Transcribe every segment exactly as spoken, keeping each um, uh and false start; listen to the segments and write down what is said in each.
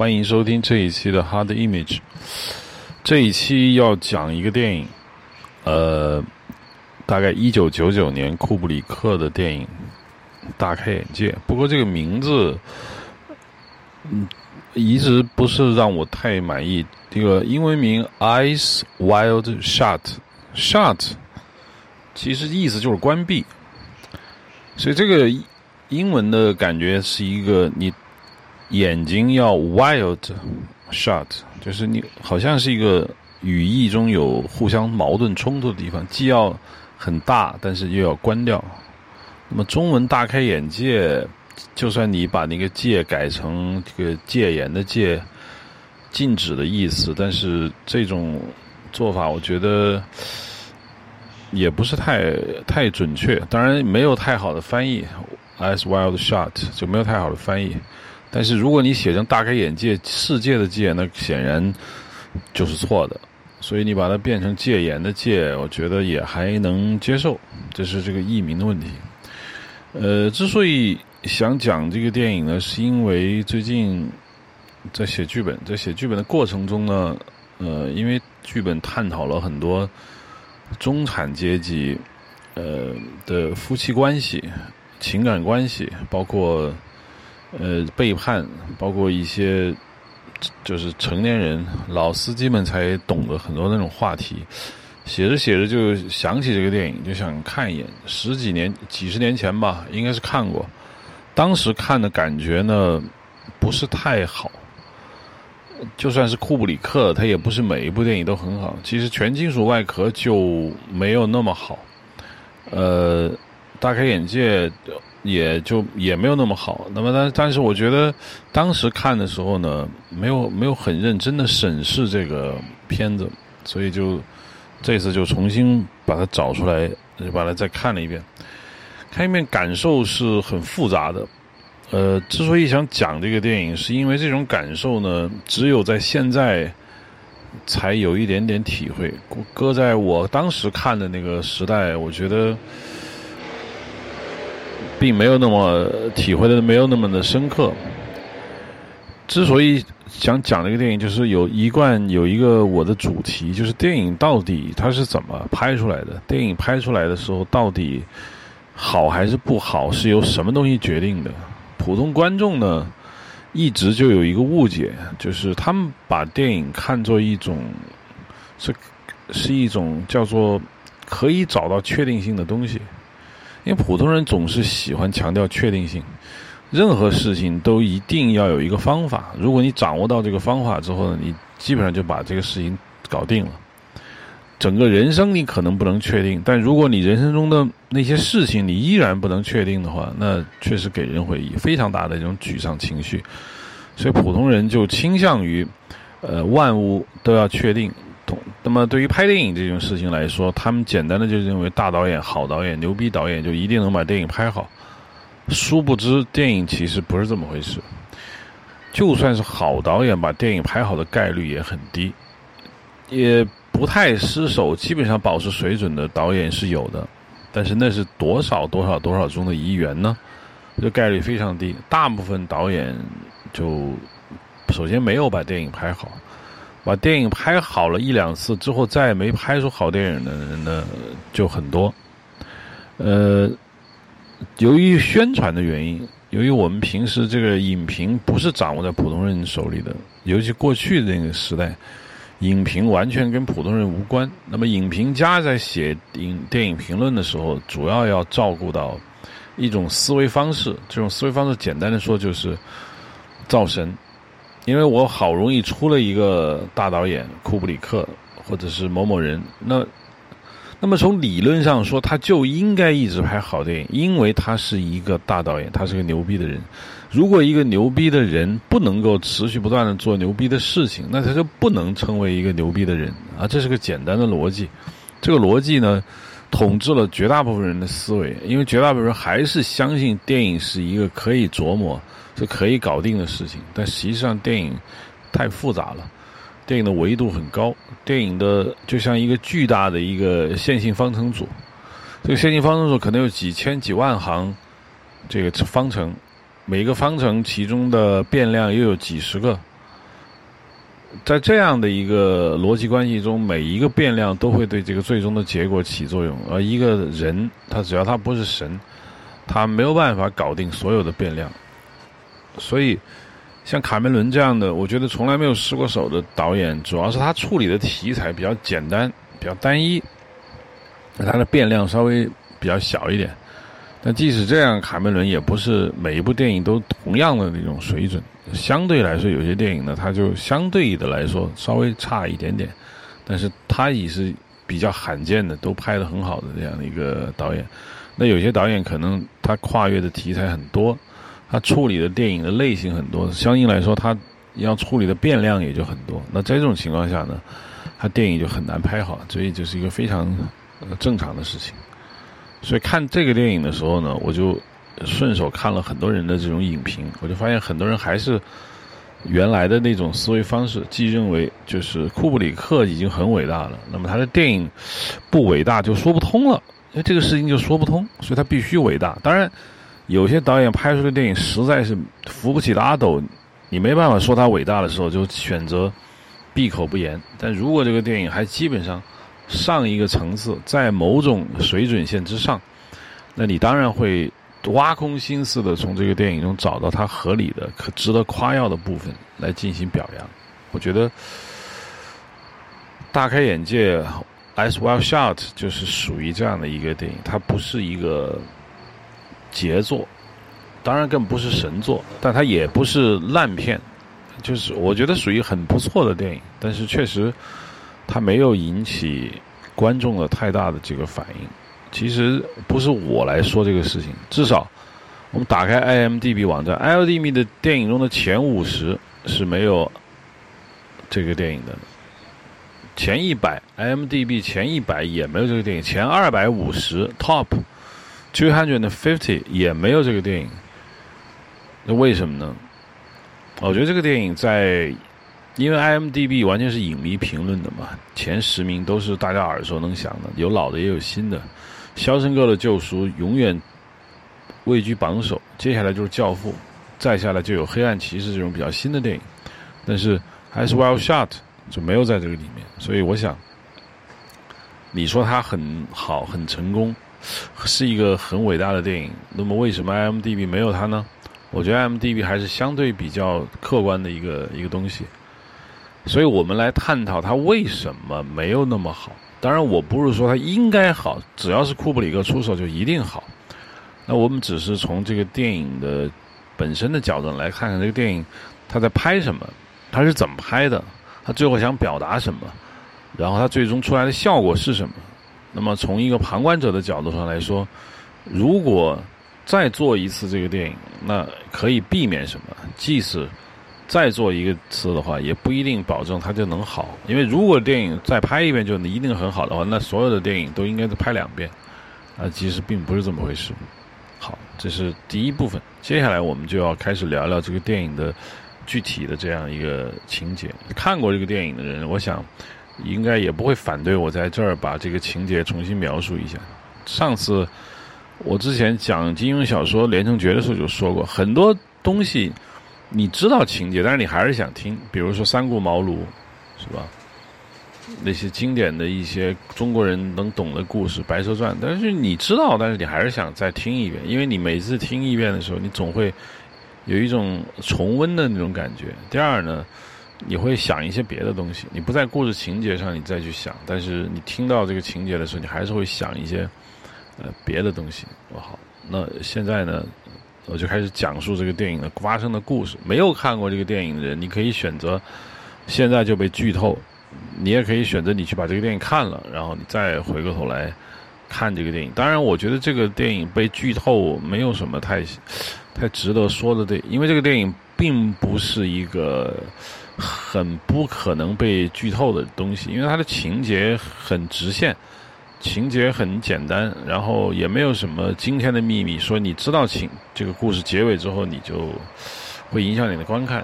欢迎收听这一期的 Hard Image。 这一期要讲一个电影，呃，大概一九九九年库布里克的电影《大开眼界》。不过这个名字嗯，一直不是让我太满意。这个英文名 Eyes Wide Shut Shut 其实意思就是关闭，所以这个英文的感觉是一个你眼睛要 wild shut， 就是你好像是一个语义中有互相矛盾冲突的地方，既要很大但是又要关掉。那么中文大开眼界，就算你把那个戒改成这个戒严的戒，禁止的意思，但是这种做法我觉得也不是太太准确，当然没有太好的翻译， Eyes Wide Shut 就没有太好的翻译。但是如果你写成大开眼界，世界的界，那显然就是错的，所以你把它变成戒严的戒，我觉得也还能接受，这是这个译名的问题。呃，之所以想讲这个电影呢，是因为最近在写剧本，在写剧本的过程中呢，呃，因为剧本探讨了很多中产阶级呃的夫妻关系、情感关系，包括呃，背叛，包括一些就是成年人、老司机们才懂得很多那种话题。写着写着就想起这个电影，就想看一眼。十几年、几十年前吧，应该是看过。当时看的感觉呢，不是太好。就算是库布里克，他也不是每一部电影都很好。其实《全金属外壳》就没有那么好，呃，大开眼界也就也没有那么好。那么但但是我觉得当时看的时候呢，没有没有很认真的审视这个片子，所以就这次就重新把它找出来，就把它再看了一遍。看一遍感受是很复杂的，呃，之所以想讲这个电影，是因为这种感受呢，只有在现在才有一点点体会。搁在我当时看的那个时代，我觉得并没有那么体会的，没有那么的深刻。之所以想讲这个电影，就是有一贯有一个我的主题，就是电影到底它是怎么拍出来的，电影拍出来的时候到底好还是不好，是由什么东西决定的。普通观众呢，一直就有一个误解，就是他们把电影看作一种是是一种叫做可以找到确定性的东西。因为普通人总是喜欢强调确定性，任何事情都一定要有一个方法，如果你掌握到这个方法之后呢，你基本上就把这个事情搞定了。整个人生你可能不能确定，但如果你人生中的那些事情你依然不能确定的话，那确实给人会以非常大的一种沮丧情绪。所以普通人就倾向于呃，万物都要确定。那么对于拍电影这种事情来说，他们简单的就认为大导演、好导演、牛逼导演就一定能把电影拍好，殊不知电影其实不是这么回事。就算是好导演把电影拍好的概率也很低，也不太失手，基本上保持水准的导演是有的，但是那是多少多少多少中的一员呢，这概率非常低。大部分导演就首先没有把电影拍好，把电影拍好了一两次之后再没拍出好电影的人呢就很多。呃，由于宣传的原因，由于我们平时这个影评不是掌握在普通人手里的，尤其过去的那个时代，影评完全跟普通人无关。那么影评家在写影电影评论的时候，主要要照顾到一种思维方式，这种思维方式简单的说就是造神。因为我好容易出了一个大导演库布里克或者是某某人，那那么从理论上说他就应该一直拍好电影，因为他是一个大导演，他是个牛逼的人。如果一个牛逼的人不能够持续不断的做牛逼的事情，那他就不能成为一个牛逼的人啊，这是个简单的逻辑。这个逻辑呢统治了绝大部分人的思维，因为绝大部分人还是相信电影是一个可以琢磨是可以搞定的事情，但实际上电影太复杂了，电影的维度很高，电影的就像一个巨大的一个线性方程组，这个线性方程组可能有几千几万行这个方程，每一个方程其中的变量又有几十个，在这样的一个逻辑关系中，每一个变量都会对这个最终的结果起作用，而一个人他只要他不是神，他没有办法搞定所有的变量。所以像卡梅伦这样的我觉得从来没有失过手的导演，主要是他处理的题材比较简单比较单一，他的变量稍微比较小一点。但即使这样，卡梅伦也不是每一部电影都同样的那种水准，相对来说有些电影呢它就相对的来说稍微差一点点，但是他也是比较罕见的都拍得很好的这样的一个导演。那有些导演可能他跨越的题材很多，他处理的电影的类型很多，相应来说他要处理的变量也就很多，那在这种情况下呢他电影就很难拍好，所以就是一个非常正常的事情。所以看这个电影的时候呢，我就顺手看了很多人的这种影评，我就发现很多人还是原来的那种思维方式，既认为就是库布里克已经很伟大了，那么他的电影不伟大就说不通了，因为这个事情就说不通，所以他必须伟大。当然有些导演拍出的电影实在是扶不起的阿斗，你没办法说他伟大的时候，就选择闭口不言。但如果这个电影还基本上上一个层次，在某种水准线之上，那你当然会挖空心思的从这个电影中找到它合理的可值得夸耀的部分来进行表扬。我觉得大开眼界 Eyes Wide Shut 就是属于这样的一个电影，它不是一个杰作，当然更不是神作，但它也不是烂片，就是我觉得属于很不错的电影，但是确实它没有引起观众的太大的这个反应。其实不是我来说这个事情，至少我们打开 I M D B 网站 ，I M D B 的电影中的前五十是没有这个电影的，前一百 I M D B 前一百也没有这个电影，前二百五十 Top two hundred and fifty 也没有这个电影。那为什么呢？我觉得这个电影在，因为 I M D B 完全是影迷评论的嘛，前十名都是大家耳熟能详的，有老的也有新的。《肖申克的救赎》永远位居榜首，接下来就是《教父》，再下来就有《黑暗骑士》这种比较新的电影，但是还是《Eyes Wide Shut》就没有在这个里面。所以我想，你说它很好、很成功，是一个很伟大的电影，那么为什么 I M D B 没有它呢？我觉得 I M D B 还是相对比较客观的一个一个东西。所以我们来探讨它为什么没有那么好。当然我不是说它应该好，只要是库布里克出手就一定好，那我们只是从这个电影的本身的角度来看看这个电影它在拍什么，它是怎么拍的，它最后想表达什么，然后它最终出来的效果是什么。那么从一个旁观者的角度上来说，如果再做一次这个电影，那可以避免什么，即使再做一个次的话也不一定保证它就能好。因为如果电影再拍一遍就一定很好的话，那所有的电影都应该拍两遍啊，其实并不是这么回事。好，这是第一部分，接下来我们就要开始聊聊这个电影的具体的这样一个情节。看过这个电影的人我想应该也不会反对我在这儿把这个情节重新描述一下。上次我之前讲金庸小说《连城诀》的时候就说过，很多东西你知道情节，但是你还是想听，比如说三顾茅庐，是吧？那些经典的一些中国人能懂的故事，《白蛇传》，但是你知道，但是你还是想再听一遍，因为你每次听一遍的时候，你总会有一种重温的那种感觉。第二呢，你会想一些别的东西，你不在故事情节上你再去想，但是你听到这个情节的时候，你还是会想一些呃别的东西。我好，那现在呢？我就开始讲述这个电影的发生的故事。没有看过这个电影的人，你可以选择现在就被剧透，你也可以选择你去把这个电影看了，然后你再回过头来看这个电影。当然我觉得这个电影被剧透没有什么太太值得说的电影，因为这个电影并不是一个很不可能被剧透的东西，因为它的情节很直线，情节很简单，然后也没有什么惊天的秘密，说你知道情这个故事结尾之后你就会影响你的观看，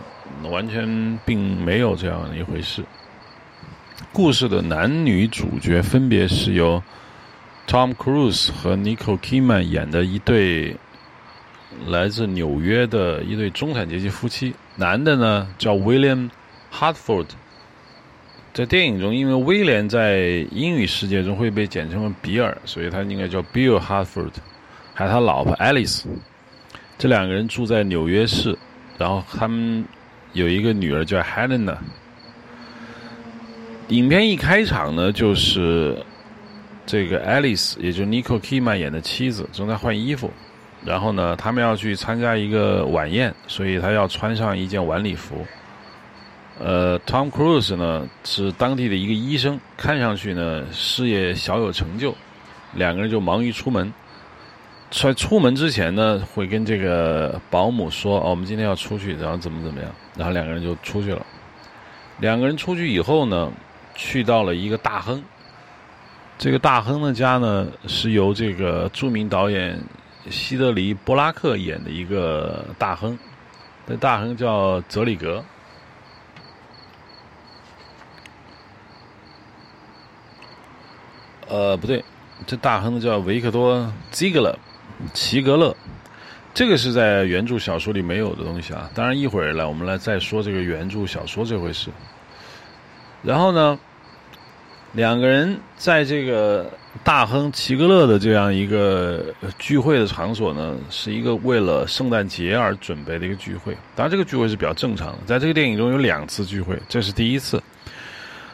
完全并没有这样一回事。故事的男女主角分别是由 Tom Cruise 和 Nicole Kidman 演的一对来自纽约的一对中产阶级夫妻，男的呢叫 William Hartford，在电影中，因为威廉在英语世界中会被简称为比尔，所以他应该叫 Bill Hartford， 还有他老婆 Alice。 这两个人住在纽约市，然后他们有一个女儿叫 Helena。 影片一开场呢，就是这个 Alice 也就是 Nicole Kidman 演的妻子正在换衣服，然后呢他们要去参加一个晚宴，所以他要穿上一件晚礼服。呃 Tom Cruise 呢是当地的一个医生，看上去呢事业小有成就，两个人就忙于出门。在出门之前呢，会跟这个保姆说、哦、我们今天要出去，然后怎么怎么样，然后两个人就出去了。两个人出去以后呢，去到了一个大亨，这个大亨的家呢是由这个著名导演希德里·波拉克演的一个大亨，那大亨叫泽里格。呃，不对，这大亨叫维克多·齐格勒，齐格勒，这个是在原著小说里没有的东西啊。当然，一会儿来我们来再说这个原著小说这回事。然后呢，两个人在这个大亨齐格勒的这样一个聚会的场所呢，是一个为了圣诞节而准备的一个聚会。当然，这个聚会是比较正常的。在这个电影中有两次聚会，这是第一次。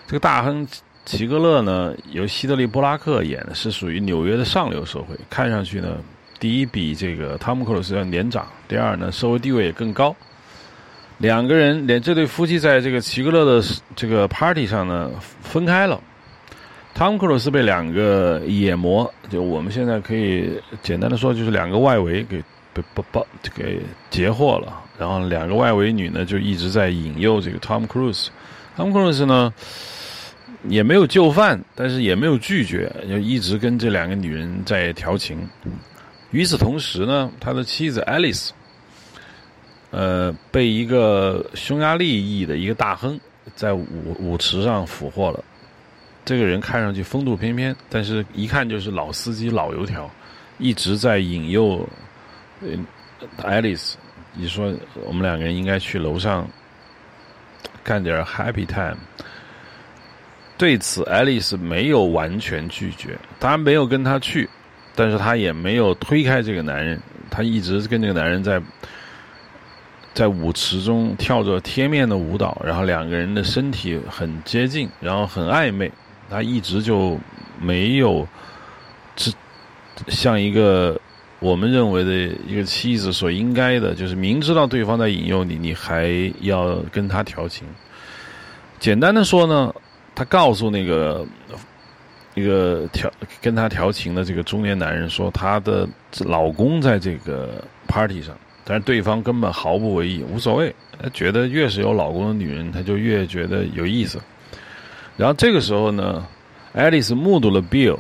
这个大亨齐格勒呢，由希德利·波拉克演的，是属于纽约的上流社会，看上去呢，第一比这个汤姆·克鲁斯要年长，第二呢，社会地位也更高。两个人，连这对夫妻在这个齐格勒的这个 party 上呢分开了。汤姆·克鲁斯被两个野魔，就我们现在可以简单的说，就是两个外围给被包给截获了，然后两个外围女呢就一直在引诱这个汤姆·克鲁斯。汤姆·克鲁斯呢，也没有就范，但是也没有拒绝，就一直跟这两个女人在调情。与此同时呢，他的妻子 Alice 呃，被一个匈牙利裔的一个大亨在舞舞池上俘获了。这个人看上去风度翩翩，但是一看就是老司机老油条，一直在引诱 Alice， 你说我们两个人应该去楼上干点 happy time。对此，爱丽丝没有完全拒绝，她没有跟他去，但是她也没有推开这个男人，她一直跟这个男人在在舞池中跳着贴面的舞蹈，然后两个人的身体很接近，然后很暧昧，她一直就没有像一个我们认为的一个妻子所应该的，就是明知道对方在引诱你，你还要跟他调情。简单的说呢，他告诉那个一个调跟他调情的这个中年男人说，他的老公在这个 party 上，但是对方根本毫不为意，无所谓，他觉得越是有老公的女人，他就越觉得有意思。然后这个时候呢，爱丽丝目睹了 Bill，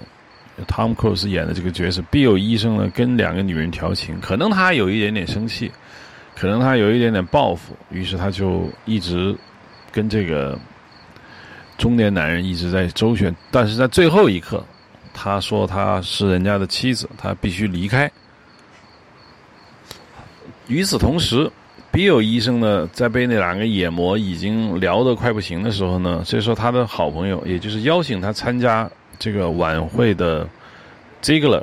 汤姆·克鲁斯演的这个角色 Bill 医生呢跟两个女人调情，可能他有一点点生气，可能他有一点点报复，于是他就一直跟这个中年男人一直在周旋，但是在最后一刻，他说他是人家的妻子，他必须离开。与此同时，比尔医生呢，在被那两个野魔已经聊得快不行的时候呢，这时候他的好朋友，也就是邀请他参加这个晚会的 Ziegler，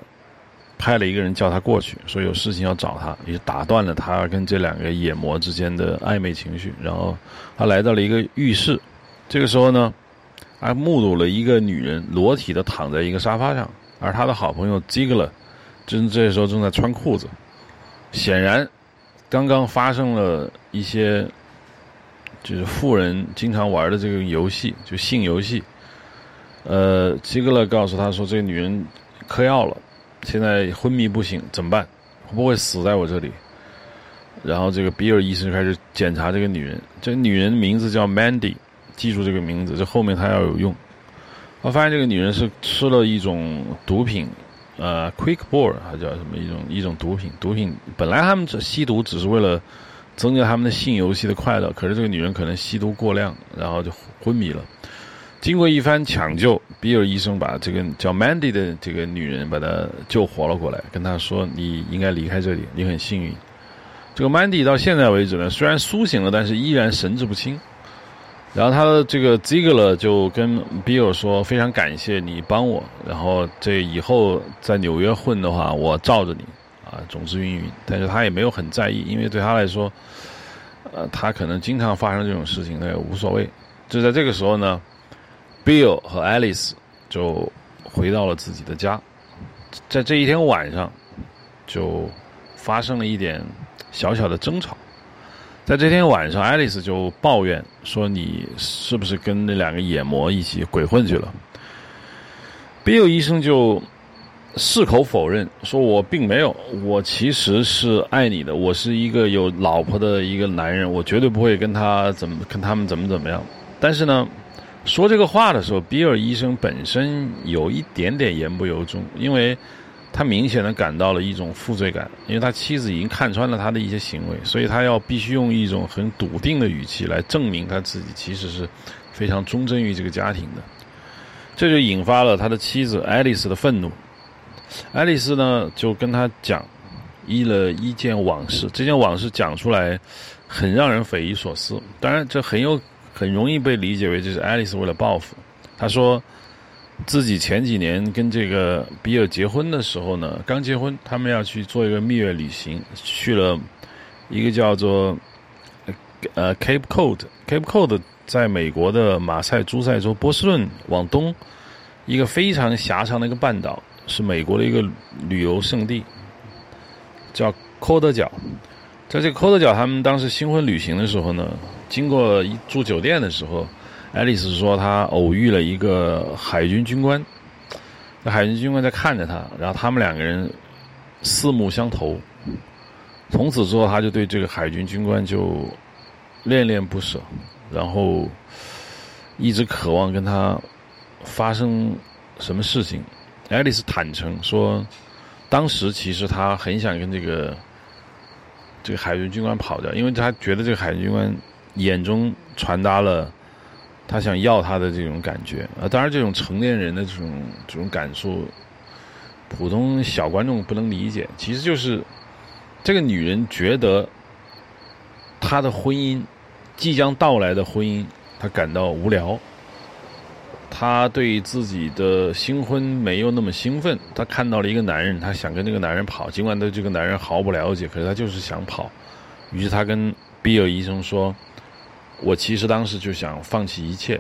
派了一个人叫他过去，说有事情要找他，也打断了他跟这两个野魔之间的暧昧情绪。然后他来到了一个浴室，这个时候呢，他目睹了一个女人裸体的躺在一个沙发上，而他的好朋友 Ziegler 正这时候正在穿裤子，显然刚刚发生了一些就是富人经常玩的这个游戏，就性游戏。呃 Ziegler 告诉他说，这个女人嗑药了，现在昏迷不醒，怎么办？会不会死在我这里？然后这个比尔医生开始检查这个女人，这个女人名字叫 Mandy，记住这个名字，这后面他要有用。我发现这个女人是吃了一种毒品，呃 ，Quikbor 还叫什么一种一种毒品。毒品本来他们吸毒只是为了增加他们的性游戏的快乐，可是这个女人可能吸毒过量，然后就昏迷了。经过一番抢救，比尔医生把这个叫 Mandy 的这个女人把她救活了过来，跟她说：“你应该离开这里，你很幸运。”这个 Mandy 到现在为止呢，虽然苏醒了，但是依然神志不清。然后他的这个 Ziegler 就跟 Bill 说，非常感谢你帮我，然后这以后在纽约混的话，我罩着你啊，总之云云。但是他也没有很在意，因为对他来说，呃，他可能经常发生这种事情，他也无所谓。就在这个时候呢 ，Bill 和 Alice 就回到了自己的家，在这一天晚上就发生了一点小小的争吵。在这天晚上，爱丽丝就抱怨说：“你是不是跟那两个野魔一起鬼混去了？”比尔医生就矢口否认，说：“我并没有，我其实是爱你的，我是一个有老婆的一个男人，我绝对不会跟他怎么跟他们怎么怎么样。”但是呢，说这个话的时候，比尔医生本身有一点点言不由衷，因为他明显的感到了一种负罪感，因为他妻子已经看穿了他的一些行为，所以他要必须用一种很笃定的语气来证明他自己其实是非常忠贞于这个家庭的。这就引发了他的妻子爱丽丝的愤怒。爱丽丝呢就跟他讲一了一件往事，这件往事讲出来很让人匪夷所思，当然这很有很容易被理解为这是爱丽丝为了报复。他说自己前几年跟这个比尔结婚的时候呢，刚结婚，他们要去做一个蜜月旅行，去了一个叫做呃 Cape Cod Cape Cod 在美国的马赛诸塞州波士顿往东一个非常狭长的一个半岛，是美国的一个旅游胜地，叫科德角。在这个科德角，他们当时新婚旅行的时候呢，经过一住酒店的时候，爱丽丝说她偶遇了一个海军军官，那海军军官在看着她，然后他们两个人四目相投，从此之后她就对这个海军军官就恋恋不舍，然后一直渴望跟他发生什么事情。爱丽丝坦诚说，当时其实她很想跟这个这个海军军官跑掉，因为她觉得这个海军军官眼中传达了他想要他的这种感觉啊，当然这种成年人的这种这种感受，普通小观众不能理解。其实就是这个女人觉得她的婚姻即将到来的婚姻，她感到无聊，她对自己的新婚没有那么兴奋，她看到了一个男人，她想跟这个男人跑，尽管对这个男人毫不了解，可是她就是想跑。于是她跟比尔医生说，我其实当时就想放弃一切，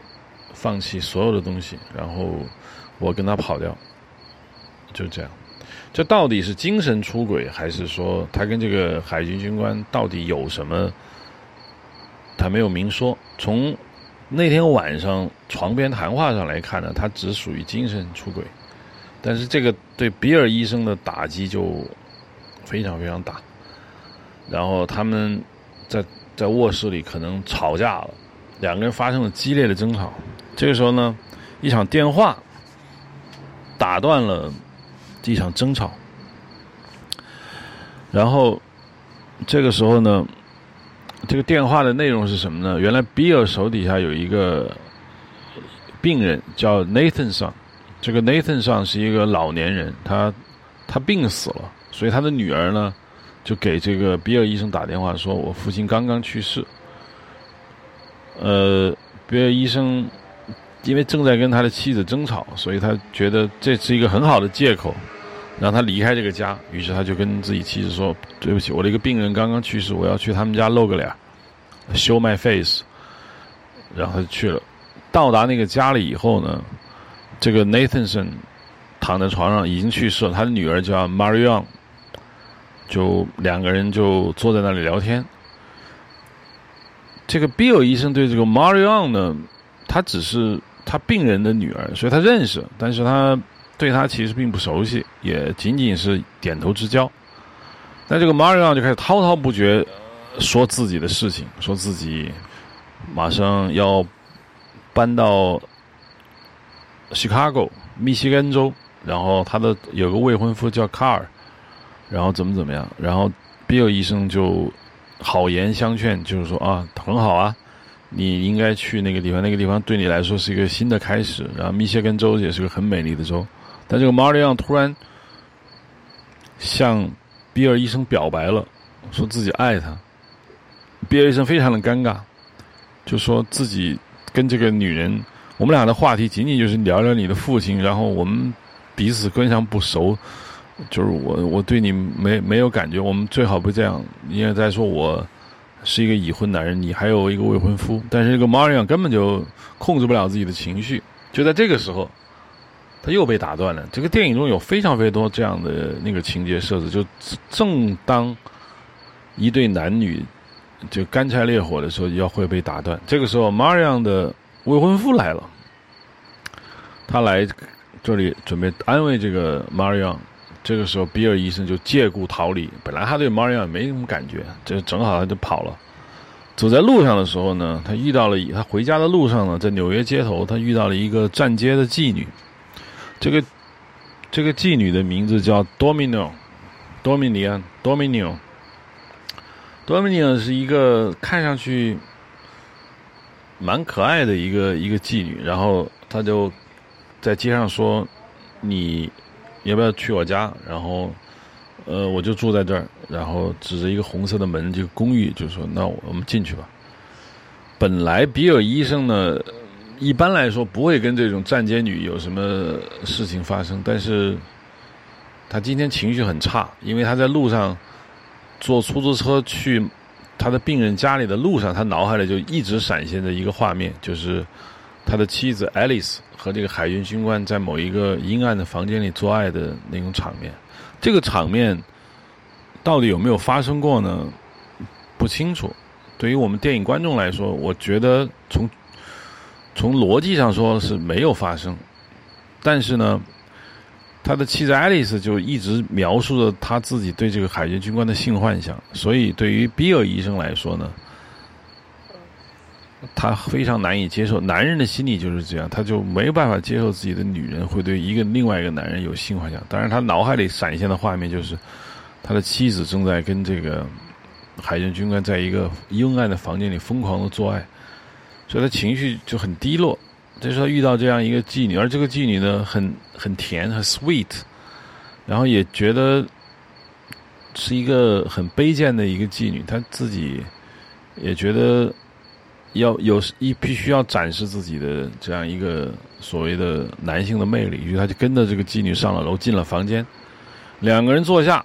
放弃所有的东西，然后我跟他跑掉，就这样。这到底是精神出轨，还是说他跟这个海军军官到底有什么，他没有明说。从那天晚上床边谈话上来看呢，他只属于精神出轨，但是这个对比尔医生的打击就非常非常大。然后他们在在卧室里可能吵架了，两个人发生了激烈的争吵。这个时候呢，一场电话打断了一场争吵。然后这个时候呢，这个电话的内容是什么呢？原来比尔手底下有一个病人叫 Nathan Son， 这个 Nathan Son 是一个老年人，他他病死了，所以他的女儿呢就给这个比尔医生打电话说，我父亲刚刚去世。呃，比尔医生因为正在跟他的妻子争吵，所以他觉得这是一个很好的借口让他离开这个家，于是他就跟自己妻子说，对不起，我的一个病人刚刚去世，我要去他们家露个脸 show my face。 然后他就去了。到达那个家里以后呢，这个 Nathanson 躺在床上已经去世了，他的女儿叫 Marion，就两个人就坐在那里聊天。这个 Bill 医生对这个 Marion 呢，他只是他病人的女儿，所以他认识，但是他对他其实并不熟悉，也仅仅是点头之交。那这个 Marion 就开始滔滔不绝说自己的事情，说自己马上要搬到 Chicago 密西根州，然后他的有个未婚夫叫卡尔，然后怎么怎么样。然后比尔医生就好言相劝，就是说啊，很好啊，你应该去那个地方，那个地方对你来说是一个新的开始，然后密歇根州也是个很美丽的州。但这个马里昂突然向比尔医生表白了，说自己爱他。比尔医生非常的尴尬，就说自己跟这个女人，我们俩的话题仅仅就是聊聊你的父亲，然后我们彼此根本上不熟，就是我我对你没没有感觉，我们最好不这样。你也在说我是一个已婚男人，你还有一个未婚夫，但是这个 Marion 根本就控制不了自己的情绪。就在这个时候，他又被打断了。这个电影中有非常非常多这样的那个情节设置，就正当一对男女就干柴烈火的时候，要会被打断。这个时候 Marion 的未婚夫来了，他来这里准备安慰这个 Marion。这个时候比尔医生就借故逃离，本来他对 Marion 没什么感觉，这正好他就跑了。走在路上的时候呢，他遇到了他回家的路上呢，在纽约街头他遇到了一个站街的妓女。这个这个妓女的名字叫 Domino， 多米尼安 Domino Domino 是一个看上去蛮可爱的一个一个妓女。然后他就在街上说，你要不要去我家？然后，呃，我就住在这儿。然后指着一个红色的门，这个公寓，就说：“那我们进去吧。”本来比尔医生呢，一般来说不会跟这种站街女有什么事情发生，但是他今天情绪很差，因为他在路上坐出租车去他的病人家里的路上，他脑海里就一直闪现着一个画面，就是他的妻子 Alice 和这个海军军官在某一个阴暗的房间里做爱的那种场面。这个场面到底有没有发生过呢？不清楚。对于我们电影观众来说，我觉得从从逻辑上说是没有发生，但是呢，他的妻子 Alice 就一直描述着他自己对这个海军军官的性幻想，所以对于比尔医生来说呢，他非常难以接受。男人的心理就是这样，他就没有办法接受自己的女人会对一个另外一个男人有性幻想。当然他脑海里闪现的画面就是他的妻子正在跟这个海军军官在一个阴暗的房间里疯狂的做爱，所以他情绪就很低落。这时候遇到这样一个妓女，而这个妓女呢很很甜，很 sweet， 然后也觉得是一个很卑贱的一个妓女，她自己也觉得要有一必须要展示自己的这样一个所谓的男性的魅力，于是他就跟着这个妓女上了楼，进了房间，两个人坐下，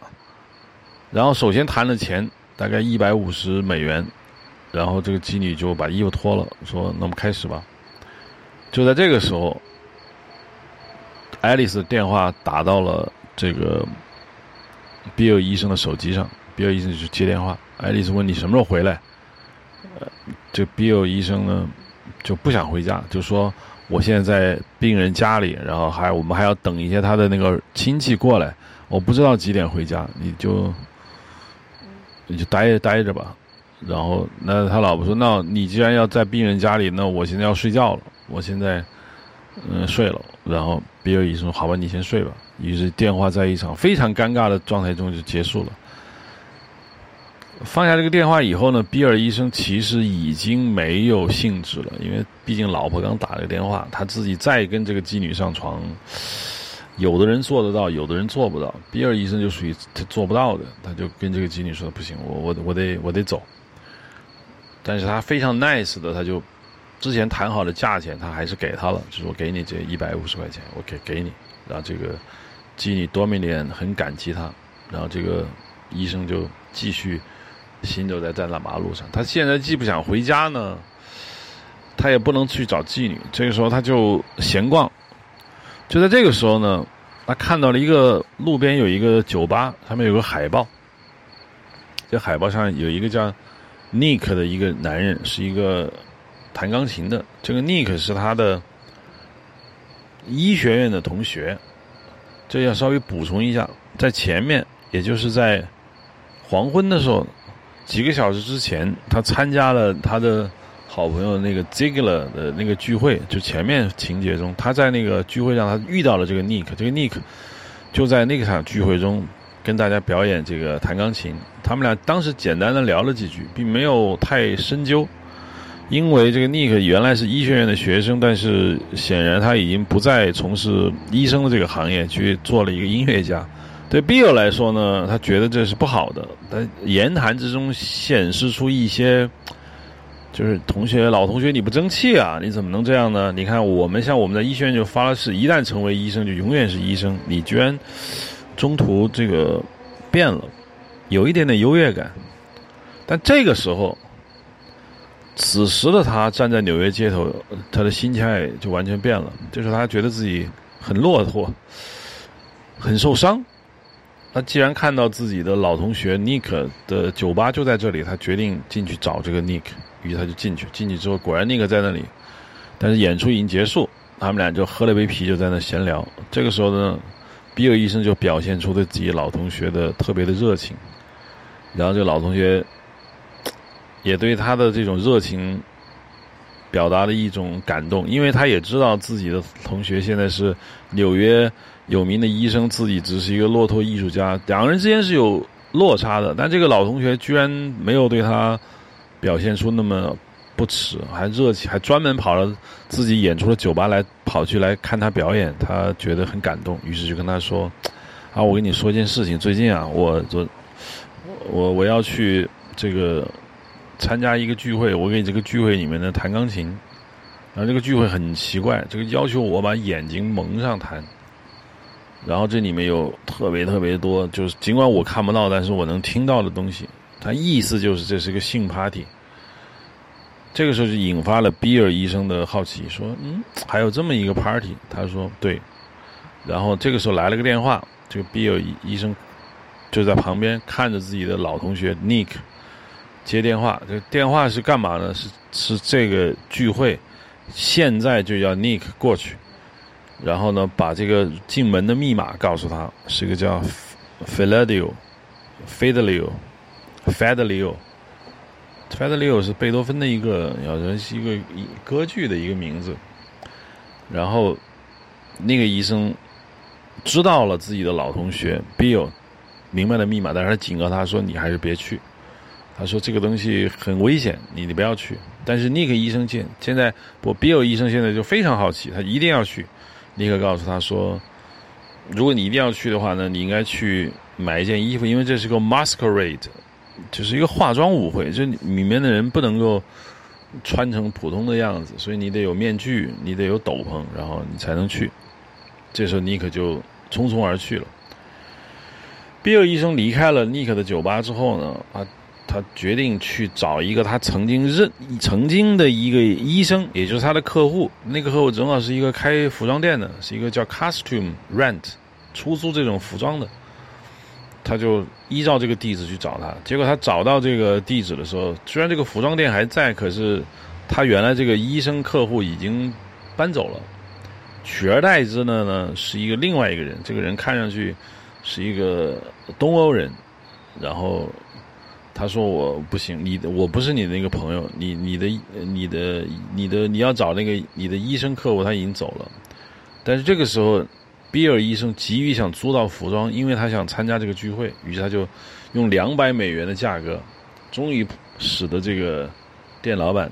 然后首先谈了钱，大概一百五十美元，然后这个妓女就把衣服脱了，说：“那么开始吧。”就在这个时候，爱丽丝的电话打到了这个比尔医生的手机上，比尔医生就接电话，爱丽丝问：“你什么时候回来？”呃，这比尔医生呢就不想回家，就说我现在在病人家里，然后还我们还要等一些他的那个亲戚过来，我不知道几点回家，你就你就待着待着吧。然后那他老婆说：“那你既然要在病人家里，那我现在要睡觉了，我现在嗯、呃、睡了。”然后比尔医生说：“好吧，你先睡吧。”于是电话在一场非常尴尬的状态中就结束了。放下这个电话以后呢，比尔医生其实已经没有兴致了，因为毕竟老婆刚打了个电话，他自己再跟这个妓女上床，有的人做得到，有的人做不到。比尔医生就属于他做不到的，他就跟这个妓女说：“不行，我我我得我得走。”但是他非常 nice 的，他就之前谈好的价钱他还是给他了，就是我给你这一百五十块钱，我给给你。然后这个妓女多米尼安很感激他，然后这个医生就继续行走在站在马路上。他现在既不想回家呢，他也不能去找妓女，这个时候他就闲逛。就在这个时候呢，他看到了一个路边有一个酒吧，上面有个海报，这海报上有一个叫 Nick 的一个男人，是一个弹钢琴的。这个 Nick 是他的医学院的同学，这要稍微补充一下，在前面也就是在黄昏的时候几个小时之前，他参加了他的好朋友那个 Ziegler 的那个聚会。就前面情节中他在那个聚会上他遇到了这个 Nick， 这个 Nick 就在那个场聚会中跟大家表演这个弹钢琴。他们俩当时简单的聊了几句，并没有太深究，因为这个 Nick 原来是医学院的学生，但是显然他已经不再从事医生的这个行业，去做了一个音乐家。对比尔来说呢，他觉得这是不好的，但言谈之中显示出一些就是同学老同学你不争气啊，你怎么能这样呢？你看我们像我们在医学院就发了誓，一旦成为医生就永远是医生，你居然中途这个变了，有一点点优越感。但这个时候此时的他站在纽约街头，他的心态就完全变了，就是他觉得自己很落魄，很受伤。那既然看到自己的老同学 Nick 的酒吧就在这里，他决定进去找这个 Nick， 于是他就进去，进去之后果然 Nick 在那里，但是演出已经结束，他们俩就喝了杯啤酒在那闲聊。这个时候呢，比尔医生就表现出对自己老同学的特别的热情，然后这个老同学也对他的这种热情表达了一种感动，因为他也知道自己的同学现在是纽约有名的医生，自己只是一个落拓艺术家，两个人之间是有落差的，但这个老同学居然没有对他表现出那么不耻，还热情，还专门跑了自己演出的酒吧来跑去来看他表演，他觉得很感动，于是就跟他说啊，我跟你说一件事情，最近啊我我我要去这个参加一个聚会，我给这个聚会里面呢弹钢琴，然后这个聚会很奇怪，这个要求我把眼睛蒙上弹，然后这里面有特别特别多就是尽管我看不到但是我能听到的东西，他意思就是这是个性 party。 这个时候就引发了比尔医生的好奇，说嗯，还有这么一个 party， 他说对，然后这个时候来了个电话，这个比尔医生就在旁边看着自己的老同学 Nick接电话，这电话是干嘛呢？是是这个聚会，现在就要 Nick 过去，然后呢，把这个进门的密码告诉他，是个叫 Fidelio Fidelio Fidelio Fidelio 是贝多芬的一个，好像是一个歌剧的一个名字。然后那个医生知道了自己的老同学 Bill 明白了密码，但是他警告他说：“你还是别去。”他说这个东西很危险，你你不要去。但是尼克医生见现在我比尔医生现在就非常好奇，他一定要去。尼克告诉他说，如果你一定要去的话呢，你应该去买一件衣服，因为这是个 masquerade， 就是一个化妆舞会，这里面的人不能够穿成普通的样子，所以你得有面具，你得有斗篷，然后你才能去。这时候尼克就匆匆而去了。比尔医生离开了尼克的酒吧之后呢，他他决定去找一个他曾经认曾经的一个医生，也就是他的客户。那个客户正好是一个开服装店的，是一个叫 costume rent 出租这种服装的。他就依照这个地址去找他，结果他找到这个地址的时候，虽然这个服装店还在，可是他原来这个医生客户已经搬走了，取而代之的呢是一个另外一个人。这个人看上去是一个东欧人，然后他说我不行，你的我不是你的那个朋友，你你的你的你的你要找那个你的医生客户他已经走了。但是这个时候比尔医生急于想租到服装，因为他想参加这个聚会，于是他就用两百美元的价格，终于使得这个店老板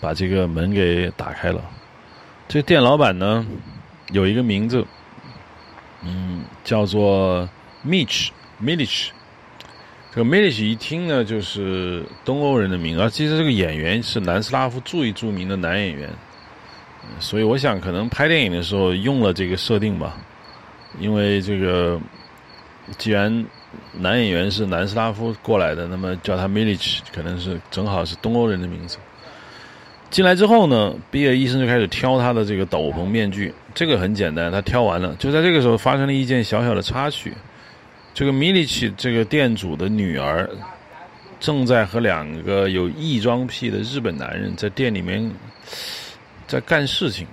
把这个门给打开了。这个店老板呢有一个名字，嗯，叫做 Mitch Milich。这个 Milich 一听呢就是东欧人的名字，而其实这个演员是南斯拉夫最著名的男演员，所以我想可能拍电影的时候用了这个设定吧，因为这个既然男演员是南斯拉夫过来的，那么叫他 Milich 可能是正好是东欧人的名字。进来之后呢，比尔医生就开始挑他的这个斗篷面具，这个很简单，他挑完了。就在这个时候发生了一件小小的插曲，这个米利奇这个店主的女儿正在和两个有异装癖的日本男人在店里面在干事情，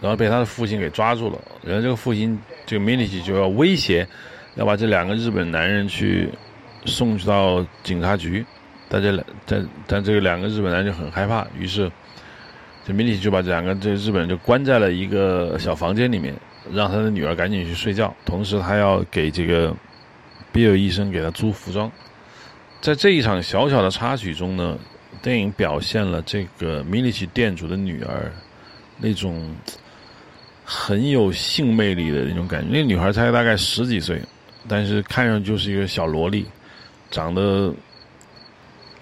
然后被他的父亲给抓住了，然后这个父亲这个米利奇就要威胁要把这两个日本男人去送去到警察局，但这但但这个两个日本男人就很害怕，于是这米利奇就把这两个这个日本人就关在了一个小房间里面，让他的女儿赶紧去睡觉，同时他要给这个比尔医生给他租服装。在这一场小小的插曲中呢，电影表现了这个米利奇店主的女儿那种很有性魅力的那种感觉。那女孩才大概十几岁，但是看上去就是一个小萝莉，长得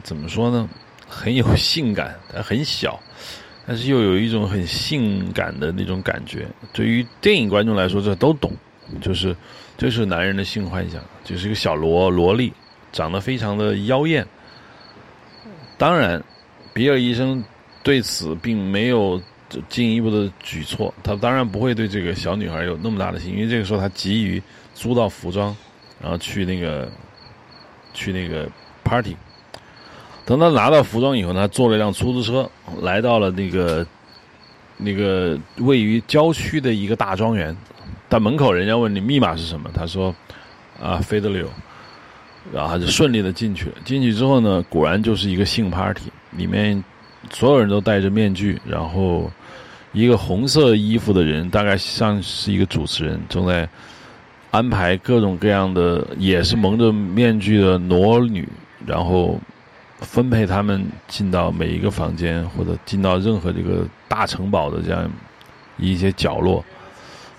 怎么说呢，很有性感，它很小，但是又有一种很性感的那种感觉。对于电影观众来说，这都懂，就是这是男人的性幻想，就是一个小萝萝莉，长得非常的妖艳。当然，比尔医生对此并没有进一步的举措，他当然不会对这个小女孩有那么大的兴趣，因为这个时候他急于租到服装，然后去那个去那个 party。等他拿到服装以后呢，他坐了一辆出租车，来到了那个那个位于郊区的一个大庄园。但门口人家问你密码是什么，他说啊 Fidelio， 然后他就顺利的进去了。进去之后呢，果然就是一个性 party， 里面所有人都戴着面具，然后一个红色衣服的人，大概像是一个主持人，正在安排各种各样的也是蒙着面具的裸女，然后分配他们进到每一个房间，或者进到任何这个大城堡的这样一些角落，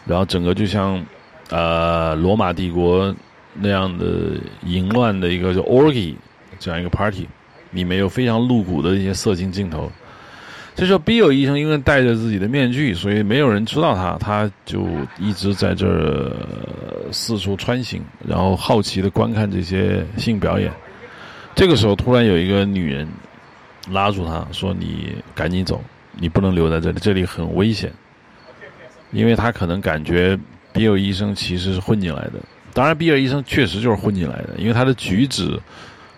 然后整个就像呃罗马帝国那样的淫乱的一个就 orgy 这样一个 party， 里面有非常露骨的一些色情镜头。这时候 Bill 医生因为戴着自己的面具，所以没有人知道他，他就一直在这儿四处穿行，然后好奇的观看这些性表演。这个时候突然有一个女人拉住他说，你赶紧走，你不能留在这里，这里很危险。因为他可能感觉比尔医生其实是混进来的，当然比尔医生确实就是混进来的，因为他的举止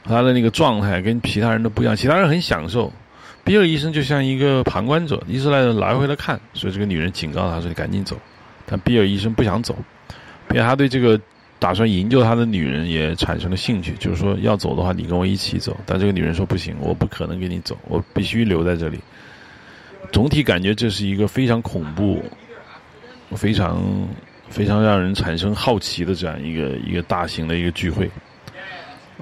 他的那个状态跟其他人都不一样，其他人很享受，比尔医生就像一个旁观者，一直来来回的看。所以这个女人警告他说，你赶紧走，但比尔医生不想走，并且他对这个打算营救他的女人也产生了兴趣，就是说要走的话你跟我一起走，但这个女人说不行，我不可能跟你走，我必须留在这里。总体感觉这是一个非常恐怖，非常非常让人产生好奇的这样一个一个大型的一个聚会。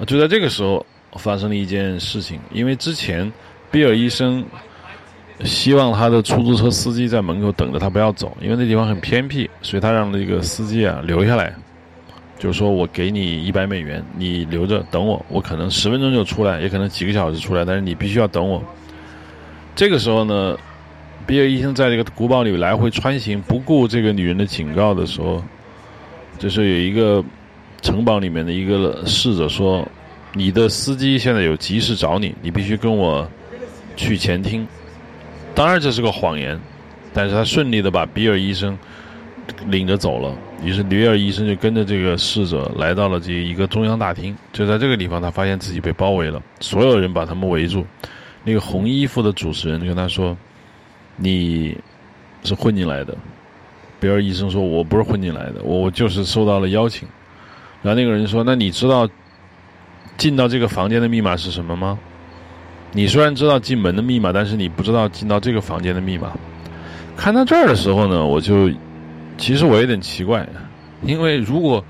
就在这个时候发生了一件事情，因为之前比尔医生希望他的出租车司机在门口等着他不要走，因为那地方很偏僻，所以他让这个司机啊留下来，就是说我给你一百美元，你留着等我，我可能十分钟就出来，也可能几个小时出来，但是你必须要等我。这个时候呢，比尔医生在这个古堡里来回穿行，不顾这个女人的警告的时候，就是有一个城堡里面的一个侍者说，你的司机现在有急事找你，你必须跟我去前厅。当然这是个谎言，但是他顺利的把比尔医生领着走了。于是比尔医生就跟着这个侍者来到了这一个中央大厅，就在这个地方他发现自己被包围了，所有人把他们围住。那个红衣服的主持人就跟他说，你是混进来的。比尔医生说，我不是混进来的，我就是受到了邀请。然后那个人说，那你知道进到这个房间的密码是什么吗？你虽然知道进门的密码，但是你不知道进到这个房间的密码。看到这儿的时候呢，我就其实我有点奇怪，因为如果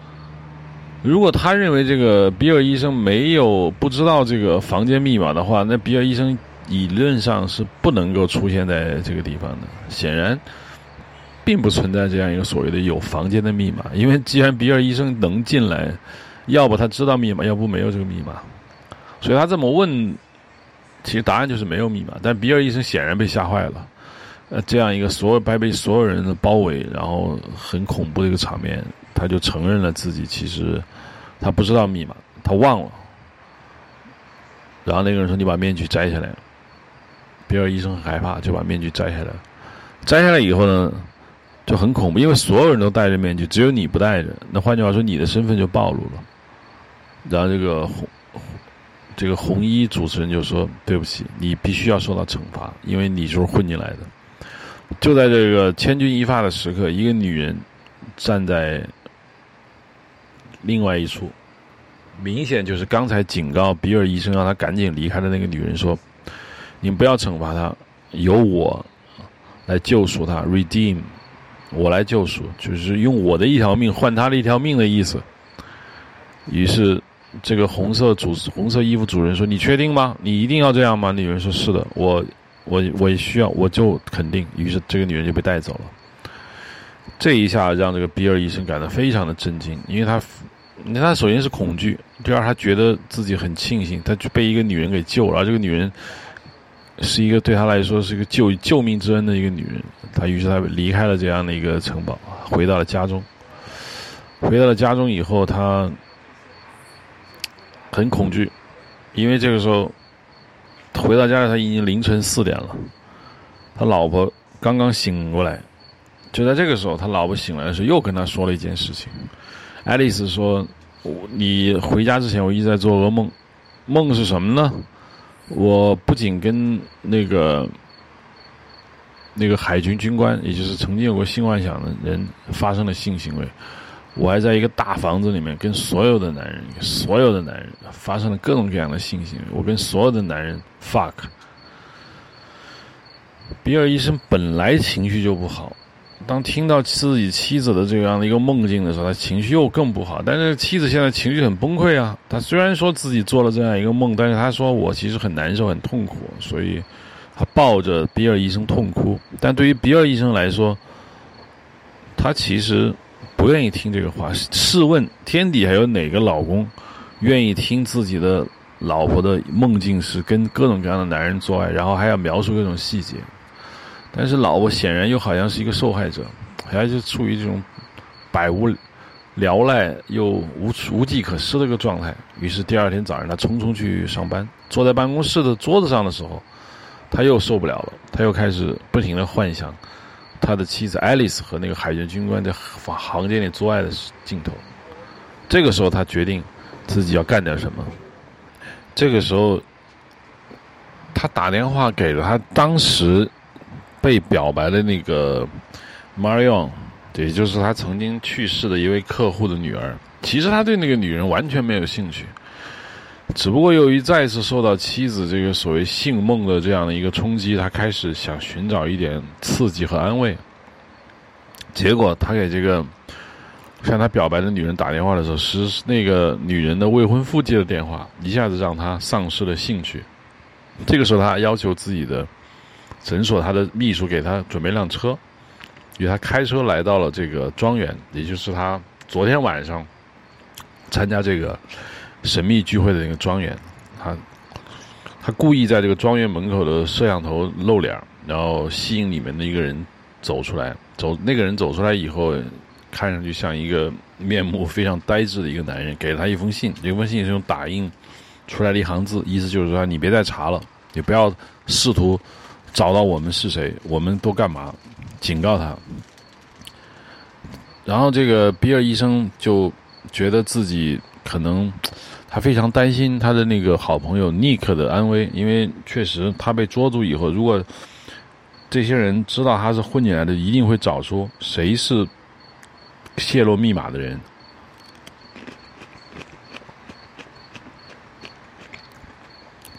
如果他认为这个比尔医生没有不知道这个房间密码的话，那比尔医生理论上是不能够出现在这个地方的。显然并不存在这样一个所谓的有房间的密码，因为既然比尔医生能进来，要不他知道密码，要不没有这个密码。所以他这么问，其实答案就是没有密码。但比尔医生显然被吓坏了，呃，这样一个所有被所有人的包围，然后很恐怖的一个场面，他就承认了自己其实他不知道密码，他忘了。然后那个人说，你把面具摘下来。比尔医生很害怕，就把面具摘下来。摘下来以后呢，就很恐怖，因为所有人都戴着面具，只有你不戴着，那换句话说你的身份就暴露了。然后这个红这个红衣主持人就说，对不起，你必须要受到惩罚，因为你就是混进来的。就在这个千钧一发的时刻，一个女人站在另外一处，明显就是刚才警告比尔医生让他赶紧离开的那个女人说，你不要惩罚他，由我来救赎他， redeem， 我来救赎，就是用我的一条命换他的一条命的意思。于是这个红色主红色衣服主人说，你确定吗？你一定要这样吗？女人说，是的，我我我也需要，我就肯定。于是这个女人就被带走了。这一下让这个比尔医生感到非常的震惊，因为他，你看他首先是恐惧，第二他觉得自己很庆幸，他就被一个女人给救了，而这个女人是一个对他来说是一个救救命之恩的一个女人，他于是他离开了这样的一个城堡，回到了家中。回到了家中以后，他很恐惧，因为这个时候回到家里他已经凌晨四点了，他老婆刚刚醒过来。就在这个时候他老婆醒来的时候又跟他说了一件事情，爱丽丝说，你回家之前我一直在做噩梦，梦是什么呢？我不仅跟那个那个海军军官，也就是曾经有过性幻想的人发生了性行为，我还在一个大房子里面跟所有的男人所有的男人发生了各种各样的性行为，我跟所有的男人 fuck。 比尔医生本来情绪就不好，当听到自己妻子的这样的一个梦境的时候，他情绪又更不好。但是妻子现在情绪很崩溃啊，他虽然说自己做了这样一个梦，但是他说我其实很难受很痛苦，所以他抱着比尔医生痛哭。但对于比尔医生来说，他其实不愿意听这个话。试问天底还有哪个老公愿意听自己的老婆的梦境是跟各种各样的男人做爱，然后还要描述各种细节？但是老婆显然又好像是一个受害者，好像是处于这种百无聊赖又 无, 无计可施的一个状态。于是第二天早上他匆匆去上班，坐在办公室的桌子上的时候，他又受不了了，他又开始不停的幻想他的妻子爱丽丝和那个海军军官在房间里做爱的镜头。这个时候他决定自己要干点什么。这个时候他打电话给了他当时被表白的那个 Marion， 也就是他曾经去世的一位客户的女儿。其实他对那个女人完全没有兴趣，只不过由于再次受到妻子这个所谓性梦的这样的一个冲击，他开始想寻找一点刺激和安慰。结果他给这个向他表白的女人打电话的时候，是那个女人的未婚夫接的电话，一下子让他丧失了兴趣。这个时候他要求自己的诊所他的秘书给他准备辆车，与他开车来到了这个庄园，也就是他昨天晚上参加这个神秘聚会的那个庄园。他他故意在这个庄园门口的摄像头露脸，然后吸引里面的一个人走出来。走那个人走出来以后，看上去像一个面目非常呆滞的一个男人，给了他一封信。这封信是用打印出来的一行字，意思就是说你别再查了，也不要试图找到我们是谁，我们都干嘛，警告他。然后这个比尔医生就觉得自己可能他非常担心他的那个好朋友尼克的安危，因为确实他被捉住以后，如果这些人知道他是混进来的，一定会找出谁是泄露密码的人。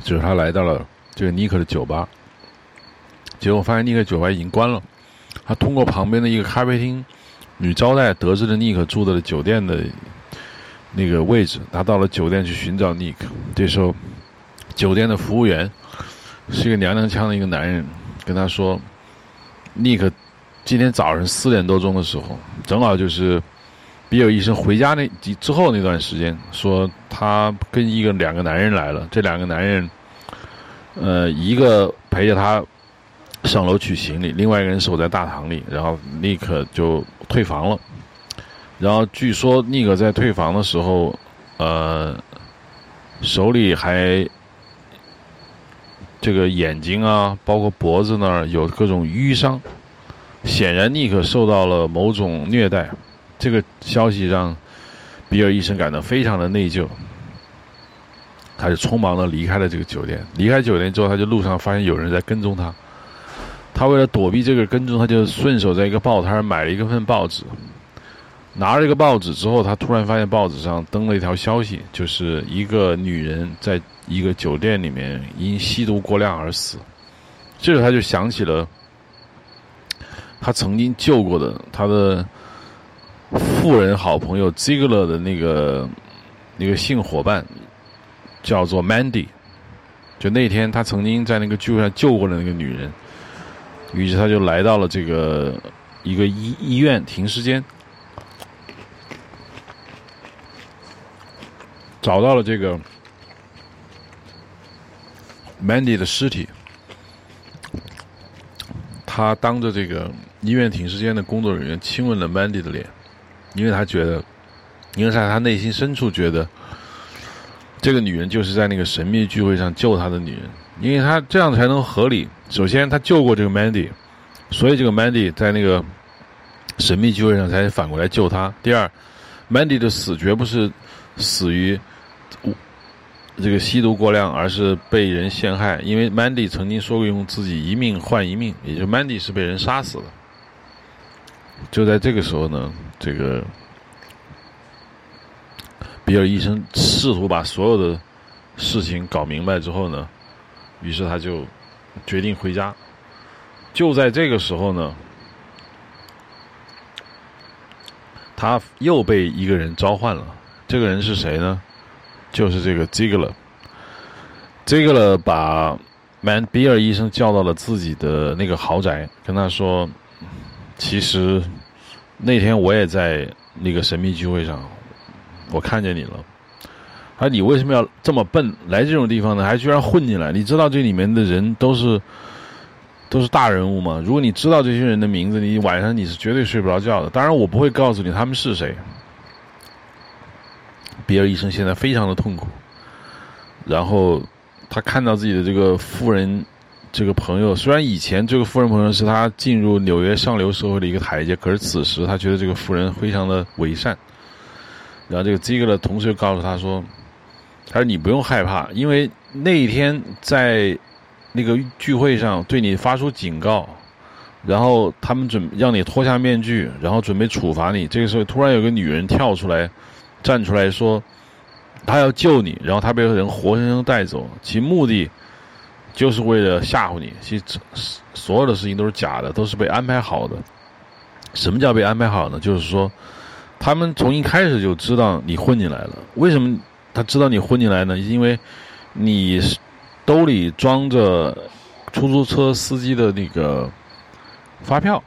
就是他来到了这个尼克的酒吧，结果发现尼克酒吧已经关了。他通过旁边的一个咖啡厅女招待得知了尼克住的酒店的那个位置。他到了酒店去寻找尼克。这时候酒店的服务员是一个娘娘腔的一个男人，跟他说尼克今天早上四点多钟的时候，正好就是比尔医生回家那之后那段时间，说他跟一个两个男人来了，这两个男人呃，一个陪着他上楼取行李，另外一个人守在大堂里。然后尼克就退房了。然后据说尼克在退房的时候呃，手里还这个眼睛啊包括脖子那儿有各种淤伤，显然尼克受到了某种虐待。这个消息让比尔医生感到非常的内疚，他就匆忙的离开了这个酒店。离开酒店之后，他就路上发现有人在跟踪他，他为了躲避这个跟踪，他就顺手在一个报摊买了一份报纸。拿了一个报纸之后，他突然发现报纸上登了一条消息，就是一个女人在一个酒店里面因吸毒过量而死。这时候他就想起了他曾经救过的他的富人好朋友 Ziegler 的那个那个性伙伴叫做 Mandy， 就那天他曾经在那个聚会上救过的那个女人。于是他就来到了这个一个医医院停尸间，找到了这个 Mandy 的尸体。他当着这个医院停尸间的工作人员亲吻了 Mandy 的脸，因为他觉得，因为在他内心深处觉得，这个女人就是在那个神秘聚会上救他的女人，因为他这样才能合理。首先，他救过这个 Mandy， 所以这个 Mandy 在那个神秘聚会上才反过来救他。第二， Mandy 的死绝不是死于这个吸毒过量，而是被人陷害，因为 Mandy 曾经说过用自己一命换一命，也就是 Mandy 是被人杀死的。就在这个时候呢，这个比尔医生试图把所有的事情搞明白之后呢，于是他就决定回家。就在这个时候呢，他又被一个人召唤了。这个人是谁呢？就是这个 Ziegler。 Ziegler 把曼比尔医生叫到了自己的那个豪宅，跟他说，其实那天我也在那个神秘聚会上，我看见你了。他说，你为什么要这么笨，来这种地方呢还居然混进来？你知道这里面的人都是都是大人物吗？如果你知道这些人的名字，你晚上你是绝对睡不着觉的。当然我不会告诉你他们是谁。比尔医生现在非常的痛苦，然后他看到自己的这个富人这个朋友，虽然以前这个富人朋友是他进入纽约上流社会的一个台阶，可是此时他觉得这个富人非常的伪善。然后这个 Ziegler 同事就告诉他说，他说你不用害怕，因为那一天在那个聚会上对你发出警告，然后他们准让你脱下面具，然后准备处罚你。这个时候突然有个女人跳出来站出来说他要救你，然后他被人活生生带走，其目的就是为了吓唬你。其实所有的事情都是假的，都是被安排好的。什么叫被安排好呢？就是说他们从一开始就知道你混进来了。为什么他知道你混进来呢？因为你兜里装着出租车司机的那个发票，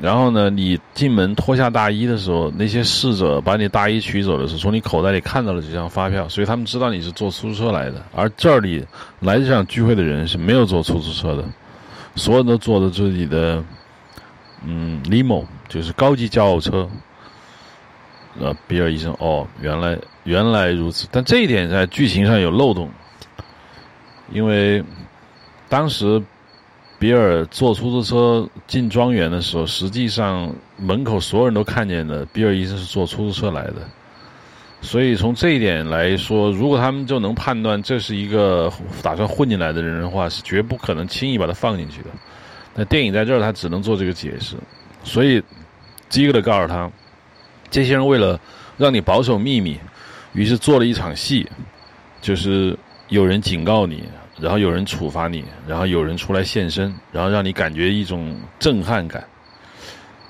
然后呢，你进门脱下大衣的时候，那些侍者把你大衣取走的时候，从你口袋里看到了这张发票，所以他们知道你是坐出租车来的。而这里来这场聚会的人是没有坐出租车的，所有人都坐的自己的嗯 limo， 就是高级轿车。呃，比尔医生，哦，原来原来如此。但这一点在剧情上有漏洞，因为当时比尔坐出租车进庄园的时候，实际上门口所有人都看见了比尔医生是坐出租车来的。所以从这一点来说，如果他们就能判断这是一个打算混进来的人的话，是绝不可能轻易把他放进去的。那电影在这儿他只能做这个解释。所以基格的告诉他，这些人为了让你保守秘密，于是做了一场戏，就是有人警告你，然后有人处罚你，然后有人出来现身，然后让你感觉一种震撼感。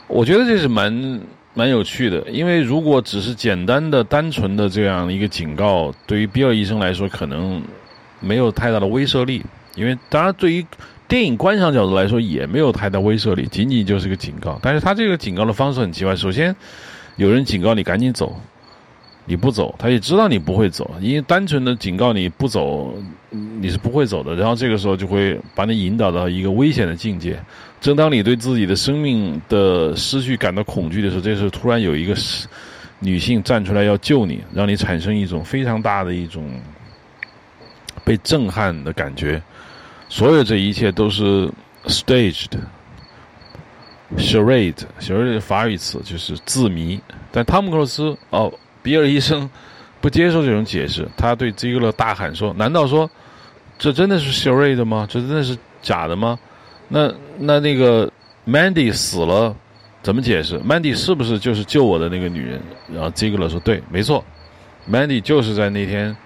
我觉得这是蛮蛮有趣的，因为如果只是简单的单纯的这样一个警告，对于比尔医生来说可能没有太大的威慑力，因为当然对于电影观赏角度来说也没有太大威慑力，仅仅就是个警告。但是他这个警告的方式很奇怪，首先有人警告你赶紧走，你不走，他也知道你不会走，因为单纯的警告你不走你是不会走的，然后这个时候就会把你引导到一个危险的境界。正当你对自己的生命的失去感到恐惧的时候，这时候突然有一个女性站出来要救你，让你产生一种非常大的一种被震撼的感觉。所有这一切都是 staged charade， charade 是法语词，就是字谜。但汤姆克鲁斯哦比尔医生不接受这种解释，他对基格勒大喊说，难道说这真的是 charade 吗？这真的是假的吗？那那那个 Mandy 死了怎么解释？ Mandy 是不是就是救我的那个女人？然后基格勒说，对，没错， Mandy 就是在那天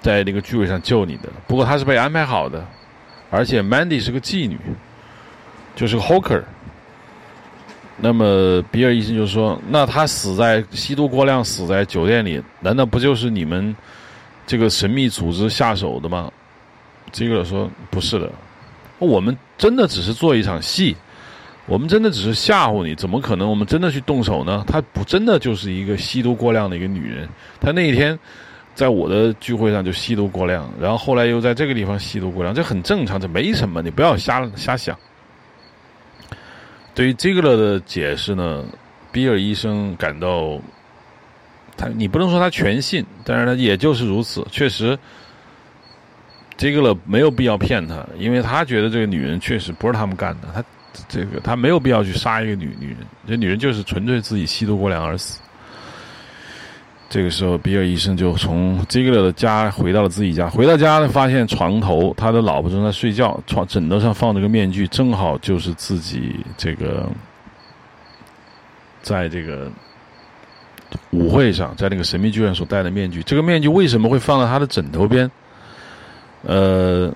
在那个聚会上救你的，不过她是被安排好的，而且 Mandy 是个妓女，就是个 hooker。那么比尔医生就说，那他死在吸毒过量死在酒店里，难道不就是你们这个神秘组织下手的吗？这个说，不是的，我们真的只是做一场戏，我们真的只是吓唬你，怎么可能我们真的去动手呢？她不真的就是一个吸毒过量的一个女人，她那一天在我的聚会上就吸毒过量，然后后来又在这个地方吸毒过量，这很正常，这没什么，你不要瞎瞎想。对于这个的解释呢，比尔医生感到他，你不能说他全信，但是他也就是如此，确实这个没有必要骗他，因为他觉得这个女人确实不是他们干的，他这个他没有必要去杀一个女女人，这女人就是纯粹自己吸毒过量而死。这个时候比尔医生就从基格勒的家回到了自己家，回到家呢，发现床头他的老婆正在睡觉，床枕头上放着个面具，正好就是自己这个在这个舞会上在那个神秘剧院所戴的面具。这个面具为什么会放在他的枕头边？呃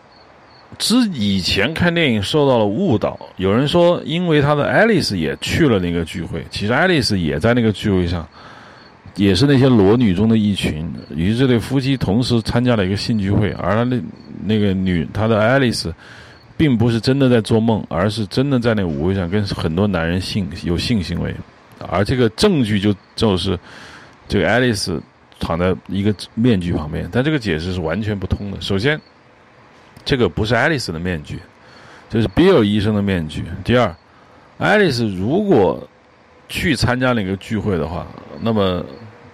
之以前看电影受到了误导，有人说因为他的爱丽丝也去了那个聚会，其实爱丽丝也在那个聚会上，也是那些裸女中的一群，于是这对夫妻同时参加了一个性聚会，而那那个女她的爱丽丝并不是真的在做梦，而是真的在那舞会上跟很多男人性有性行为，而这个证据就就是这个爱丽丝躺在一个面具旁边。但这个解释是完全不通的，首先这个不是爱丽丝的面具，这是比尔医生的面具。第二，爱丽丝如果去参加那个聚会的话，那么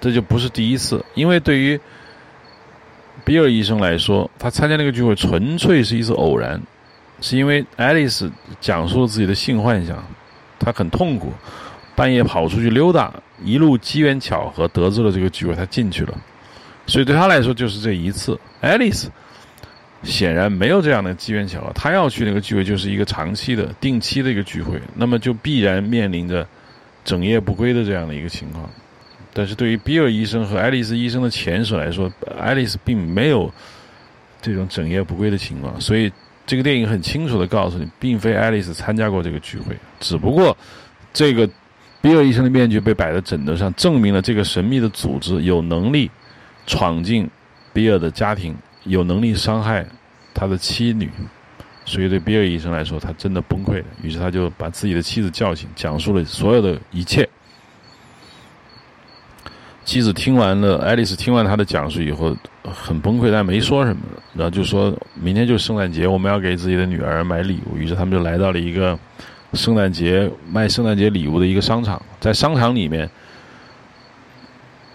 这就不是第一次，因为对于比尔医生来说，他参加那个聚会纯粹是一次偶然，是因为爱丽丝讲述自己的性幻想，她很痛苦，半夜跑出去溜达，一路机缘巧合得知了这个聚会，她进去了，所以对她来说就是这一次。爱丽丝显然没有这样的机缘巧合，她要去那个聚会就是一个长期的定期的一个聚会，那么就必然面临着整夜不归的这样的一个情况。但是对于比尔医生和爱丽丝医生的前手来说，爱丽丝并没有这种整夜不归的情况，所以这个电影很清楚的告诉你，并非爱丽丝参加过这个聚会，只不过这个比尔医生的面具被摆在枕头上，证明了这个神秘的组织有能力闯进比尔的家庭，有能力伤害他的妻女，所以对比尔医生来说他真的崩溃了，于是他就把自己的妻子叫醒，讲述了所有的一切。妻子听完了，爱丽丝听完他的讲述以后很崩溃，但没说什么，然后就说明天就圣诞节，我们要给自己的女儿买礼物，于是他们就来到了一个圣诞节卖圣诞节礼物的一个商场。在商场里面，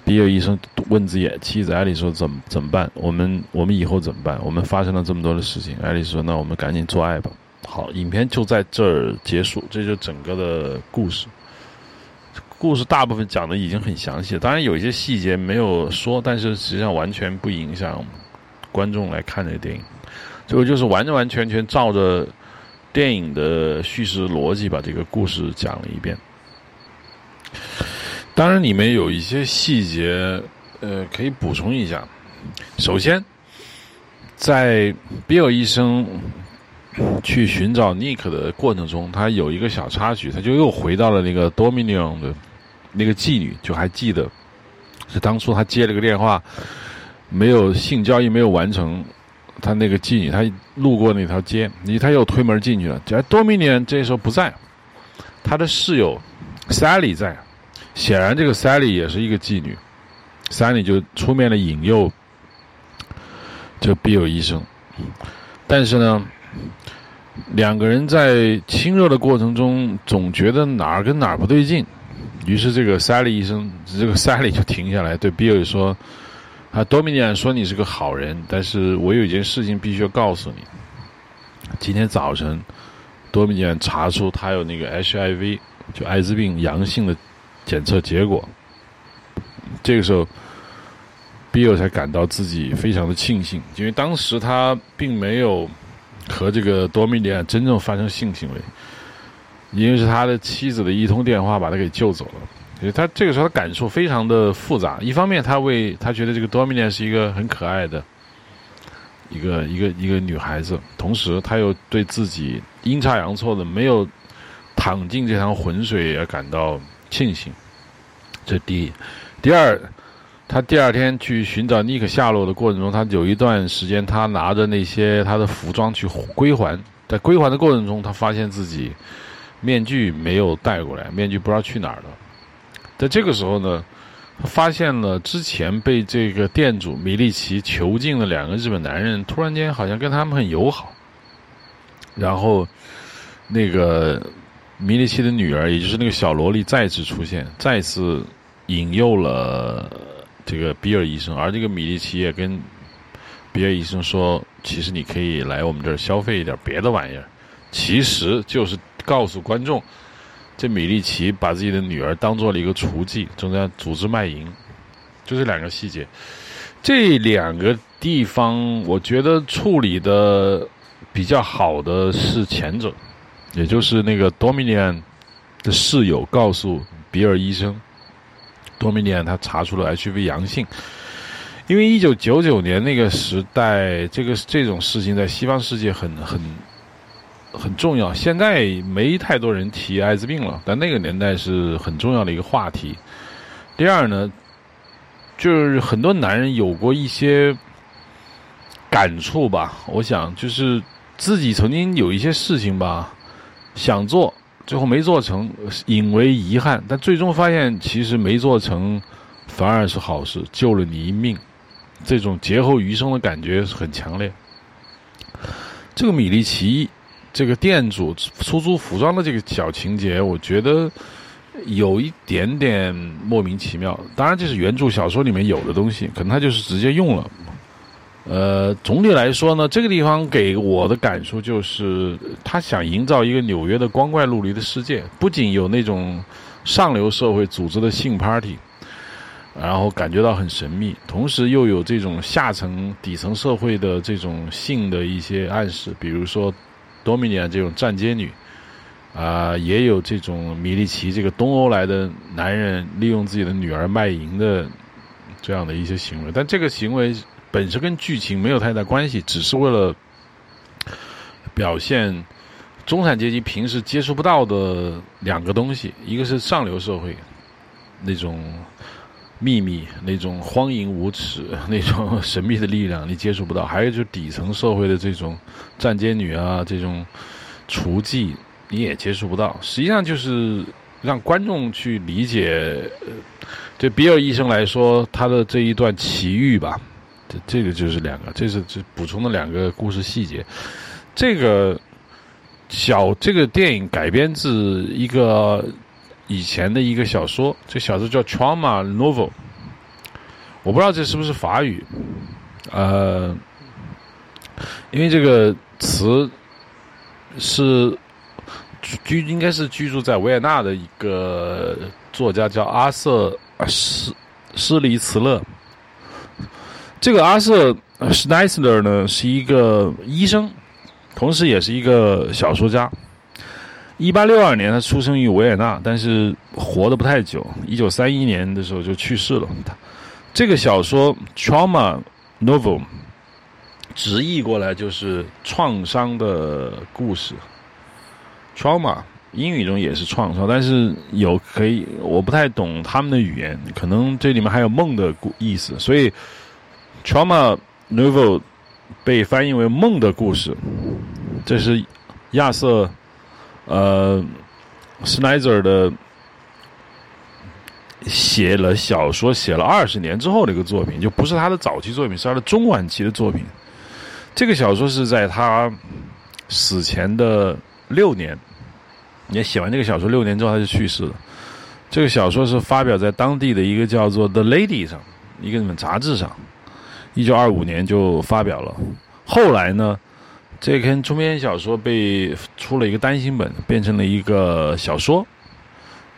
比尔医生问自己妻子艾丽说怎么怎么办，我们我们以后怎么办，我们发生了这么多的事情。艾丽说那我们赶紧做爱吧。好，影片就在这儿结束，这就是整个的故事。故事大部分讲的已经很详细了，当然有一些细节没有说，但是实际上完全不影响观众来看这个电影，最后就是完完全全照着电影的叙事逻辑把这个故事讲了一遍。当然里面有一些细节呃，可以补充一下。首先在比尔医生去寻找尼克的过程中，他有一个小插曲，他就又回到了那个 Dominion 的那个妓女，就还记得是当初他接了个电话，没有性交易没有完成，他那个妓女他路过那条街，他又推门进去了，而 Dominion 这时候不在，他的室友 Sally 在，显然这个 Sally 也是一个妓女， Sally 就出面的引诱这比尔医生。但是呢两个人在亲热的过程中总觉得哪儿跟哪儿不对劲，于是这个 Sally 医生这个 Sally 就停下来对比尔说啊，多米尼安说你是个好人，但是我有一件事情必须要告诉你。今天早晨多米尼安查出他有那个 H I V 就艾滋病阳性的检测结果，这个时候比尔才感到自己非常的庆幸，因为当时他并没有和这个多米尼安真正发生性行为，因为是他的妻子的一通电话把他给救走了。所以他这个时候他感受非常的复杂，一方面他为他觉得这个多米尼安是一个很可爱的一个一个一个女孩子，同时他又对自己阴差阳错的没有躺进这趟浑水而感到庆幸，这第一。第二，他第二天去寻找尼克下落的过程中，他有一段时间他拿着那些他的服装去归还，在归还的过程中他发现自己面具没有带过来，面具不知道去哪儿了。在这个时候呢，发现了之前被这个店主米利奇囚禁的两个日本男人，突然间好像跟他们很友好。然后那个米利奇的女儿，也就是那个小萝莉再次出现，再次引诱了这个比尔医生，而这个米利奇也跟比尔医生说，其实你可以来我们这儿消费一点别的玩意儿，其实就是告诉观众，这米利奇把自己的女儿当做了一个雏妓，正在组织卖淫。就这两个细节，这两个地方我觉得处理的比较好的是前者，也就是那个多米尼安的室友告诉比尔医生，多米尼安他查出了 H I V 阳性。因为一九九九年那个时代，这个这种事情在西方世界很很很重要，现在没太多人提艾滋病了，但那个年代是很重要的一个话题。第二呢，就是很多男人有过一些感触吧，我想就是自己曾经有一些事情吧，想做最后没做成，引为遗憾，但最终发现其实没做成反而是好事，救了你一命，这种劫后余生的感觉很强烈。这个米利奇这个店主出租服装的这个小情节，我觉得有一点点莫名其妙，当然这是原著小说里面有的东西，可能他就是直接用了。呃，总体来说呢，这个地方给我的感触就是他想营造一个纽约的光怪陆离的世界，不仅有那种上流社会组织的性 party，然后感觉到很神秘，同时又有这种下层底层社会的这种性的一些暗示，比如说多米尼安这种站街女啊、呃，也有这种米利奇这个东欧来的男人利用自己的女儿卖淫的这样的一些行为，但这个行为本身跟剧情没有太大关系，只是为了表现中产阶级平时接触不到的两个东西，一个是上流社会那种秘密，那种荒淫无耻，那种神秘的力量你接触不到，还有就是底层社会的这种站街女啊，这种雏妓你也接触不到。实际上就是让观众去理解，对比尔医生来说他的这一段奇遇吧，这这个就是两个，这是这补充的两个故事细节。这个小这个电影改编自一个以前的一个小说，这小说叫 Trauma Novel， 我不知道这是不是法语，呃，因为这个词是居应该是居住在维也纳的一个作家叫阿瑟施施里茨勒。这个阿瑟施奈斯勒呢是一个医生，同时也是一个小说家。一八六二年他出生于维也纳，但是活得不太久，一九三一年的时候就去世了。这个小说 Trauma Novel 直译过来就是创伤的故事， Trauma 英语中也是创伤，但是有可以我不太懂他们的语言，可能这里面还有梦的意思，所以 Trauma Novel 被翻译为梦的故事。这是亚瑟呃 Schneider 的写了小说写了二十年之后的一个作品，就不是他的早期作品，是他的中晚期的作品。这个小说是在他死前的六年，也写完这个小说六年之后他就去世了。这个小说是发表在当地的一个叫做 The Lady 上，一个杂志上，一九二五年就发表了。后来呢，这篇中篇小说被出了一个单行本，变成了一个小说。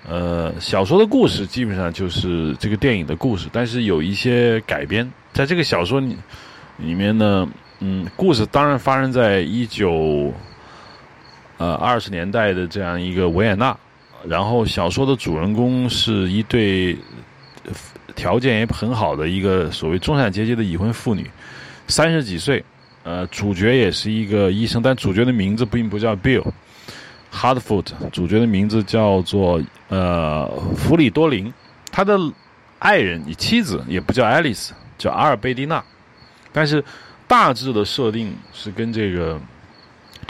呃，小说的故事基本上就是这个电影的故事，但是有一些改编。在这个小说里面呢，嗯，故事当然发生在一九呃二十年代的这样一个维也纳。然后小说的主人公是一对条件也很好的一个所谓中产阶级的已婚妇女，三十几岁。呃，主角也是一个医生，但主角的名字并不叫 Bill Hartfoot， 主角的名字叫做呃弗里多林。他的爱人与妻子也不叫 Alice， 叫阿尔贝蒂娜，但是大致的设定是跟这个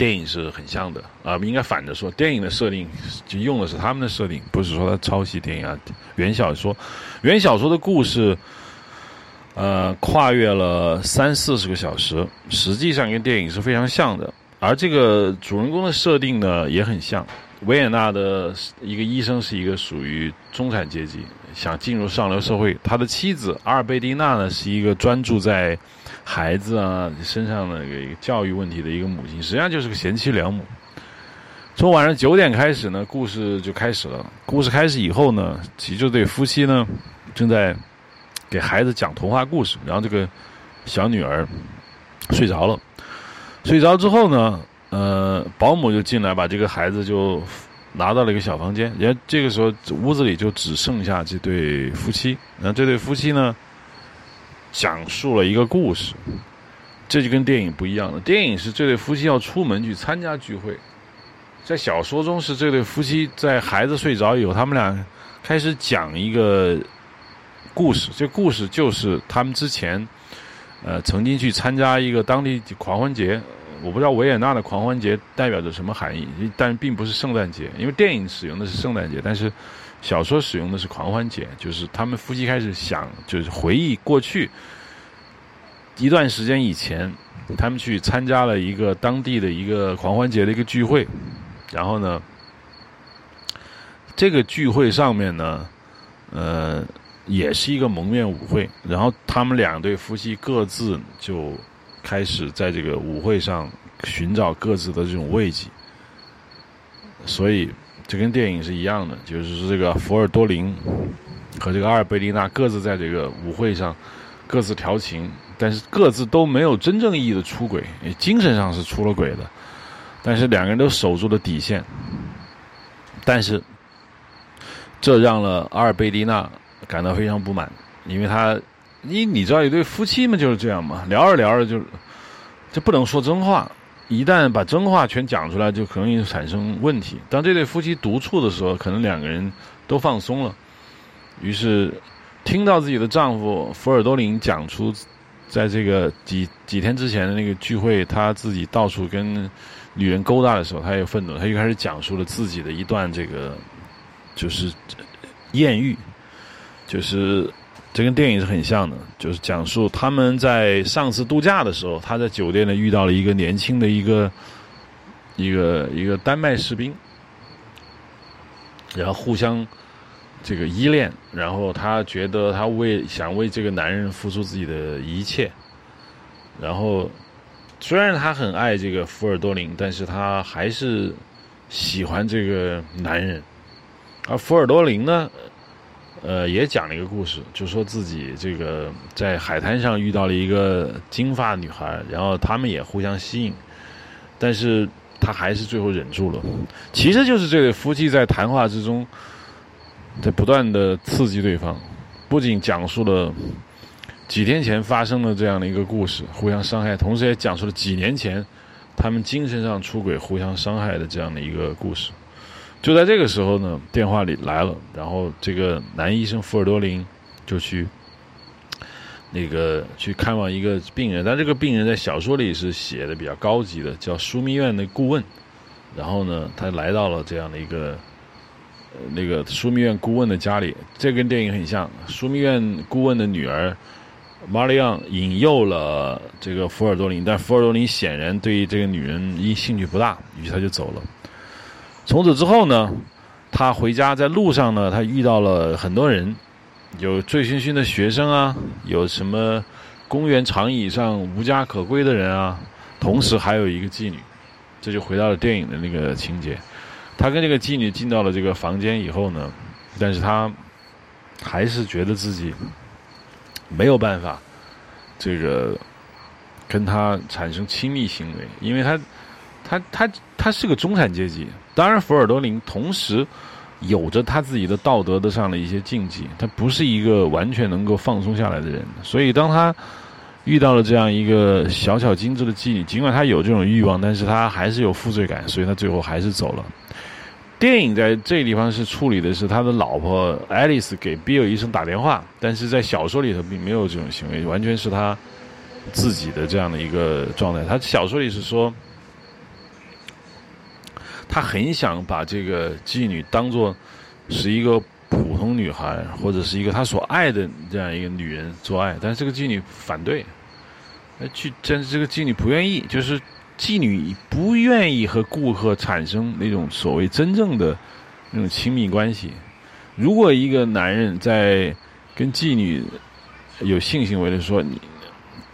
电影是很像的啊、呃，应该反着说，电影的设定就用的是他们的设定，不是说他抄袭电影啊。原小说，原小说的故事，呃，跨越了三四十个小时，实际上跟电影是非常像的。而这个主人公的设定呢，也很像。维也纳的一个医生是一个属于中产阶级，想进入上流社会。他的妻子阿尔贝蒂娜呢，是一个专注在孩子啊身上的一个教育问题的一个母亲，实际上就是个贤妻良母。从晚上九点开始呢，故事就开始了。故事开始以后呢，其实这对夫妻呢正在给孩子讲童话故事，然后这个小女儿睡着了，睡着之后呢。呃，保姆就进来，把这个孩子就拿到了一个小房间。然后这个时候，屋子里就只剩下这对夫妻。然后这对夫妻呢，讲述了一个故事。这就跟电影不一样了。电影是这对夫妻要出门去参加聚会，在小说中是这对夫妻在孩子睡着以后，他们俩开始讲一个故事。这故事就是他们之前呃曾经去参加一个当地狂欢节。我不知道维也纳的狂欢节代表着什么含义，但并不是圣诞节，因为电影使用的是圣诞节，但是小说使用的是狂欢节，就是他们夫妻开始想，就是回忆过去一段时间以前，他们去参加了一个当地的一个狂欢节的一个聚会，然后呢，这个聚会上面呢，呃，也是一个蒙面舞会，然后他们两对夫妻各自就开始在这个舞会上寻找各自的这种慰藉，所以这跟电影是一样的，就是这个佛尔多林和这个阿尔贝丽娜各自在这个舞会上各自调情，但是各自都没有真正意义的出轨，精神上是出了轨的，但是两个人都守住了底线，但是这让了阿尔贝丽娜感到非常不满，因为她你你知道一对夫妻们就是这样嘛，聊着聊着就就不能说真话，一旦把真话全讲出来就可能产生问题。当这对夫妻独处的时候，可能两个人都放松了，于是听到自己的丈夫佛尔多林讲出在这个几几天之前的那个聚会，他自己到处跟女人勾搭的时候，他也愤怒，他又开始讲述了自己的一段这个就是艳遇，就是这跟电影是很像的，就是讲述他们在上次度假的时候，他在酒店呢遇到了一个年轻的一个一个一个丹麦士兵，然后互相这个依恋，然后他觉得他为想为这个男人付出自己的一切，然后虽然他很爱这个福尔多林，但是他还是喜欢这个男人，而福尔多林呢呃，也讲了一个故事，就说自己这个在海滩上遇到了一个金发女孩，然后他们也互相吸引，但是他还是最后忍住了。其实就是这对夫妻在谈话之中，在不断的刺激对方，不仅讲述了几天前发生了这样的一个故事，互相伤害，同时也讲述了几年前他们精神上出轨、互相伤害的这样的一个故事。就在这个时候呢，电话里来了，然后这个男医生福尔多林就去那个去看望一个病人，但这个病人在小说里是写的比较高级的，叫枢密院的顾问。然后呢，他来到了这样的一个那个枢密院顾问的家里，这跟电影很像。枢密院顾问的女儿玛丽昂引诱了这个福尔多林，但福尔多林显然对这个女人一兴趣不大，于是他就走了。从此之后呢，他回家在路上呢，他遇到了很多人，有醉醺醺的学生啊，有什么公园长椅上无家可归的人啊，同时还有一个妓女，这就回到了电影的那个情节。他跟这个妓女进到了这个房间以后呢，但是他还是觉得自己没有办法这个跟他产生亲密行为，因为他他他他是个中产阶级。当然福尔多林同时有着他自己的道德的上的一些禁忌，他不是一个完全能够放松下来的人，所以当他遇到了这样一个小小精致的妓女，尽管他有这种欲望，但是他还是有负罪感，所以他最后还是走了。电影在这个地方是处理的是他的老婆爱丽丝给比尔医生打电话，但是在小说里头并没有这种行为，完全是他自己的这样的一个状态。他小说里是说他很想把这个妓女当作是一个普通女孩或者是一个他所爱的这样一个女人做爱，但是这个妓女反对，去但是这个妓女不愿意，就是妓女不愿意和顾客产生那种所谓真正的那种亲密关系。如果一个男人在跟妓女有性行为的时候，你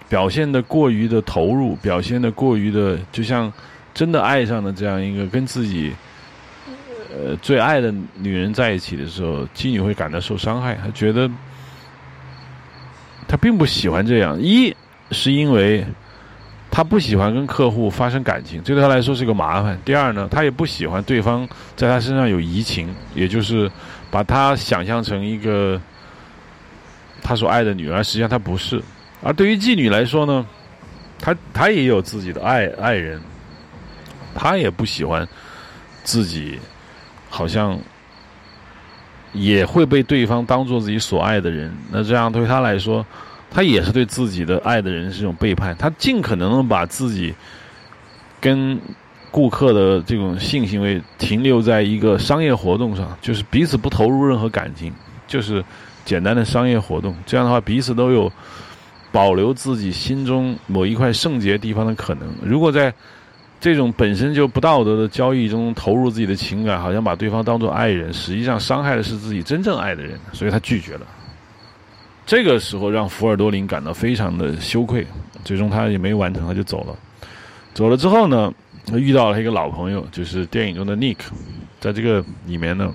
表现的过于的投入，表现的过于的就像真的爱上了这样一个跟自己呃最爱的女人在一起的时候，妓女会感到受伤害，她觉得她并不喜欢这样。一是因为她不喜欢跟客户发生感情，这对她来说是个麻烦。第二呢，她也不喜欢对方在她身上有移情，也就是把她想象成一个她所爱的女人，实际上她不是。而对于妓女来说呢，她她也有自己的爱爱人，她也不喜欢自己好像也会被对方当作自己所爱的人，那这样对她来说，她也是对自己的爱的人是一种背叛。她尽可能的把自己跟顾客的这种性行为停留在一个商业活动上，就是彼此不投入任何感情，就是简单的商业活动。这样的话，彼此都有保留自己心中某一块圣洁地方的可能。如果在这种本身就不道德的交易中投入自己的情感，好像把对方当作爱人，实际上伤害的是自己真正爱的人，所以他拒绝了。这个时候让福尔多林感到非常的羞愧，最终他也没完成，他就走了。走了之后呢，他遇到了一个老朋友，就是电影中的 Nick。 在这个里面呢，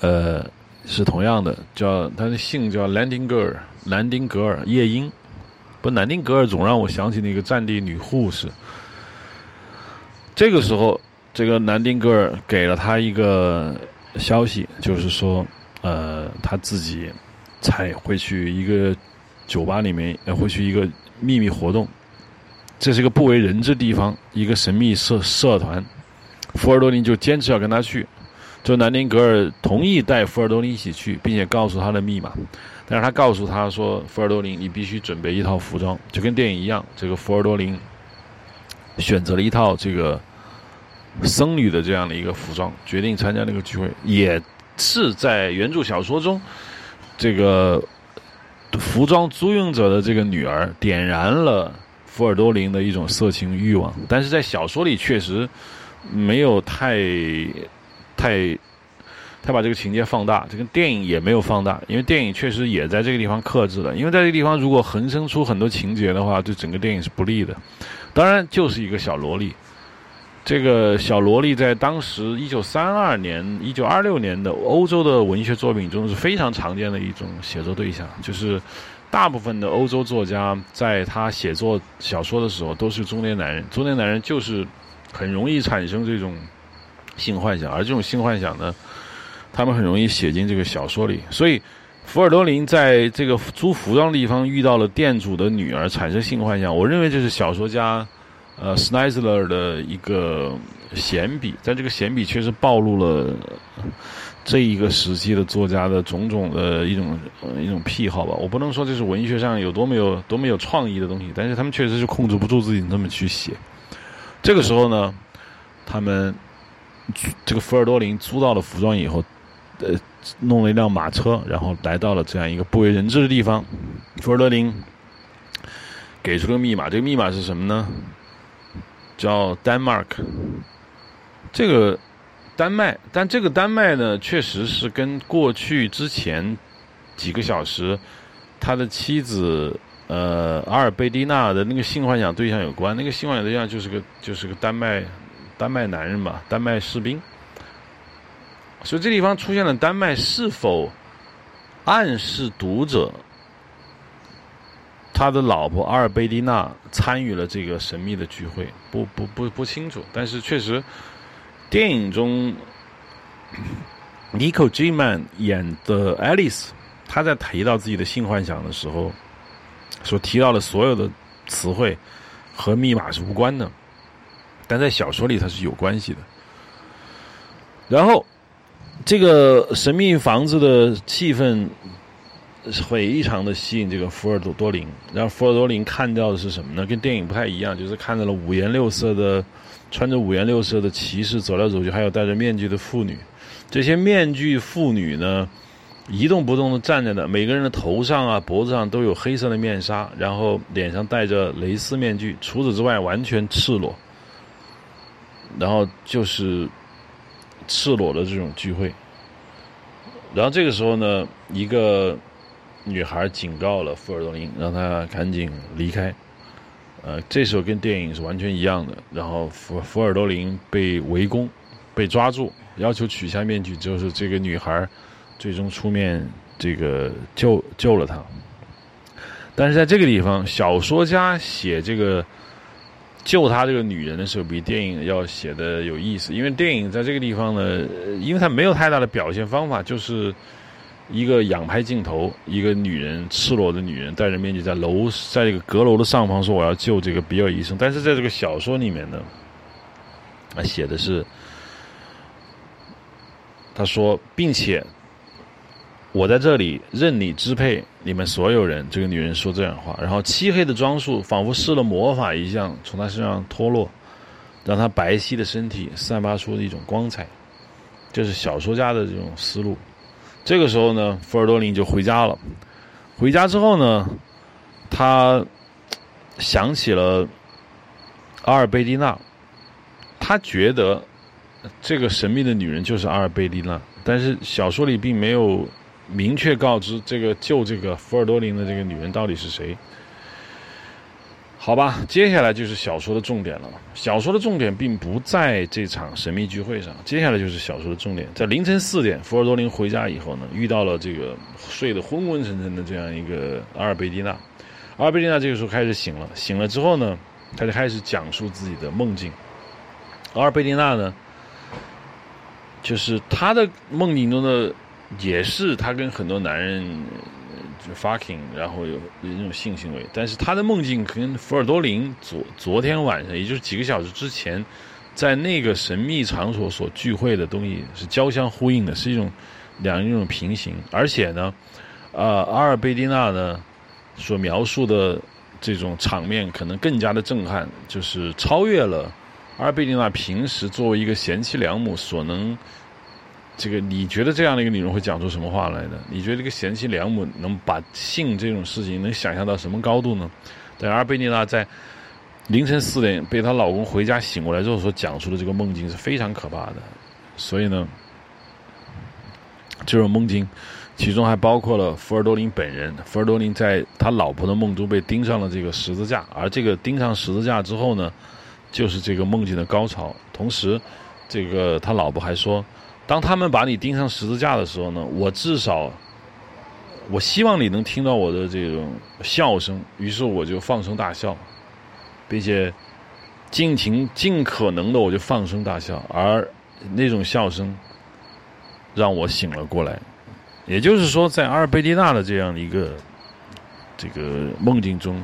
呃，是同样的，叫他的姓叫兰丁格尔，兰丁格尔夜莺。不，兰丁格尔总让我想起那个战地女护士。这个时候，这个兰丁格尔给了他一个消息，就是说，呃，他自己才会去一个酒吧里面，呃，会去一个秘密活动，这是一个不为人知地方，一个神秘社社团。福尔多林就坚持要跟他去，就兰丁格尔同意带福尔多林一起去，并且告诉他的密码。但是他告诉他说，福尔多林，你必须准备一套服装，就跟电影一样，这个福尔多林选择了一套这个僧侣的这样的一个服装，决定参加那个聚会。也是在原著小说中，这个服装租用者的这个女儿点燃了福尔多林的一种色情欲望，但是在小说里确实没有太太太把这个情节放大，这个电影也没有放大，因为电影确实也在这个地方克制了。因为在这个地方如果横生出很多情节的话，对整个电影是不利的。当然就是一个小萝莉，这个小萝莉在当时一九三二年一九二六年的欧洲的文学作品中是非常常见的一种写作对象，就是大部分的欧洲作家在他写作小说的时候都是中年男人，中年男人就是很容易产生这种性幻想，而这种性幻想呢，他们很容易写进这个小说里。所以福尔多林在这个租服装的地方遇到了店主的女儿，产生性幻想，我认为这是小说家呃 Schnitzler 的一个闲笔，但这个闲笔确实暴露了这一个时期的作家的种种的一种、呃、一种癖好吧。我不能说这是文学上有多么有多么有创意的东西，但是他们确实是控制不住自己那么去写。这个时候呢，他们这个福尔多林租到了服装以后，呃弄了一辆马车，然后来到了这样一个不为人知的地方。福尔多林给出个密码，这个密码是什么呢？叫丹麦。这个丹麦，但这个丹麦呢，确实是跟过去之前几个小时他的妻子呃阿尔贝蒂娜的那个性幻想对象有关。那个性幻想对象就是个就是个丹麦丹麦男人吧，丹麦士兵。所以这地方出现了丹麦，是否暗示读者他的老婆阿尔贝蒂娜参与了这个神秘的聚会？不不不不清楚，但是确实电影中 Nicole Kidman 演的 Alice， 她在提到自己的性幻想的时候所提到的所有的词汇和密码是无关的，但在小说里它是有关系的。然后这个神秘房子的气氛非常的吸引这个福尔多林，然后福尔多林看到的是什么呢？跟电影不太一样，就是看到了五颜六色的穿着五颜六色的骑士走来走去，还有戴着面具的妇女。这些面具妇女呢，一动不动的站着的，每个人的头上啊、脖子上都有黑色的面纱，然后脸上戴着蕾丝面具，除此之外完全赤裸。然后就是赤裸的这种聚会。然后这个时候呢，一个女孩警告了富尔多林，让他赶紧离开。呃，这时候跟电影是完全一样的。然后福福尔多林被围攻，被抓住，要求取下面具，就是这个女孩最终出面，这个救救了他。但是在这个地方，小说家写这个救他这个女人的时候，比电影要写的有意思，因为电影在这个地方呢，因为它没有太大的表现方法，就是一个仰拍镜头，一个女人，赤裸的女人，戴着面具在楼，在这个阁楼的上方说我要救这个比尔医生。但是在这个小说里面呢，啊，写的是，他说，并且我在这里任你支配你们所有人，这个女人说这样的话，然后漆黑的装束仿佛施了魔法一样从她身上脱落，让她白皙的身体散发出一种光彩。这是小说家的这种思路。这个时候呢，富尔多林就回家了。回家之后呢，他想起了阿尔贝蒂娜，他觉得这个神秘的女人就是阿尔贝蒂娜，但是小说里并没有明确告知这个救这个福尔多林的这个女人到底是谁。好吧，接下来就是小说的重点了。小说的重点并不在这场神秘聚会上，接下来就是小说的重点。在凌晨四点，福尔多林回家以后呢，遇到了这个睡得昏昏沉沉的这样一个阿尔贝蒂娜。阿尔贝蒂娜这个时候开始醒了，醒了之后呢，他就开始讲述自己的梦境。阿尔贝蒂娜呢，就是他的梦境中的也是他跟很多男人就 fucking， 然后有那种性行为，但是他的梦境跟福尔多林昨昨天晚上，也就是几个小时之前，在那个神秘场所所聚会的东西是交相呼应的，是一种两一种平行。而且呢，呃，阿尔贝蒂娜呢所描述的这种场面可能更加的震撼，就是超越了阿尔贝蒂娜平时作为一个贤妻良母所能。这个你觉得这样的一个女人会讲出什么话来呢？你觉得这个贤妻良母能把性这种事情能想象到什么高度呢？但阿尔贝蒂娜在凌晨四点被她老公回家醒过来之后所讲述的这个梦境是非常可怕的。所以呢，这种梦境其中还包括了福尔多林本人。福尔多林在他老婆的梦中被钉上了这个十字架，而这个钉上十字架之后呢，就是这个梦境的高潮。同时，这个他老婆还说，当他们把你钉上十字架的时候呢，我至少我希望你能听到我的这种笑声，于是我就放声大笑，并且尽情尽可能的我就放声大笑，而那种笑声让我醒了过来。也就是说，在阿尔贝蒂娜的这样的一个这个梦境中，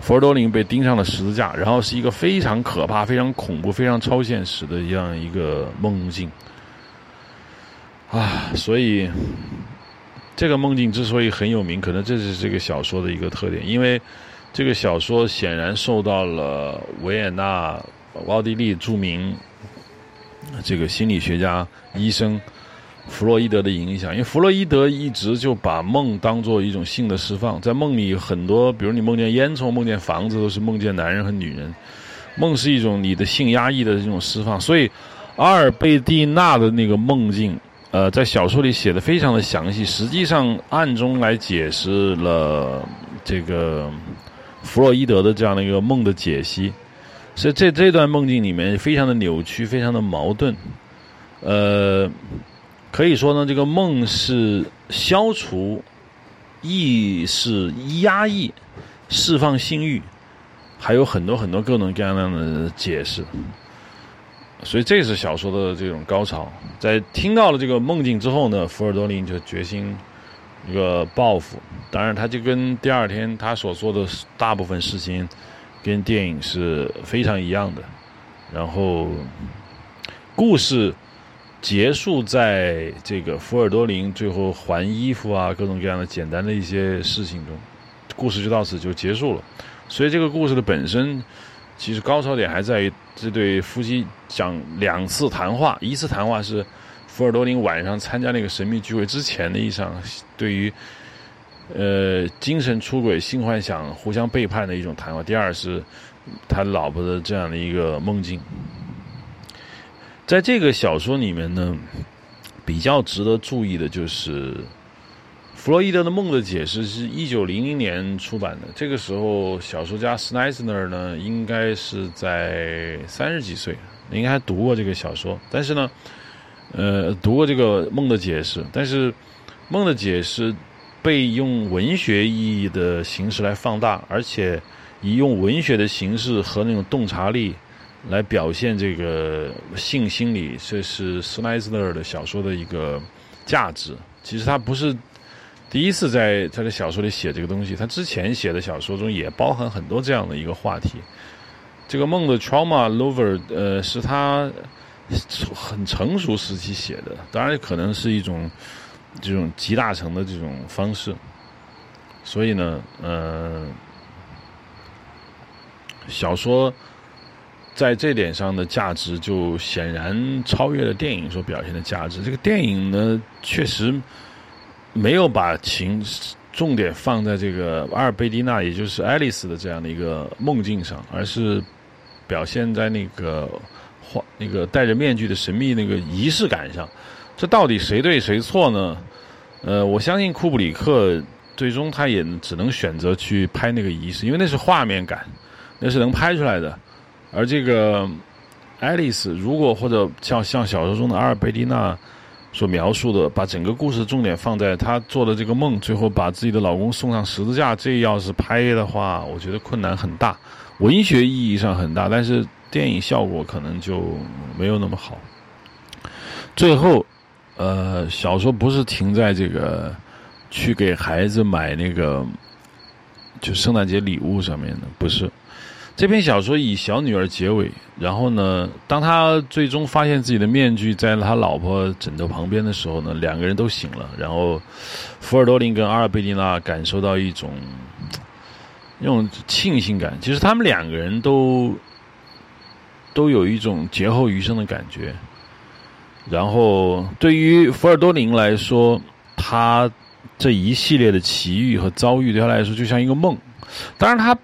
佛多林被钉上了十字架，然后是一个非常可怕、非常恐怖、非常超现实的这样一个梦境啊。所以这个梦境之所以很有名，可能这是这个小说的一个特点，因为这个小说显然受到了维也纳、奥地利著名这个心理学家、医生弗洛伊德的影响。因为弗洛伊德一直就把梦当作一种性的释放，在梦里很多，比如你梦见烟囱、梦见房子，都是梦见男人和女人。梦是一种你的性压抑的这种释放，所以阿尔贝蒂娜的那个梦境呃，在小说里写的非常的详细，实际上暗中来解释了这个弗洛伊德的这样的一个梦的解析。所以这这段梦境里面非常的扭曲，非常的矛盾。呃，可以说呢，这个梦是消除意识压抑、释放性欲，还有很多很多各种各样的解释。所以这是小说的这种高潮。在听到了这个梦境之后呢，福尔多林就决心一个报复。当然，他就跟第二天他所做的大部分事情跟电影是非常一样的。然后故事结束在这个福尔多林最后还衣服啊，各种各样的简单的一些事情中，故事就到此就结束了。所以这个故事的本身其实高潮点还在于这对夫妻讲两次谈话，一次谈话是福尔多林晚上参加那个神秘聚会之前的一场对于呃精神出轨、性幻想、互相背叛的一种谈话，第二是他老婆的这样的一个梦境。在这个小说里面呢，比较值得注意的就是弗洛伊德的梦的解释是一九零零年出版的，这个时候小说家施奈斯那儿呢应该是在三十几岁，应该还读过这个小说，但是呢呃，读过这个梦的解释，但是梦的解释被用文学意义的形式来放大，而且以用文学的形式和那种洞察力来表现这个性心理，这是施奈斯那儿的小说的一个价值。其实他不是第一次在他的小说里写这个东西，他之前写的小说中也包含很多这样的一个话题。这个梦的 trauma lover 呃，是他很成熟时期写的，当然可能是一种这种集大成的这种方式。所以呢呃，小说在这点上的价值就显然超越了电影所表现的价值。这个电影呢确实没有把情重点放在这个阿尔贝蒂娜，也就是爱丽丝的这样的一个梦境上，而是表现在那个那个戴着面具的神秘那个仪式感上。这到底谁对谁错呢？呃，我相信库布里克最终他也只能选择去拍那个仪式，因为那是画面感，那是能拍出来的。而这个爱丽丝，如果或者像像小说中的阿尔贝蒂娜所描述的，把整个故事重点放在她做的这个梦，最后把自己的老公送上十字架，这要是拍的话，我觉得困难很大，文学意义上很大，但是电影效果可能就没有那么好。最后呃，小说不是停在这个去给孩子买那个就圣诞节礼物上面的，不是，这篇小说以小女儿结尾，然后呢当他最终发现自己的面具在他老婆枕头旁边的时候呢，两个人都醒了，然后福尔多林跟阿尔贝蒂娜感受到一种那种庆幸感，其实他们两个人都都有一种劫后余生的感觉。然后对于福尔多林来说，他这一系列的奇遇和遭遇对他来说就像一个梦，当然他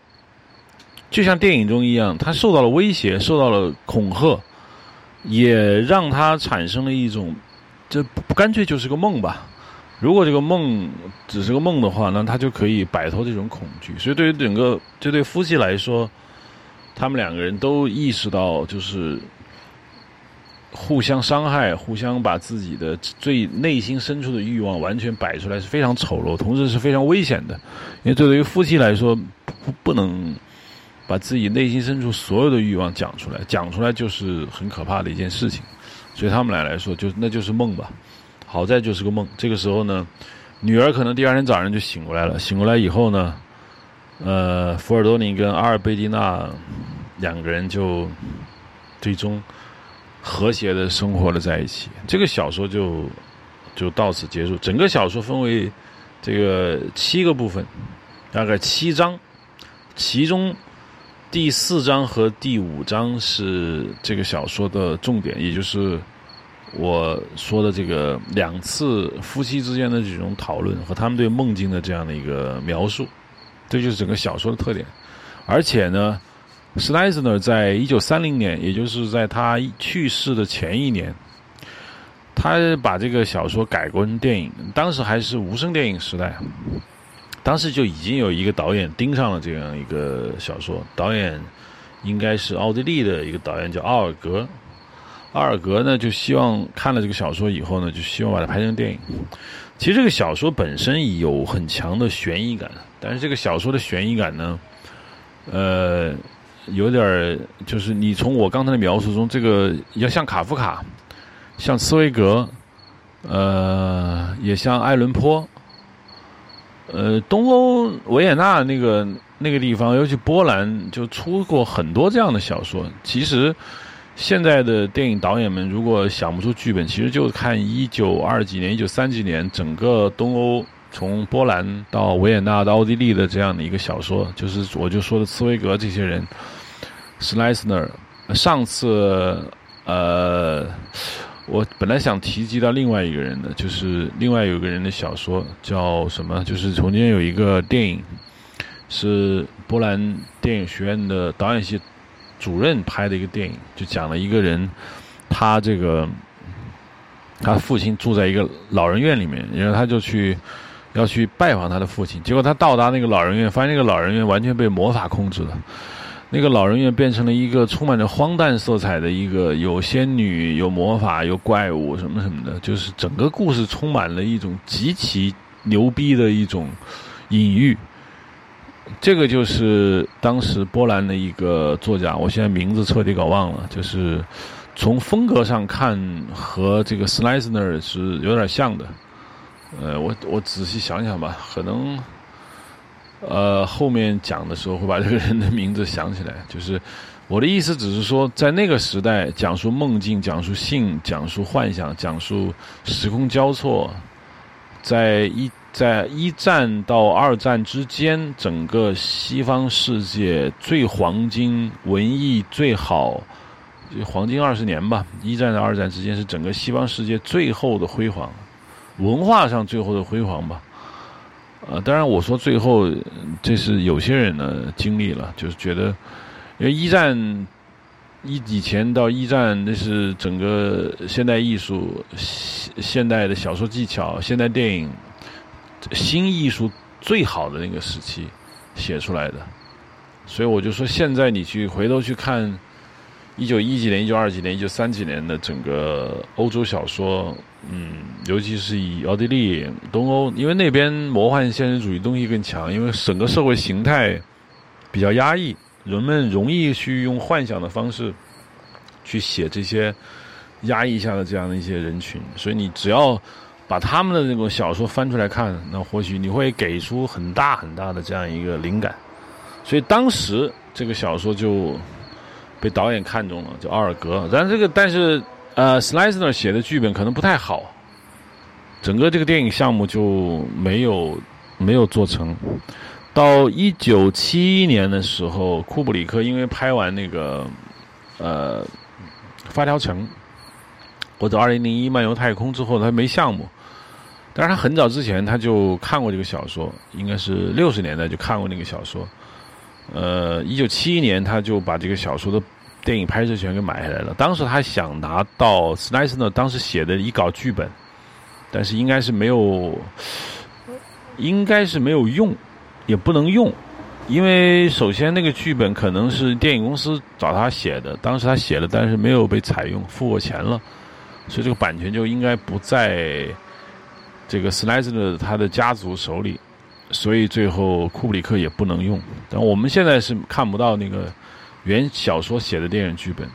就像电影中一样，他受到了威胁，受到了恐吓，也让他产生了一种这干脆就是个梦吧，如果这个梦只是个梦的话，那他就可以摆脱这种恐惧。所以对于整个这对夫妻来说，他们两个人都意识到就是互相伤害，互相把自己的最内心深处的欲望完全摆出来是非常丑陋，同时是非常危险的，因为对于夫妻来说 不, 不能把自己内心深处所有的欲望讲出来，讲出来就是很可怕的一件事情，所以他们俩来说就那就是梦吧，好在就是个梦。这个时候呢，女儿可能第二天早上就醒过来了，醒过来以后呢，呃，福尔多林跟阿尔贝蒂娜两个人就最终和谐的生活了在一起。这个小说就就到此结束。整个小说分为这个七个部分，大概七章，其中第四章和第五章是这个小说的重点，也就是我说的这个两次夫妻之间的这种讨论和他们对梦境的这样的一个描述，这就是整个小说的特点。而且呢，施奈斯呢在一九三零年，也就是在他去世的前一年，他把这个小说改过成电影，当时还是无声电影时代，当时就已经有一个导演盯上了这样一个小说，导演应该是奥地利的一个导演叫奥尔格，奥尔格呢就希望看了这个小说以后呢，就希望把它拍成电影。其实这个小说本身有很强的悬疑感，但是这个小说的悬疑感呢，呃，有点就是你从我刚才的描述中，这个要像卡夫卡，像茨威格，呃，也像爱伦坡。呃，东欧维也纳那个那个地方，尤其波兰就出过很多这样的小说。其实现在的电影导演们如果想不出剧本，其实就看一九二几年、一九三几年整个东欧从波兰到维也纳到奥地利的这样的一个小说，就是我就说的茨威格这些人， Schlesner 上次呃，我本来想提及到另外一个人的，就是另外有一个人的小说叫什么？就是从前有一个电影，是波兰电影学院的导演系主任拍的一个电影，就讲了一个人，他这个他父亲住在一个老人院里面，然后他就去。要去拜访他的父亲，结果他到达那个老人院，发现那个老人院完全被魔法控制了。那个老人院变成了一个充满着荒诞色彩的一个，有仙女、有魔法、有怪物什么什么的，就是整个故事充满了一种极其牛逼的一种隐喻。这个就是当时波兰的一个作家，我现在名字彻底搞忘了，就是从风格上看和这个 Schlesner 是有点像的。呃，我我仔细想想吧，可能，呃，后面讲的时候会把这个人的名字想起来。就是我的意思，只是说，在那个时代，讲述梦境、讲述性、讲述幻想、讲述时空交错，在一在一战到二战之间，整个西方世界最黄金、文艺最好，黄金二十年吧，一战到二战之间是整个西方世界最后的辉煌。文化上最后的辉煌吧，呃，当然我说最后，这是有些人呢经历了，就是觉得，因为一战一以前到一战，那是整个现代艺术、现代的小说技巧、现代电影、新艺术最好的那个时期写出来的，所以我就说，现在你去回头去看一九一几年、一九二几年、一九三几年的整个欧洲小说。嗯，尤其是以奥地利、东欧，因为那边魔幻现实主义东西更强，因为整个社会形态比较压抑，人们容易去用幻想的方式去写这些压抑下的这样的一些人群，所以你只要把他们的那种小说翻出来看，那或许你会给出很大很大的这样一个灵感。所以当时这个小说就被导演看中了，就奥尔格。但这个但是。呃 Schlesner 写的剧本可能不太好，整个这个电影项目就没有没有做成。到一九七一年的时候，库布里克因为拍完那个呃《发条城》或者《二零零一漫游太空》之后，他没项目。但是他很早之前他就看过这个小说，应该是六十年代就看过那个小说。呃，一九七一年他就把这个小说的。电影拍摄权给买下来了。当时他想拿到 Schlesner 当时写的一稿剧本，但是应该是没有，应该是没有用，也不能用，因为首先那个剧本可能是电影公司找他写的，当时他写了，但是没有被采用，付过钱了，所以这个版权就应该不在这个 Schlesner 他的家族手里，所以最后库布里克也不能用。但我们现在是看不到那个。原小说写的电影剧本，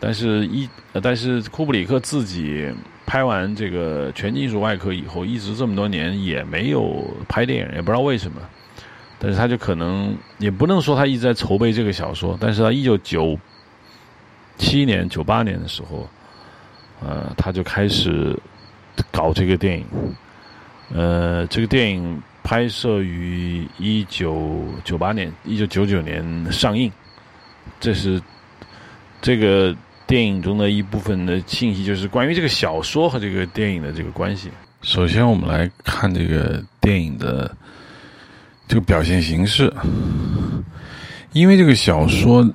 但是一但是库布里克自己拍完这个《全境艺术外壳》以后，一直这么多年也没有拍电影，也不知道为什么。但是他就可能也不能说他一直在筹备这个小说，但是他一九九七年、九八年的时候，呃，他就开始搞这个电影。呃，这个电影拍摄于一九九八年、一九九九年上映。这是这个电影中的一部分的信息，就是关于这个小说和这个电影的这个关系。首先我们来看这个电影的这个表现形式，因为这个小说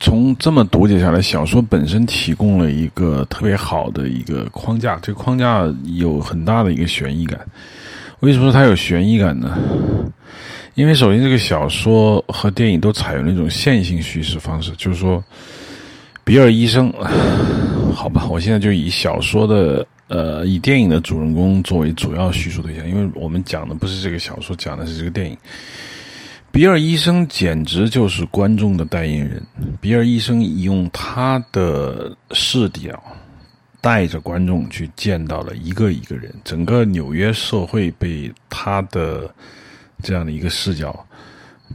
从这么读解下来，小说本身提供了一个特别好的一个框架，这个框架有很大的一个悬疑感。为什么说它有悬疑感呢？因为首先这个小说和电影都采用了一种线性叙事方式，就是说比尔医生，好吧，我现在就以小说的呃以电影的主人公作为主要叙述对象，因为我们讲的不是这个小说，讲的是这个电影。比尔医生简直就是观众的代言人，比尔医生用他的视角带着观众去见到了一个一个人，整个纽约社会被他的这样的一个视角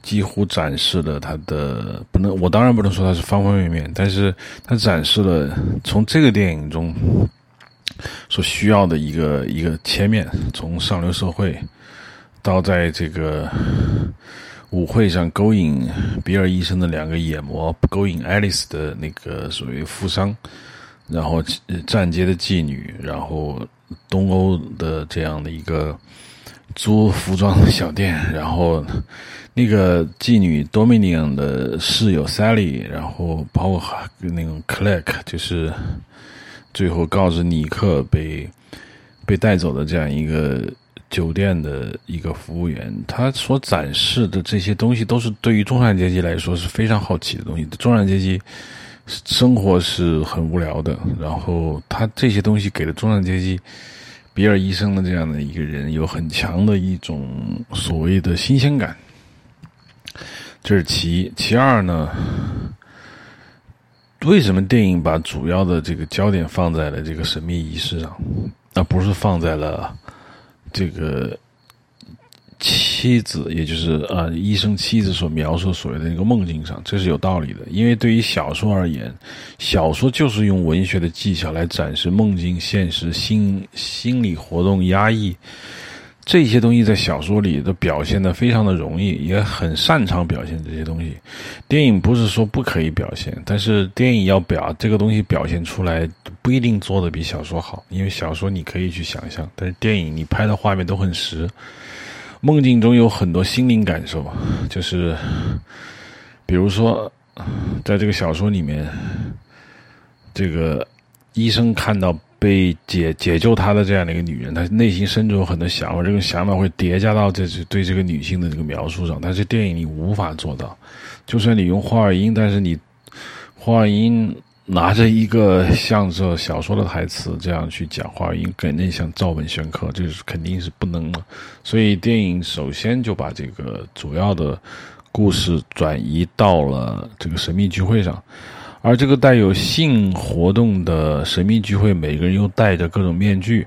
几乎展示了他的，不能，我当然不能说他是方方面面，但是他展示了从这个电影中所需要的一个一个切面，从上流社会到在这个舞会上勾引比尔医生的两个野魔，勾引爱丽丝的那个所谓富商，然后站街的妓女，然后东欧的这样的一个租服装的小店，然后那个妓女 Dominion 的室友 Sally， 然后包括那种 Clark， 就是最后告知尼克被被带走的这样一个酒店的一个服务员，他所展示的这些东西都是对于中产阶级来说是非常好奇的东西。中产阶级生活是很无聊的，然后他这些东西给了中产阶级比尔医生的这样的一个人有很强的一种所谓的新鲜感，这是其一。其二呢，为什么电影把主要的这个焦点放在了这个神秘仪式上，而不是放在了这个妻子，也就是啊医生妻子所描述所谓的那个梦境上？这是有道理的，因为对于小说而言，小说就是用文学的技巧来展示梦境、现实、心心理活动、压抑这些东西，在小说里都表现得非常的容易，也很擅长表现这些东西。电影不是说不可以表现，但是电影要表这个东西表现出来不一定做得比小说好，因为小说你可以去想象，但是电影你拍的画面都很实。梦境中有很多心灵感受，就是比如说在这个小说里面，这个医生看到被解解救他的这样的一个女人，她内心深处有很多想法，这种想法会叠加到这对这个女性的这个描述上，但是电影你无法做到。就算你用画外音，但是你画外音拿着一个像这小说的台词这样去讲话，应肯定像照本宣科，这是肯定是不能的。所以电影首先就把这个主要的故事转移到了这个神秘聚会上，而这个带有性活动的神秘聚会，每个人又戴着各种面具，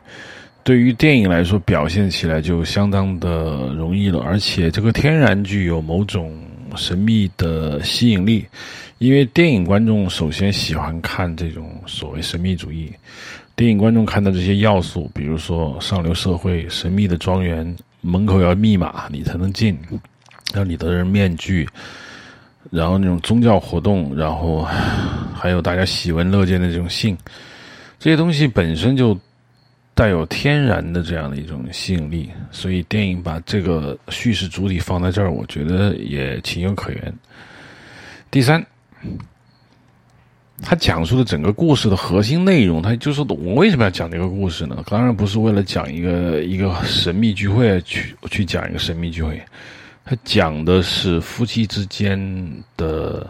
对于电影来说表现起来就相当的容易了，而且这个天然具有某种神秘的吸引力，因为电影观众首先喜欢看这种所谓神秘主义，电影观众看到这些要素，比如说上流社会、神秘的庄园，门口要密码你才能进，要你的人面具，然后那种宗教活动，然后还有大家喜闻乐见的这种性，这些东西本身就带有天然的这样的一种吸引力，所以电影把这个叙事主体放在这儿，我觉得也情有可原。第三，他讲述的整个故事的核心内容，他就是我为什么要讲这个故事呢？当然不是为了讲一个一个神秘聚会去去讲一个神秘聚会，他讲的是夫妻之间的，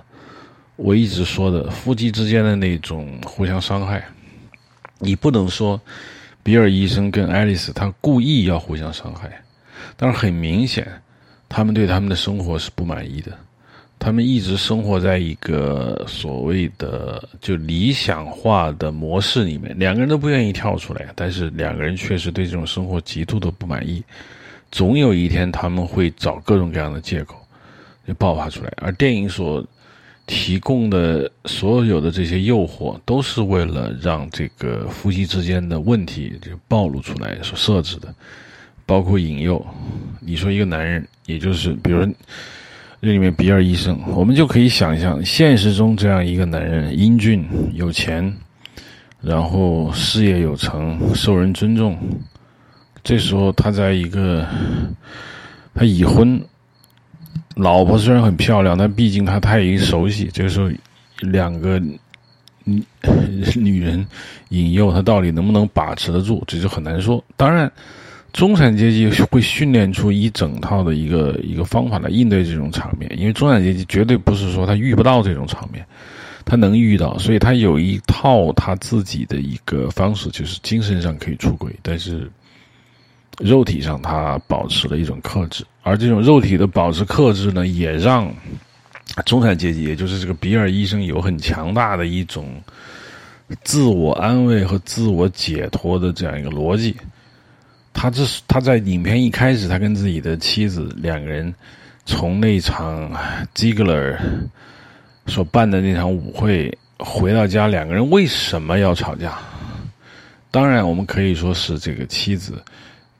我一直说的夫妻之间的那种互相伤害。你不能说比尔医生跟爱丽丝他故意要互相伤害，但是很明显他们对他们的生活是不满意的，他们一直生活在一个所谓的就理想化的模式里面，两个人都不愿意跳出来，但是两个人确实对这种生活极度的不满意，总有一天他们会找各种各样的借口就爆发出来。而电影所提供的所有的这些诱惑，都是为了让这个夫妻之间的问题就暴露出来所设置的，包括引诱。你说一个男人，也就是比如这里面比尔医生，我们就可以想象现实中这样一个男人，英俊有钱，然后事业有成，受人尊重，这时候他在一个他已婚，老婆虽然很漂亮，但毕竟他太已熟悉，这个时候两个女人引诱他，到底能不能把持得住，这就很难说。当然中产阶级会训练出一整套的一个一个方法来应对这种场面，因为中产阶级绝对不是说他遇不到这种场面，他能遇到，所以他有一套他自己的一个方式，就是精神上可以出轨，但是肉体上他保持了一种克制。而这种肉体的保持克制呢，也让中产阶级，也就是这个比尔医生，有很强大的一种自我安慰和自我解脱的这样一个逻辑。他这他在影片一开始，他跟自己的妻子两个人从那场基格勒所办的那场舞会回到家，两个人为什么要吵架？当然我们可以说是这个妻子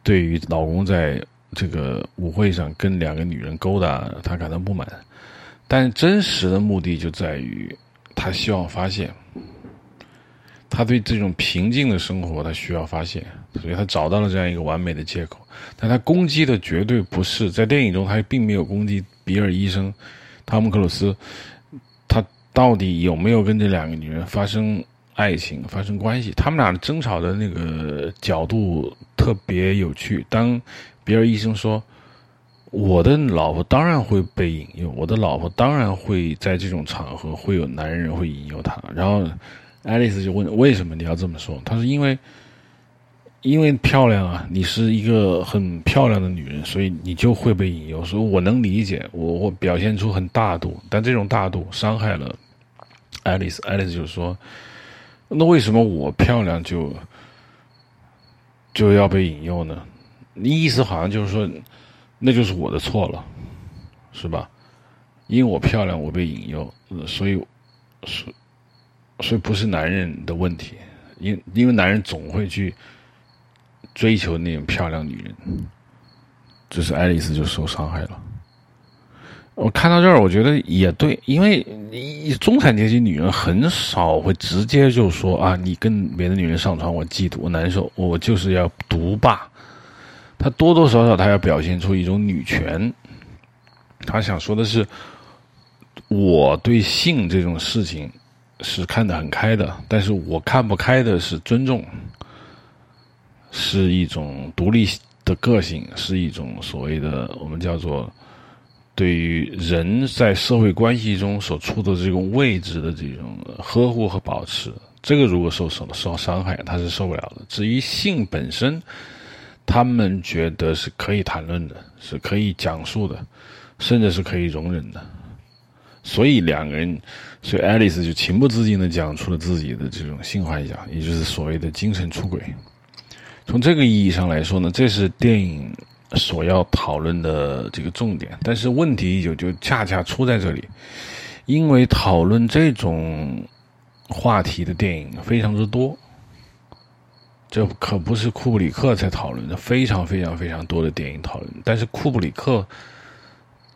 对于老公在这个舞会上跟两个女人勾搭，他感到不满，但真实的目的就在于他希望发泄，他对这种平静的生活他需要发泄，所以他找到了这样一个完美的借口。但他攻击的绝对不是，在电影中他并没有攻击比尔医生汤姆克鲁斯他到底有没有跟这两个女人发生爱情发生关系，他们俩争吵的那个角度特别有趣。当比尔医生说我的老婆当然会被引诱，我的老婆当然会在这种场合会有男人会引诱她，然后爱丽丝就问为什么你要这么说，她说因为因为漂亮啊，你是一个很漂亮的女人，所以你就会被引诱，所以我能理解，我我表现出很大度，但这种大度伤害了爱丽丝。爱丽丝就说那为什么我漂亮就就要被引诱呢，你意思好像就是说那就是我的错了是吧，因为我漂亮我被引诱、呃、所以所以所以不是男人的问题，因因为男人总会去追求那种漂亮女人，这是爱丽丝就受伤害了。我看到这儿我觉得也对，因为中产阶级女人很少会直接就说啊你跟别的女人上床我嫉妒我难受我就是要独霸，她多多少少她要表现出一种女权，她想说的是我对性这种事情是看得很开的，但是我看不开的是尊重，是一种独立的个性，是一种所谓的我们叫做对于人在社会关系中所处的这种位置的这种呵护和保持，这个如果受受受伤害他是受不了的。至于性本身他们觉得是可以谈论的，是可以讲述的，甚至是可以容忍的，所以两个人所以爱丽丝就情不自禁地讲出了自己的这种性幻想，也就是所谓的精神出轨。从这个意义上来说呢，这是电影所要讨论的这个重点，但是问题就就恰恰出在这里，因为讨论这种话题的电影非常之多，这可不是库布里克才讨论的，非常非常非常多的电影讨论，但是库布里克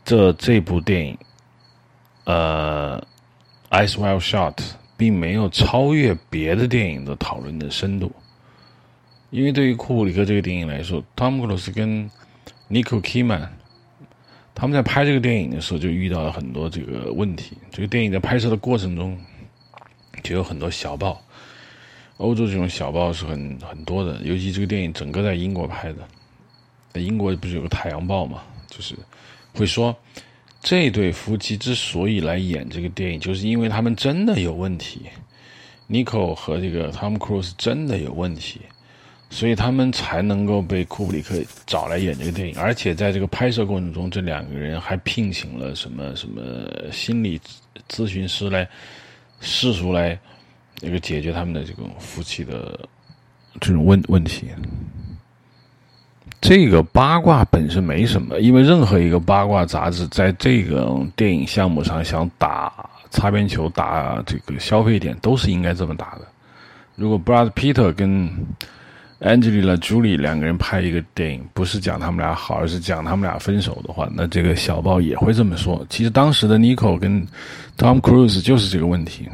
这这部电影呃《Eyes Wide Shut》并没有超越别的电影的讨论的深度，因为对于库布里克这个电影来说，汤姆克鲁斯跟尼可基曼他们在拍这个电影的时候就遇到了很多这个问题，这个电影在拍摄的过程中就有很多小报，欧洲这种小报是很很多的，尤其这个电影整个在英国拍的，在英国不是有个太阳报嘛，就是会说这对夫妻之所以来演这个电影就是因为他们真的有问题，尼可和这个汤姆克鲁斯真的有问题，所以他们才能够被库布里克找来演这个电影，而且在这个拍摄过程中这两个人还聘请了什么什么心理咨询师来试图来那个解决他们的这种夫妻的这种问问题。这个八卦本身没什么，因为任何一个八卦杂志在这个电影项目上想打擦边球打这个消费点都是应该这么打的。如果 Brad Pitt 跟Angelina Jolie 两个人拍一个电影不是讲他们俩好而是讲他们俩分手的话，那这个小报也会这么说。其实当时的 Nico 跟 Tom Cruise 就是这个问题，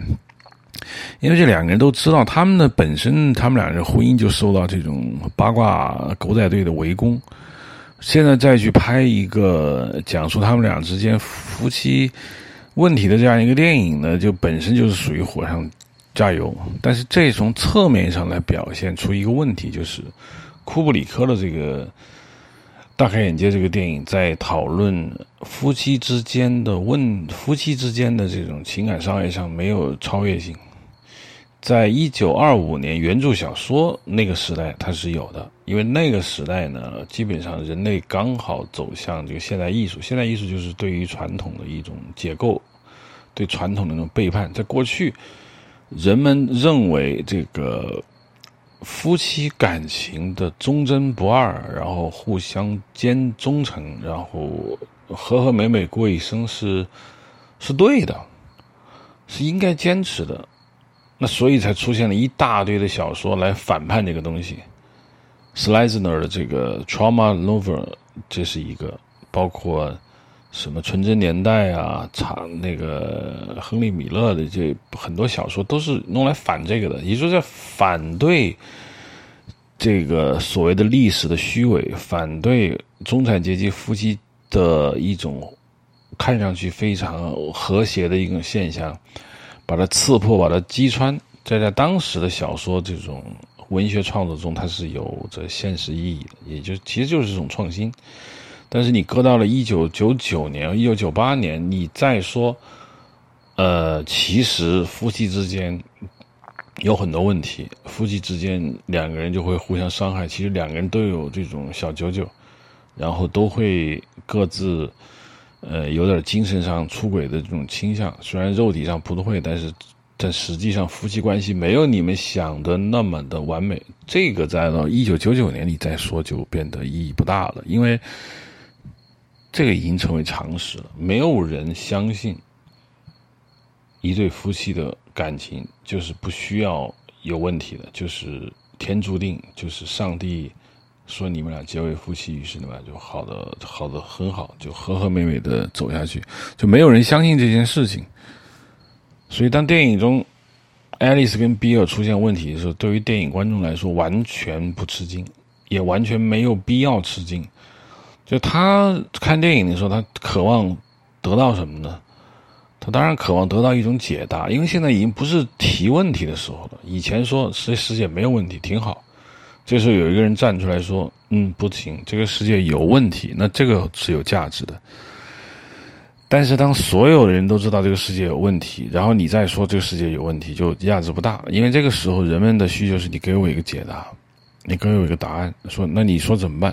因为这两个人都知道他们的本身他们俩的婚姻就受到这种八卦狗仔队的围攻，现在再去拍一个讲述他们俩之间夫妻问题的这样一个电影呢，就本身就是属于火上加油。但是这从侧面上来表现出一个问题，就是库布里克的这个大开眼界这个电影在讨论夫妻之间的问夫妻之间的这种情感伤害上没有超越性。在一九二五年原著小说那个时代它是有的，因为那个时代呢基本上人类刚好走向这个现代艺术，现代艺术就是对于传统的一种解构，对传统的那种背叛。在过去人们认为这个夫妻感情的忠贞不二，然后互相兼忠诚，然后和和美美过一生是是对的，是应该坚持的，那所以才出现了一大堆的小说来反叛这个东西。Slezner 的这个 trauma novel 这是一个，包括什么纯真年代啊，查那个亨利米勒的这很多小说都是弄来反这个的，也就是反对这个所谓的历史的虚伪，反对中产阶级夫妻的一种看上去非常和谐的一种现象，把它刺破，把它击穿。这在当时的小说这种文学创作中，它是有着现实意义的，也就其实就是一种创新。但是你搁到了一九九九年、一九九八年，你再说呃，其实夫妻之间有很多问题，夫妻之间两个人就会互相伤害，其实两个人都有这种小九九，然后都会各自呃有点精神上出轨的这种倾向，虽然肉体上不会，但是但实际上夫妻关系没有你们想的那么的完美。这个在到一九九九年你再说就变得意义不大了，因为这个已经成为常识了，没有人相信一对夫妻的感情就是不需要有问题的，就是天注定，就是上帝说你们俩结为夫妻，于是你们俩就好的好的很好，就和和美美的走下去，就没有人相信这件事情。所以当电影中爱丽丝跟比尔出现问题的时候，对于电影观众来说完全不吃惊，也完全没有必要吃惊。就他看电影的时候，他渴望得到什么呢？他当然渴望得到一种解答，因为现在已经不是提问题的时候了。以前说谁世界没有问题挺好，这时候有一个人站出来说嗯不行，这个世界有问题，那这个是有价值的。但是当所有的人都知道这个世界有问题，然后你再说这个世界有问题就价值不大，因为这个时候人们的需求是你给我一个解答，你给我一个答案，说那你说怎么办，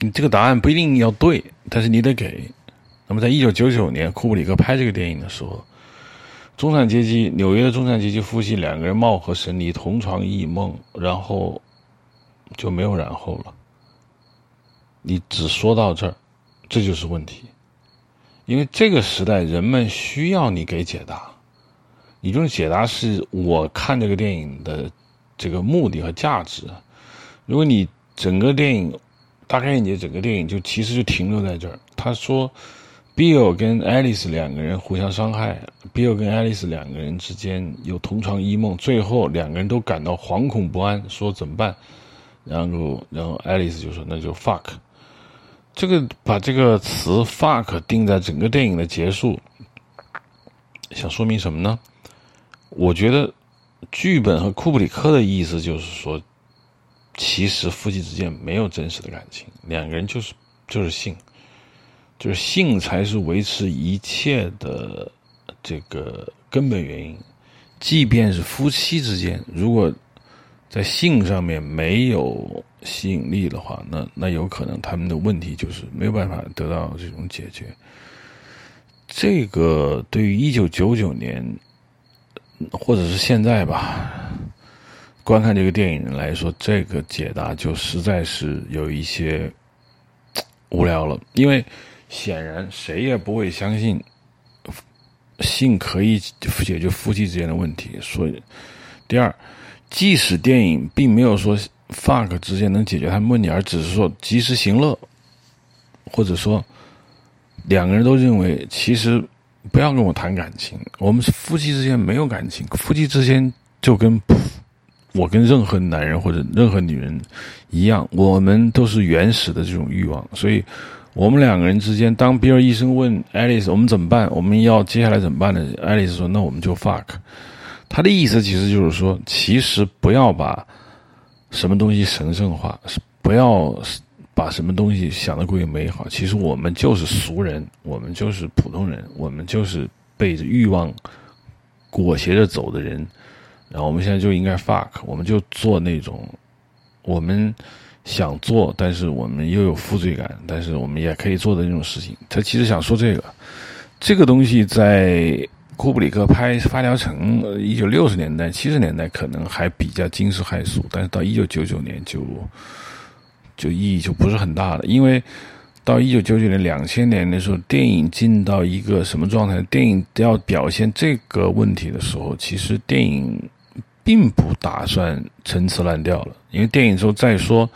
你这个答案不一定要对，但是你得给。那么在一九九九年库布里克拍这个电影的时候，中产阶级纽约的中产阶级夫妻两个人貌合神离，同床异梦，然后就没有然后了。你只说到这儿，这就是问题。因为这个时代人们需要你给解答，你这种解答是我看这个电影的这个目的和价值。如果你整个电影大概你整个电影就其实就停留在这儿，他说比尔跟爱丽丝两个人互相伤害，比尔跟爱丽丝两个人之间有同床异梦，最后两个人都感到惶恐不安，说怎么办，然后然后爱丽丝就说那就 fuck。 这个把这个词 fuck 定在整个电影的结束，想说明什么呢？我觉得剧本和库布里克的意思就是说，其实夫妻之间没有真实的感情，两个人就是就是性，就是性才是维持一切的这个根本原因。即便是夫妻之间，如果在性上面没有吸引力的话，那那有可能他们的问题就是没有办法得到这种解决。这个对于一九九九年或者是现在吧观看这个电影来说，这个解答就实在是有一些无聊了。因为显然谁也不会相信性可以解决夫妻之间的问题，所以第二，即使电影并没有说 fuck 之间能解决他们问题，而只是说及时行乐，或者说两个人都认为其实不要跟我谈感情，我们夫妻之间没有感情，夫妻之间就跟我跟任何男人或者任何女人一样，我们都是原始的这种欲望。所以我们两个人之间，当比尔医生问爱丽丝我们怎么办，我们要接下来怎么办呢，爱丽丝说那我们就 fuck。 他的意思其实就是说，其实不要把什么东西神圣化，不要把什么东西想得过于美好，其实我们就是俗人，我们就是普通人，我们就是被欲望裹挟着走的人，然后我们现在就应该 fuck， 我们就做那种我们想做但是我们又有负罪感但是我们也可以做的那种事情。他其实想说这个这个东西在库布里克拍发条城一九六十年代七十年代可能还比较惊世骇俗，但是到一九九九年就就意义就不是很大了。因为到一九九九年两千年的时候，电影进到一个什么状态，电影要表现这个问题的时候，其实电影并不打算陈词滥调了。因为电影之后再说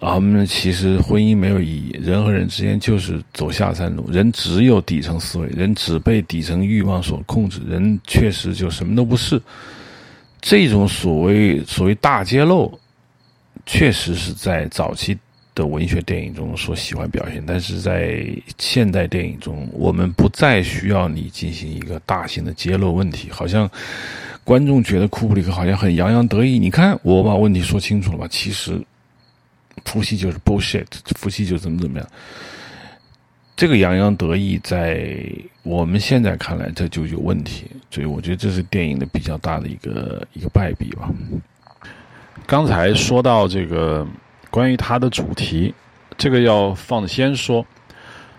啊，那其实婚姻没有意义，人和人之间就是走下三路，人只有底层思维，人只被底层欲望所控制，人确实就什么都不是。这种所谓所谓大揭露，确实是在早期的文学电影中所喜欢表现，但是在现代电影中，我们不再需要你进行一个大型的揭露问题，好像观众觉得库布里克好像很洋洋得意，你看我把问题说清楚了吧，其实夫妻就是 bullshit， 夫妻就怎么怎么样。这个洋洋得意在我们现在看来这就有问题，所以我觉得这是电影的比较大的一个一个败笔吧。刚才说到这个关于它的主题，这个要放先说，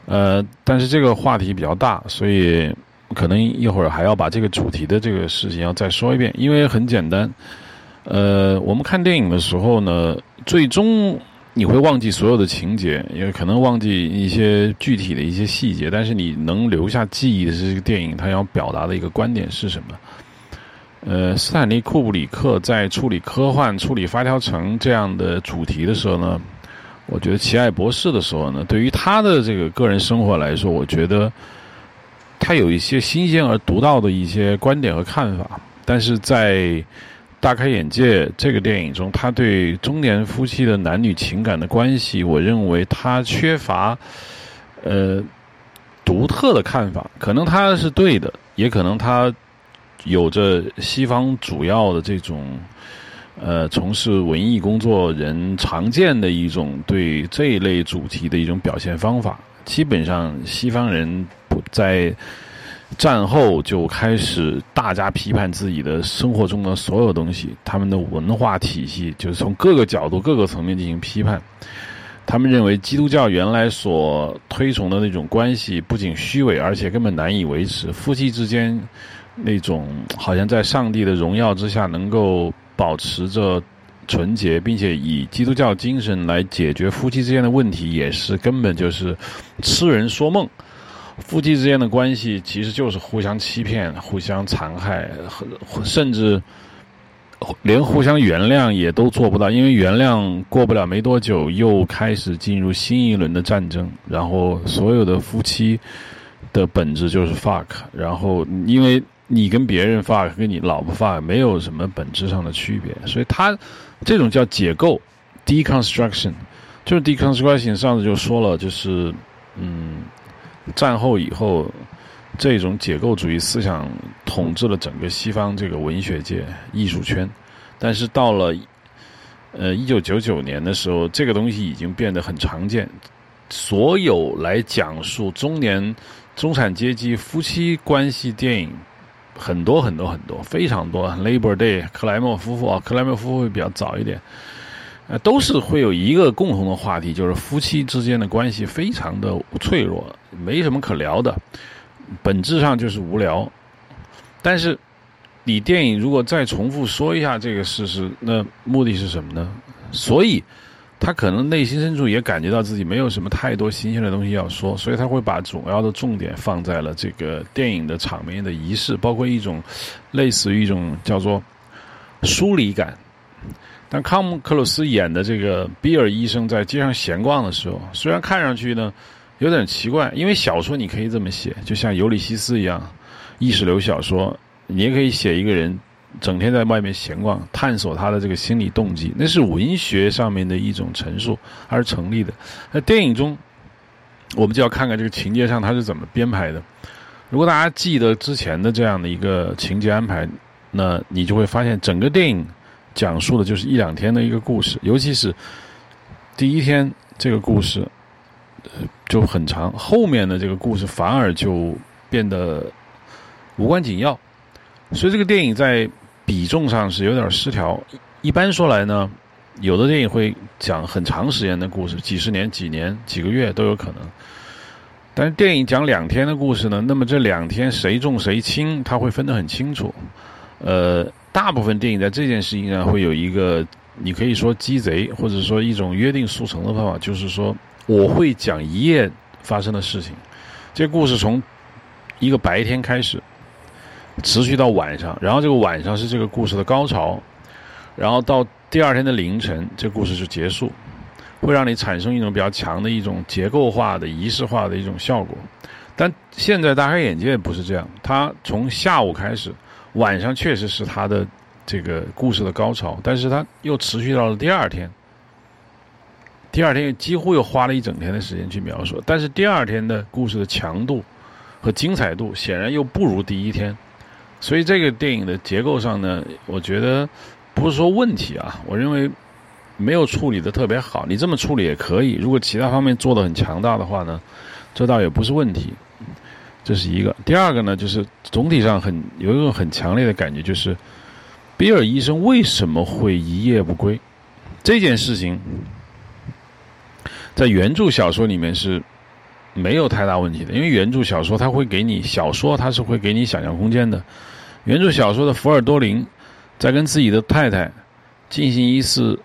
呃，但是这个话题比较大，所以可能一会儿还要把这个主题的这个事情要再说一遍，因为很简单，呃，我们看电影的时候呢，最终你会忘记所有的情节，也可能忘记一些具体的一些细节，但是你能留下记忆的是这个电影它要表达的一个观点是什么。呃，斯坦利·库布里克在处理科幻、处理发条城这样的主题的时候呢，我觉得《奇爱博士》的时候呢，对于他的这个个人生活来说，我觉得他有一些新鲜而独到的一些观点和看法。但是在《大开眼界》这个电影中，他对中年夫妻的男女情感的关系，我认为他缺乏呃独特的看法。可能他是对的，也可能他有着西方主要的这种呃从事文艺工作人常见的一种对这一类主题的一种表现方法。基本上西方人在战后就开始大家批判自己的生活中的所有东西，他们的文化体系就是从各个角度各个层面进行批判。他们认为基督教原来所推崇的那种关系不仅虚伪，而且根本难以维持，夫妻之间那种好像在上帝的荣耀之下能够保持着纯洁，并且以基督教精神来解决夫妻之间的问题，也是根本就是痴人说梦。夫妻之间的关系其实就是互相欺骗、互相残害，甚至连互相原谅也都做不到，因为原谅过不了没多久又开始进入新一轮的战争，然后所有的夫妻的本质就是 fuck， 然后因为你跟别人 fuck 跟你老婆 fuck 没有什么本质上的区别，所以他这种叫解构 deconstruction， 就是 deconstruction 上次就说了，就是嗯，战后以后这种解构主义思想统治了整个西方这个文学界艺术圈，但是到了呃一九九九年的时候，这个东西已经变得很常见，所有来讲述中年中产阶级夫妻关系电影很多很多很多，非常多。 Labor Day 克莱默夫妇啊，克莱默夫妇会比较早一点，呃，都是会有一个共同的话题，就是夫妻之间的关系非常的脆弱，没什么可聊的，本质上就是无聊。但是你电影如果再重复说一下这个事实，那目的是什么呢？所以他可能内心深处也感觉到自己没有什么太多新鲜的东西要说，所以他会把主要的重点放在了这个电影的场面的仪式，包括一种类似于一种叫做疏离感。但康姆克鲁斯演的这个比尔医生在街上闲逛的时候，虽然看上去呢有点奇怪，因为小说你可以这么写，就像尤利西斯一样，意识流小说你也可以写一个人整天在外面闲逛，探索他的这个心理动机，那是文学上面的一种陈述，它是成立的。那电影中我们就要看看这个情节上它是怎么编排的。如果大家记得之前的这样的一个情节安排，那你就会发现整个电影讲述的就是一两天的一个故事，尤其是第一天这个故事就很长，后面的这个故事反而就变得无关紧要，所以这个电影在比重上是有点失调。一般说来呢，有的电影会讲很长时间的故事，几十年几年几个月都有可能，但是电影讲两天的故事呢，那么这两天谁重谁轻它会分得很清楚。呃，大部分电影在这件事情上会有一个你可以说鸡贼，或者说一种约定速成的方法，就是说我会讲一夜发生的事情，这故事从一个白天开始持续到晚上，然后这个晚上是这个故事的高潮，然后到第二天的凌晨这故事就结束，会让你产生一种比较强的一种结构化的仪式化的一种效果。但现在大开眼界不是这样，它从下午开始，晚上确实是它的这个故事的高潮，但是它又持续到了第二天，第二天几乎又花了一整天的时间去描述，但是第二天的故事的强度和精彩度显然又不如第一天。所以这个电影的结构上呢，我觉得不是说问题啊，我认为没有处理的特别好，你这么处理也可以，如果其他方面做得很强大的话呢，这倒也不是问题。这是一个。第二个呢，就是总体上很有一种很强烈的感觉，就是比尔医生为什么会一夜不归这件事情，在原著小说里面是没有太大问题的，因为原著小说它会给你小说它是会给你想象空间的。原著小说的福尔多林在跟自己的太太进行一次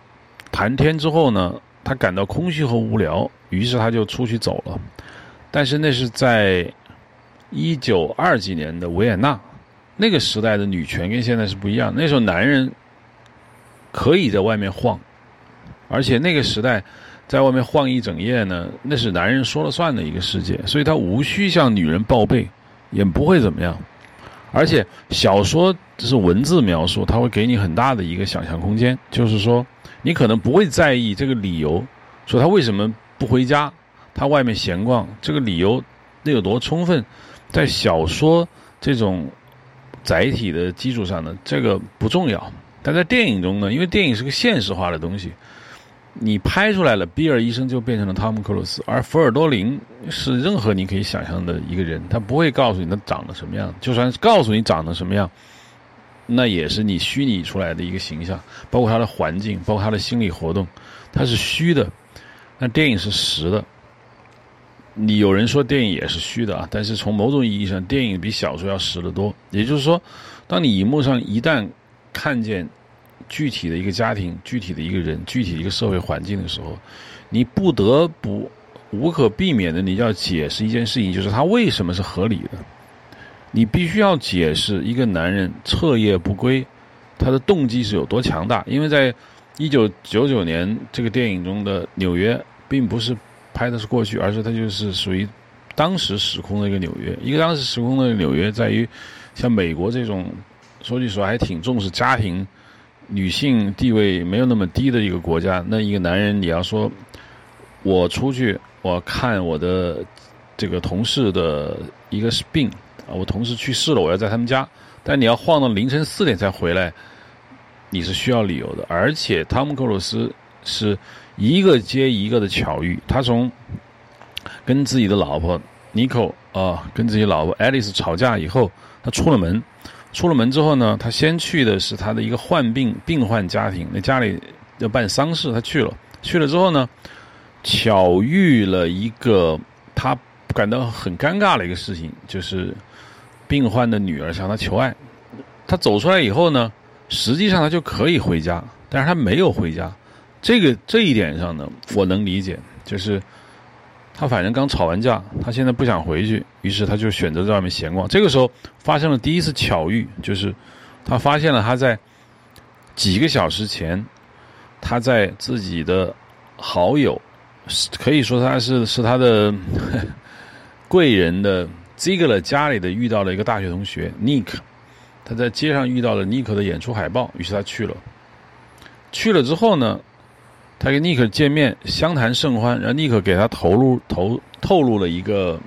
谈天之后呢，他感到空虚和无聊，于是他就出去走了。但是那是在一九二几年的维也纳，那个时代的女权跟现在是不一样，那时候男人可以在外面晃，而且那个时代在外面晃一整夜呢，那是男人说了算的一个世界，所以他无需向女人报备，也不会怎么样。而且小说是文字描述，它会给你很大的一个想象空间，就是说你可能不会在意这个理由，说他为什么不回家，他外面闲逛，这个理由那有多充分，在小说这种载体的基础上呢，这个不重要。但在电影中呢，因为电影是个现实化的东西，你拍出来了，比尔医生就变成了汤姆·克鲁斯，而福尔多林是任何你可以想象的一个人，他不会告诉你他长得什么样，就算是告诉你长得什么样，那也是你虚拟出来的一个形象，包括他的环境，包括他的心理活动，他是虚的。那电影是实的，你有人说电影也是虚的啊，但是从某种意义上，电影比小说要实得多。也就是说，当你荧幕上一旦看见具体的一个家庭，具体的一个人，具体的一个社会环境的时候，你不得不无可避免的你要解释一件事情，就是它为什么是合理的。你必须要解释一个男人彻夜不归他的动机是有多强大，因为在一九九九年这个电影中的纽约并不是拍的是过去，而是它就是属于当时时空的一个纽约。一个当时时空的纽约在于像美国这种说句实话还挺重视家庭女性地位没有那么低的一个国家，那一个男人你要说我出去我看我的这个同事的一个病啊，我同事去世了我要在他们家，但你要晃到凌晨四点才回来，你是需要理由的。而且汤姆·克鲁斯是一个接一个的巧遇，他从跟自己的老婆妮蔻啊，跟自己老婆爱丽丝吵架以后，他出了门出了门之后呢，他先去的是他的一个患病病患家庭，那家里要办丧事，他去了去了之后呢，巧遇了一个他感到很尴尬的一个事情，就是病患的女儿向他求爱。他走出来以后呢，实际上他就可以回家，但是他没有回家。这个这一点上呢，我能理解，就是他反正刚吵完架，他现在不想回去，于是他就选择在外面闲逛。这个时候发生了第一次巧遇，就是他发现了他在几个小时前，他在自己的好友，可以说他是是他的贵人的 Ziegler 家里的遇到了一个大学同学 Nick， 他在街上遇到了 Nick 的演出海报，于是他去了。去了之后呢，他跟尼克见面，相谈甚欢，然后尼克给他透露透透露了一个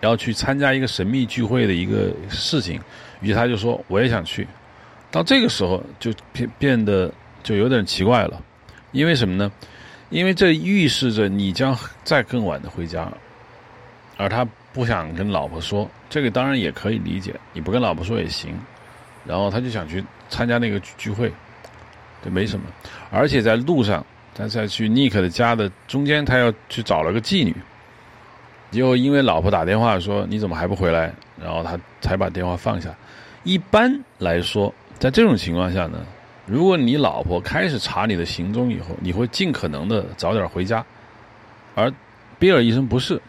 要去参加一个神秘聚会的一个事情，于是他就说我也想去。到这个时候就变得就有点奇怪了，因为什么呢？因为这预示着你将再更晚的回家，而他不想跟老婆说，这个当然也可以理解，你不跟老婆说也行，然后他就想去参加那个聚会，这没什么。而且在路上他在去尼克的家的中间，他要去找了个妓女，结果因为老婆打电话说你怎么还不回来，然后他才把电话放下。一般来说在这种情况下呢，如果你老婆开始查你的行踪以后，你会尽可能的早点回家，而比尔医生不是。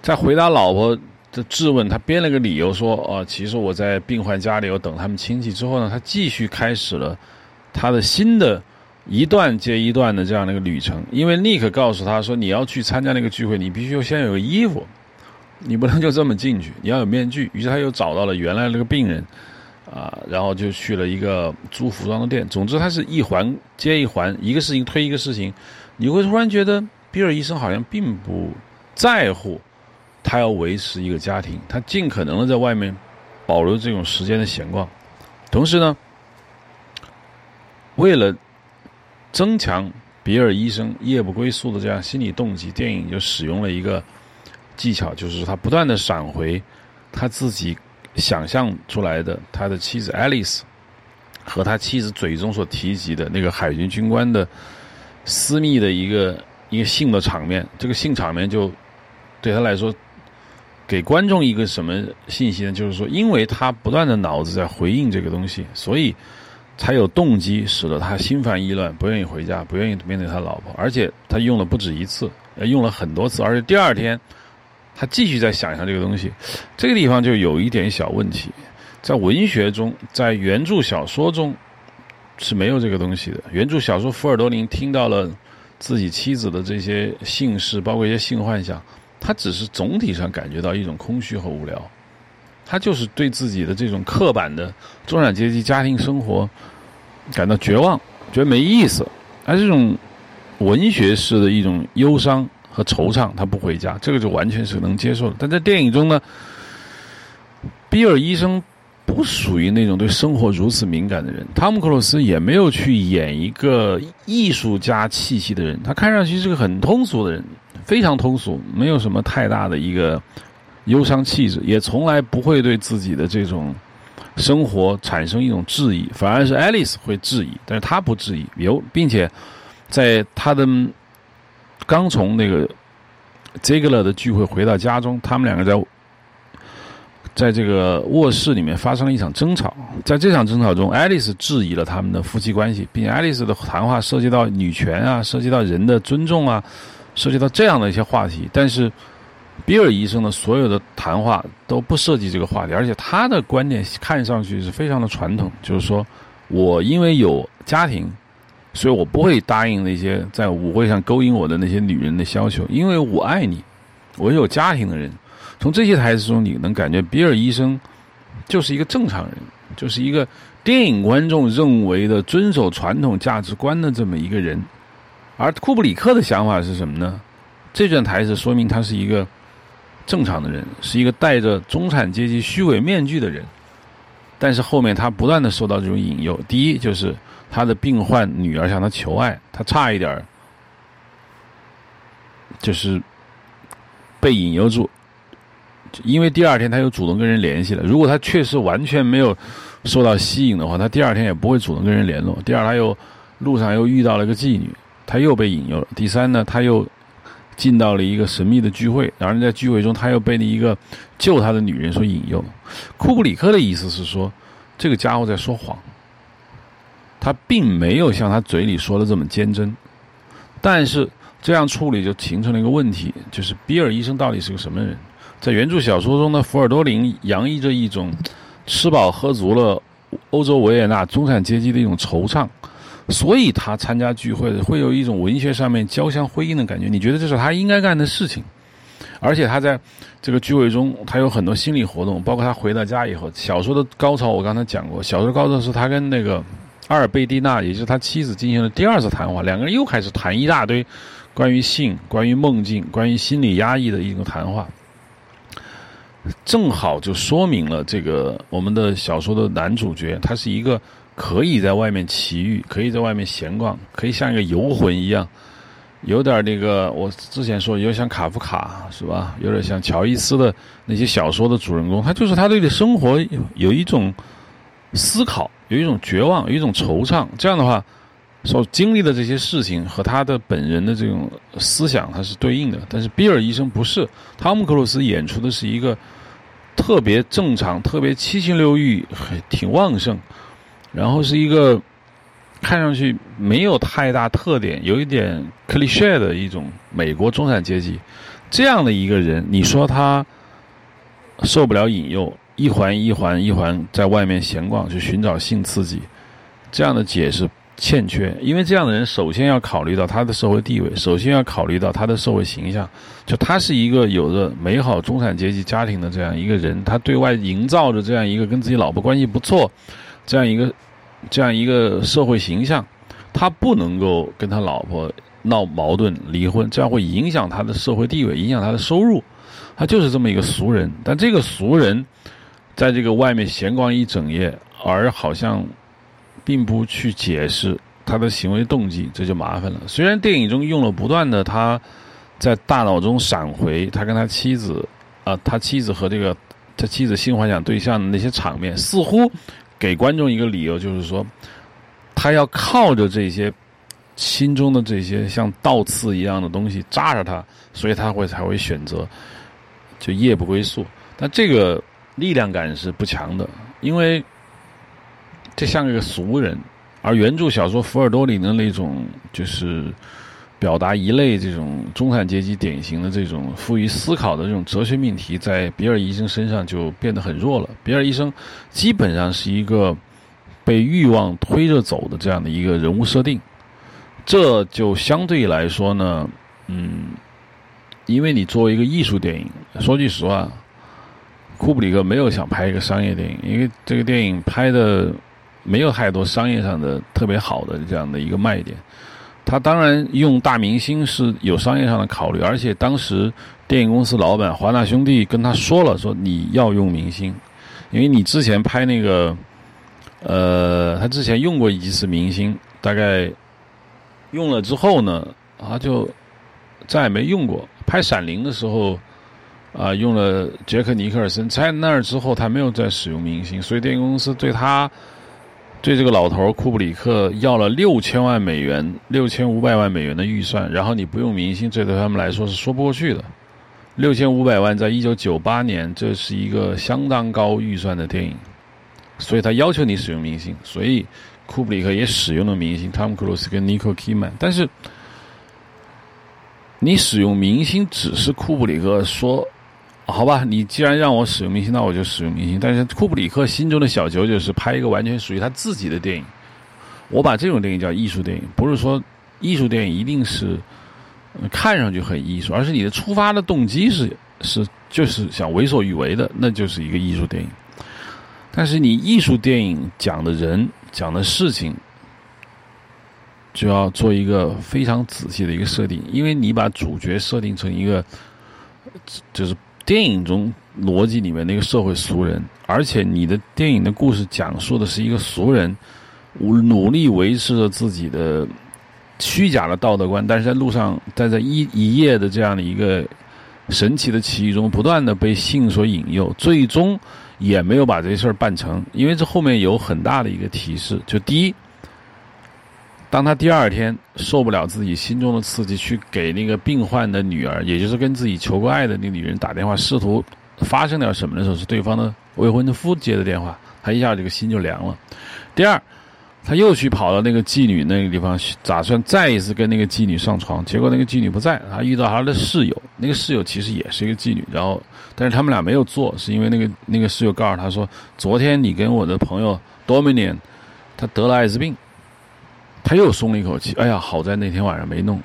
在回答老婆的质问，他编了个理由说哦、呃，其实我在病患家里我等他们亲戚之后呢，他继续开始了他的新的一段接一段的这样的一个旅程。因为 Nick 告诉他说，你要去参加那个聚会，你必须先有个衣服，你不能就这么进去，你要有面具。于是他又找到了原来那个病人啊，然后就去了一个租服装的店。总之他是一环接一环，一个事情推一个事情，你会突然觉得比尔医生好像并不在乎他要维持一个家庭，他尽可能的在外面保留这种时间的闲逛。同时呢，为了增强比尔医生夜不归宿的这样心理动机，电影就使用了一个技巧，就是他不断的闪回他自己想象出来的他的妻子 Alice 和他妻子嘴中所提及的那个海军军官的私密的一个一个性的场面。这个性场面就对他来说给观众一个什么信息呢？就是说，因为他不断的脑子在回应这个东西，所以才有动机使得他心烦意乱，不愿意回家，不愿意面对他老婆。而且他用了不止一次，用了很多次，而且第二天他继续在想象这个东西。这个地方就有一点小问题，在文学中，在原著小说中是没有这个东西的。原著小说福尔多林听到了自己妻子的这些性事，包括一些性幻想，他只是总体上感觉到一种空虚和无聊，他就是对自己的这种刻板的中产阶级家庭生活感到绝望，觉得没意思。而这种文学式的一种忧伤和惆怅，他不回家，这个就完全是能接受的。但在电影中呢，比尔医生不属于那种对生活如此敏感的人，汤姆克鲁斯也没有去演一个艺术家气息的人，他看上去是个很通俗的人，非常通俗，没有什么太大的一个忧伤气质，也从来不会对自己的这种生活产生一种质疑，反而是 Alice 会质疑，但是他不质疑，有，并且在他的刚从那个 Ziegler 的聚会回到家中，他们两个在在这个卧室里面发生了一场争吵。在这场争吵中， Alice 质疑了他们的夫妻关系，并且 Alice 的谈话涉及到女权啊，涉及到人的尊重啊，涉及到这样的一些话题。但是比尔医生的所有的谈话都不涉及这个话题，而且他的观点看上去是非常的传统，就是说，我因为有家庭，所以我不会答应那些在舞会上勾引我的那些女人的要求，因为我爱你，我有家庭的人。从这些台词中，你能感觉比尔医生就是一个正常人，就是一个电影观众认为的遵守传统价值观的这么一个人。而库布里克的想法是什么呢？这段台词说明他是一个正常的人，是一个戴着中产阶级虚伪面具的人。但是后面他不断的受到这种引诱，第一就是他的病患女儿向他求爱，他差一点就是被引诱住，因为第二天他又主动跟人联系了。如果他确实完全没有受到吸引的话，他第二天也不会主动跟人联络。第二，他又路上又遇到了个妓女，他又被引诱了。第三呢，他又进到了一个神秘的聚会，然后在聚会中他又被一个救他的女人所引诱。库布里克的意思是说，这个家伙在说谎，他并没有像他嘴里说的这么坚贞。但是这样处理就形成了一个问题，就是比尔医生到底是个什么人？在原著小说中呢，福尔多林洋溢着一种吃饱喝足了欧洲维也纳中产阶级的一种惆怅，所以他参加聚会会有一种文学上面交相辉映的感觉，你觉得这是他应该干的事情。而且他在这个聚会中他有很多心理活动，包括他回到家以后，小说的高潮我刚才讲过，小说的高潮是他跟那个阿尔贝蒂娜，也就是他妻子进行了第二次谈话，两个人又开始谈一大堆关于性、关于梦境、关于心理压抑的一种谈话，正好就说明了这个我们的小说的男主角，他是一个可以在外面奇遇，可以在外面闲逛，可以像一个游魂一样，有点那个我之前说有点像卡夫卡是吧，有点像乔伊斯的那些小说的主人公，他就是他对生活有一种思考，有一种绝望，有一种惆怅。这样的话所经历的这些事情和他的本人的这种思想它是对应的。但是比尔医生不是，汤姆克鲁斯演出的是一个特别正常，特别七情六欲挺旺盛，然后是一个看上去没有太大特点，有一点 cliché 的一种美国中产阶级。这样的一个人，你说他受不了引诱，一环一环一环在外面闲逛去寻找性刺激，这样的解释欠缺，因为这样的人首先要考虑到他的社会地位，首先要考虑到他的社会形象，就他是一个有着美好中产阶级家庭的这样一个人，他对外营造着这样一个跟自己老婆关系不错这样一个这样一个社会形象，他不能够跟他老婆闹矛盾离婚，这样会影响他的社会地位，影响他的收入，他就是这么一个俗人。但这个俗人在这个外面闲逛一整夜，而好像并不去解释他的行为动机，这就麻烦了。虽然电影中用了不断的他在大脑中闪回他跟他妻子啊、呃，他妻子和这个他妻子性幻想对象的那些场面，似乎给观众一个理由，就是说他要靠着这些心中的这些像倒刺一样的东西扎着他，所以他会才会选择就夜不归宿。但这个力量感是不强的，因为这像一个俗人，而原著小说福尔多里的那种就是表达一类这种中产阶级典型的这种富于思考的这种哲学命题，在比尔医生身上就变得很弱了。比尔医生基本上是一个被欲望推着走的这样的一个人物设定，这就相对来说呢，嗯，因为你作为一个艺术电影，说句实话，库布里克没有想拍一个商业电影，因为这个电影拍的没有太多商业上的特别好的这样的一个卖点。他当然用大明星是有商业上的考虑，而且当时电影公司老板华纳兄弟跟他说了，说你要用明星，因为你之前拍那个呃，他之前用过一次明星，大概用了之后呢他就再也没用过。拍闪灵的时候啊、呃，用了杰克尼克尔森，在那儿之后他没有再使用明星，所以电影公司对他对这个老头库布里克要了六千万美元，六千五百万美元的预算，然后你不用明星，这对他们来说是说不过去的。六千五百万在一九九八年，这是一个相当高预算的电影，所以他要求你使用明星，所以库布里克也使用了明星，汤姆·克鲁斯跟尼可·基曼。但是你使用明星只是库布里克说，好吧，你既然让我使用明星，那我就使用明星。但是库布里克心中的小九九是拍一个完全属于他自己的电影，我把这种电影叫艺术电影。不是说艺术电影一定是看上去很艺术，而是你的出发的动机是是就是想为所欲为的，那就是一个艺术电影。但是你艺术电影讲的人讲的事情就要做一个非常仔细的一个设定，因为你把主角设定成一个就是电影中逻辑里面那个社会俗人，而且你的电影的故事讲述的是一个俗人努力维持着自己的虚假的道德观，但是在路上但在一一夜的这样的一个神奇的奇遇中不断的被性所引诱，最终也没有把这事儿办成。因为这后面有很大的一个提示，就第一，当他第二天受不了自己心中的刺激，去给那个病患的女儿，也就是跟自己求过爱的那个女人打电话，试图发生点什么的时候，是对方的未婚夫接的电话，他一下这个心就凉了。第二，他又去跑到那个妓女那个地方，打算再一次跟那个妓女上床，结果那个妓女不在，他遇到他的室友，那个室友其实也是一个妓女，然后但是他们俩没有做，是因为那个那个室友告诉他说，昨天你跟我的朋友 Dominion 他得了艾滋病。他又松了一口气，哎呀，好在那天晚上没弄。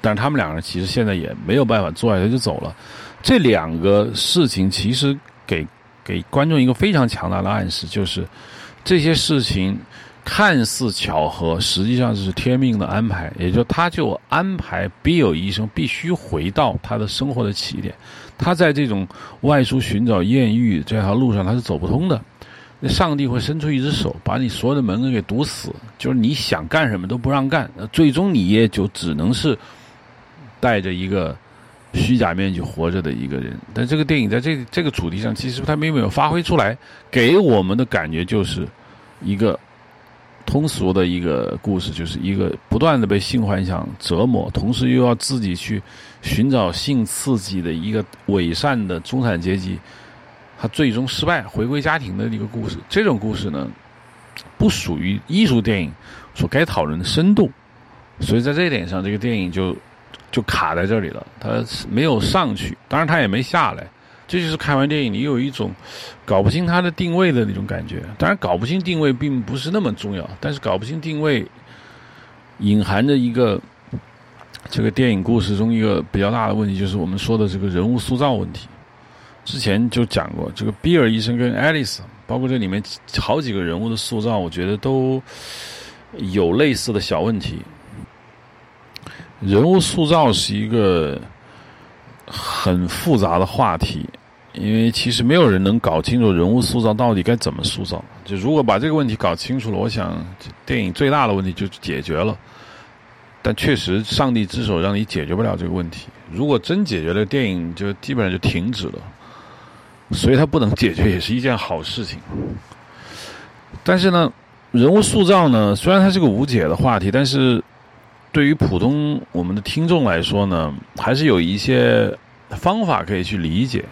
但是他们两个人其实现在也没有办法做下去，就走了。这两个事情其实给给观众一个非常强大的暗示，就是这些事情看似巧合，实际上是天命的安排。也就他就安排比尔医生必须回到他的生活的起点。他在这种外出寻找艳遇这条路上他是走不通的。上帝会伸出一只手把你所有的门给堵死，就是你想干什么都不让干，最终你也就只能是带着一个虚假面具活着的一个人。但这个电影在这这个主题上其实它并没有发挥出来，给我们的感觉就是一个通俗的一个故事，就是一个不断的被性幻想折磨，同时又要自己去寻找性刺激的一个伪善的中产阶级，他最终失败回归家庭的一个故事。这种故事呢不属于艺术电影所该讨论的深度，所以在这一点上这个电影就就卡在这里了，他没有上去，当然他也没下来，这就是看完电影你有一种搞不清它的定位的那种感觉。当然搞不清定位并不是那么重要，但是搞不清定位隐含着一个这个电影故事中一个比较大的问题，就是我们说的这个人物塑造问题。之前就讲过，这个比尔医生跟爱丽丝，包括这里面好几个人物的塑造，我觉得都有类似的小问题。人物塑造是一个很复杂的话题，因为其实没有人能搞清楚人物塑造到底该怎么塑造。就如果把这个问题搞清楚了，我想电影最大的问题就解决了。但确实上帝之手让你解决不了这个问题，如果真解决了，电影就基本上就停止了，所以它不能解决也是一件好事情。但是呢，人物塑造呢，虽然它是个无解的话题，但是对于普通我们的听众来说呢，还是有一些方法可以去理解。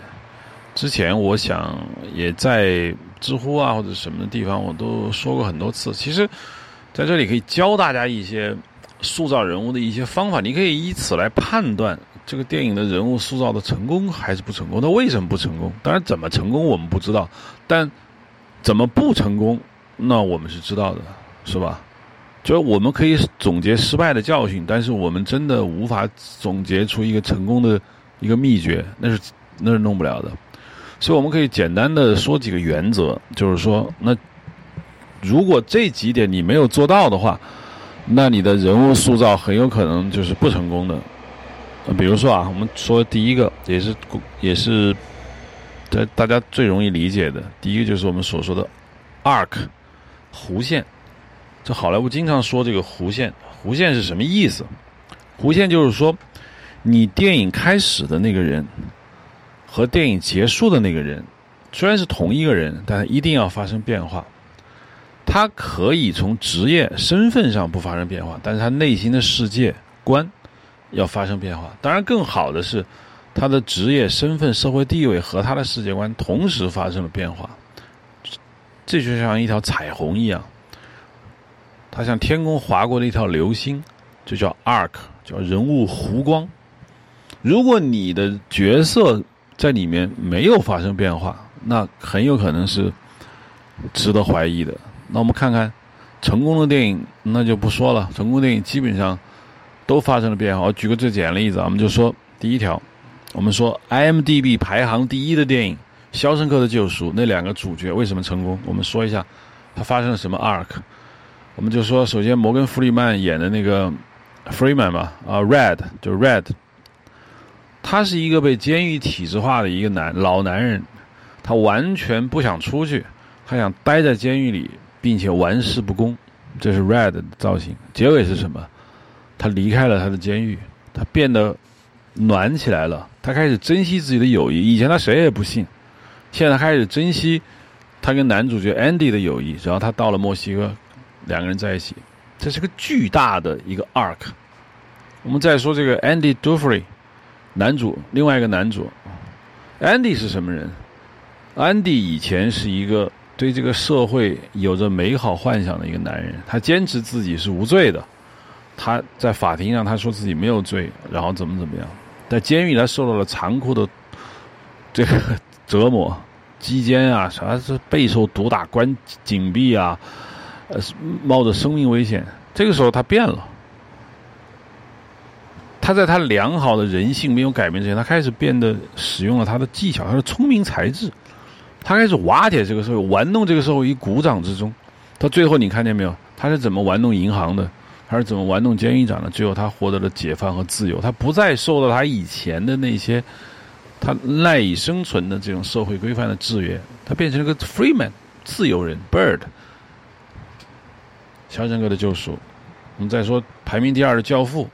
之前我想也在知乎啊或者什么地方我都说过很多次，其实在这里可以教大家一些塑造人物的一些方法，你可以以此来判断这个电影的人物塑造的成功还是不成功。那为什么不成功？当然怎么成功我们不知道，但怎么不成功那我们是知道的，是吧？就是我们可以总结失败的教训，但是我们真的无法总结出一个成功的一个秘诀，那是那是弄不了的。所以我们可以简单的说几个原则，就是说，那如果这几点你没有做到的话，那你的人物塑造很有可能就是不成功的。比如说啊，我们说第一个也是也是大家最容易理解的，第一个就是我们所说的 arc 弧线。这好莱坞经常说这个弧线，弧线是什么意思？弧线就是说你电影开始的那个人和电影结束的那个人虽然是同一个人，但一定要发生变化。他可以从职业身份上不发生变化，但是他内心的世界观要发生变化。当然更好的是他的职业身份社会地位和他的世界观同时发生了变化，这就像一条彩虹一样，它像天空划过的一条流星，就叫 arc， 叫人物弧光。如果你的角色在里面没有发生变化，那很有可能是值得怀疑的。那我们看看成功的电影，那就不说了，成功电影基本上都发生了变化。我举个最简单的例子，我们就说第一条，我们说 I M D B 排行第一的电影《肖申克的救赎》，那两个主角为什么成功？我们说一下它发生了什么 arc。 我们就说，首先摩根·弗里曼演的那个 Freeman 吧，啊 Red 就 Red， 他是一个被监狱体制化的一个男老男人，他完全不想出去，他想待在监狱里并且玩世不恭，这是 Red 的造型。结尾是什么？他离开了他的监狱，他变得暖起来了，他开始珍惜自己的友谊。以前他谁也不信，现在他开始珍惜他跟男主角 Andy 的友谊，然后他到了墨西哥，两个人在一起。这是个巨大的一个 arc。 我们再说这个 Andy Dufresne 男主，另外一个男主 Andy 是什么人？ Andy 以前是一个对这个社会有着美好幻想的一个男人，他坚持自己是无罪的，他在法庭上他说自己没有罪，然后怎么怎么样，在监狱他受到了残酷的这个折磨，击奸啊，啥是备受毒打、关禁闭啊，呃，冒着生命危险。这个时候他变了，他在他良好的人性没有改变之前，他开始变得使用了他的技巧，他的聪明才智。他开始瓦解这个社会，玩弄这个社会于鼓掌之中。到最后你看见没有，他是怎么玩弄银行的，他是怎么玩弄监狱长的，最后他获得了解放和自由，他不再受到他以前的那些他赖以生存的这种社会规范的制约，他变成了个 free man 自由人 bird。 肖申克的救赎，我们再说排名第二的教父。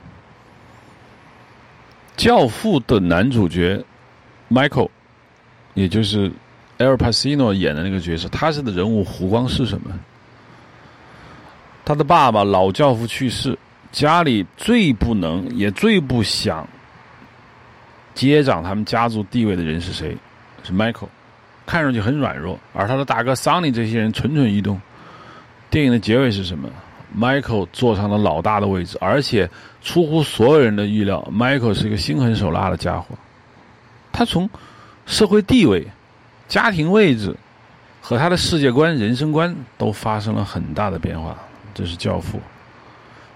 教父的男主角 Michael， 也就是Al Pacino 演的那个角色，他是的人物弧光是什么？他的爸爸老教父去世，家里最不能也最不想接掌他们家族地位的人是谁？是 Michael， 看上去很软弱，而他的大哥 Sonny 这些人蠢蠢欲动。电影的结尾是什么？ Michael 坐上了老大的位置，而且出乎所有人的预料， Michael 是一个心狠手辣的家伙。他从社会地位、家庭位置和他的世界观、人生观都发生了很大的变化。这是《教父》。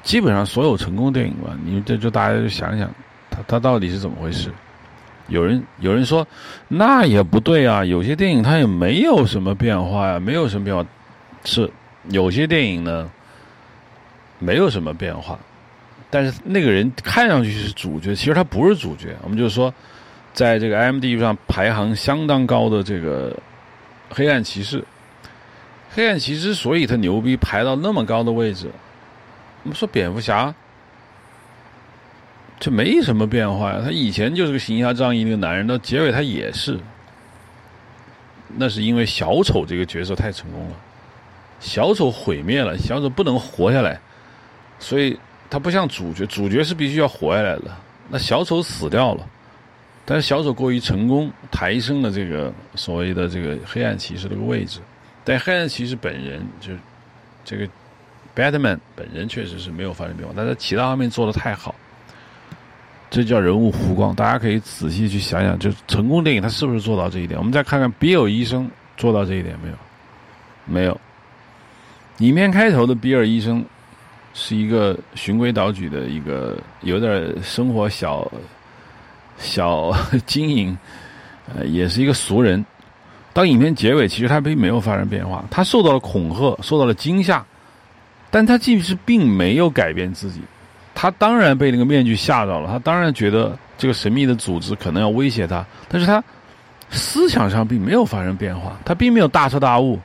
基本上所有成功电影吧，你这就大家就想想，他他到底是怎么回事？有人有人说，那也不对啊，有些电影它也没有什么变化呀、啊，没有什么变化。是有些电影呢，没有什么变化，但是那个人看上去是主角，其实他不是主角。我们就说，在这个 I M D B 上排行相当高的这个《黑暗骑士》，《黑暗骑士》之所以他牛逼，排到那么高的位置。我们说蝙蝠侠，这没什么变化呀、啊。他以前就是个行侠仗义那个男人，到结尾他也是。那是因为小丑这个角色太成功了，小丑毁灭了，小丑不能活下来，所以他不像主角，主角是必须要活下来的。那小丑死掉了，但是小丑过于成功，抬升了这个所谓的这个黑暗骑士这个位置，但黑暗骑士本人就这个。Batman 本人确实是没有发生变化，但是其他方面做得太好，这叫人物弧光。大家可以仔细去想想，就成功电影它是不是做到这一点？我们再看看《比尔医生》做到这一点没有？没有。影片开头的比尔医生是一个循规蹈矩的一个有点生活小小经营，呃，也是一个俗人。当影片结尾，其实他并没有发生变化，他受到了恐吓，受到了惊吓。但他其实并没有改变自己，他当然被那个面具吓到了，他当然觉得这个神秘的组织可能要威胁他，但是他思想上并没有发生变化，他并没有大彻大悟。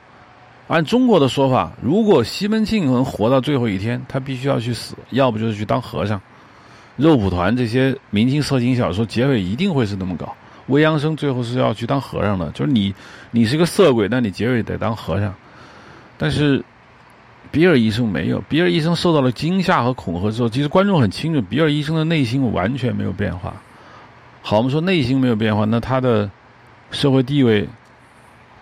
按中国的说法，如果西门庆能活到最后一天，他必须要去死，要不就是去当和尚。肉蒲团这些明清色情小说结尾一定会是那么搞，未央生最后是要去当和尚的，就是你你是个色鬼，那你结尾得当和尚。但是比尔医生没有，比尔医生受到了惊吓和恐吓之后，其实观众很清楚，比尔医生的内心完全没有变化。好，我们说内心没有变化，那他的社会地位、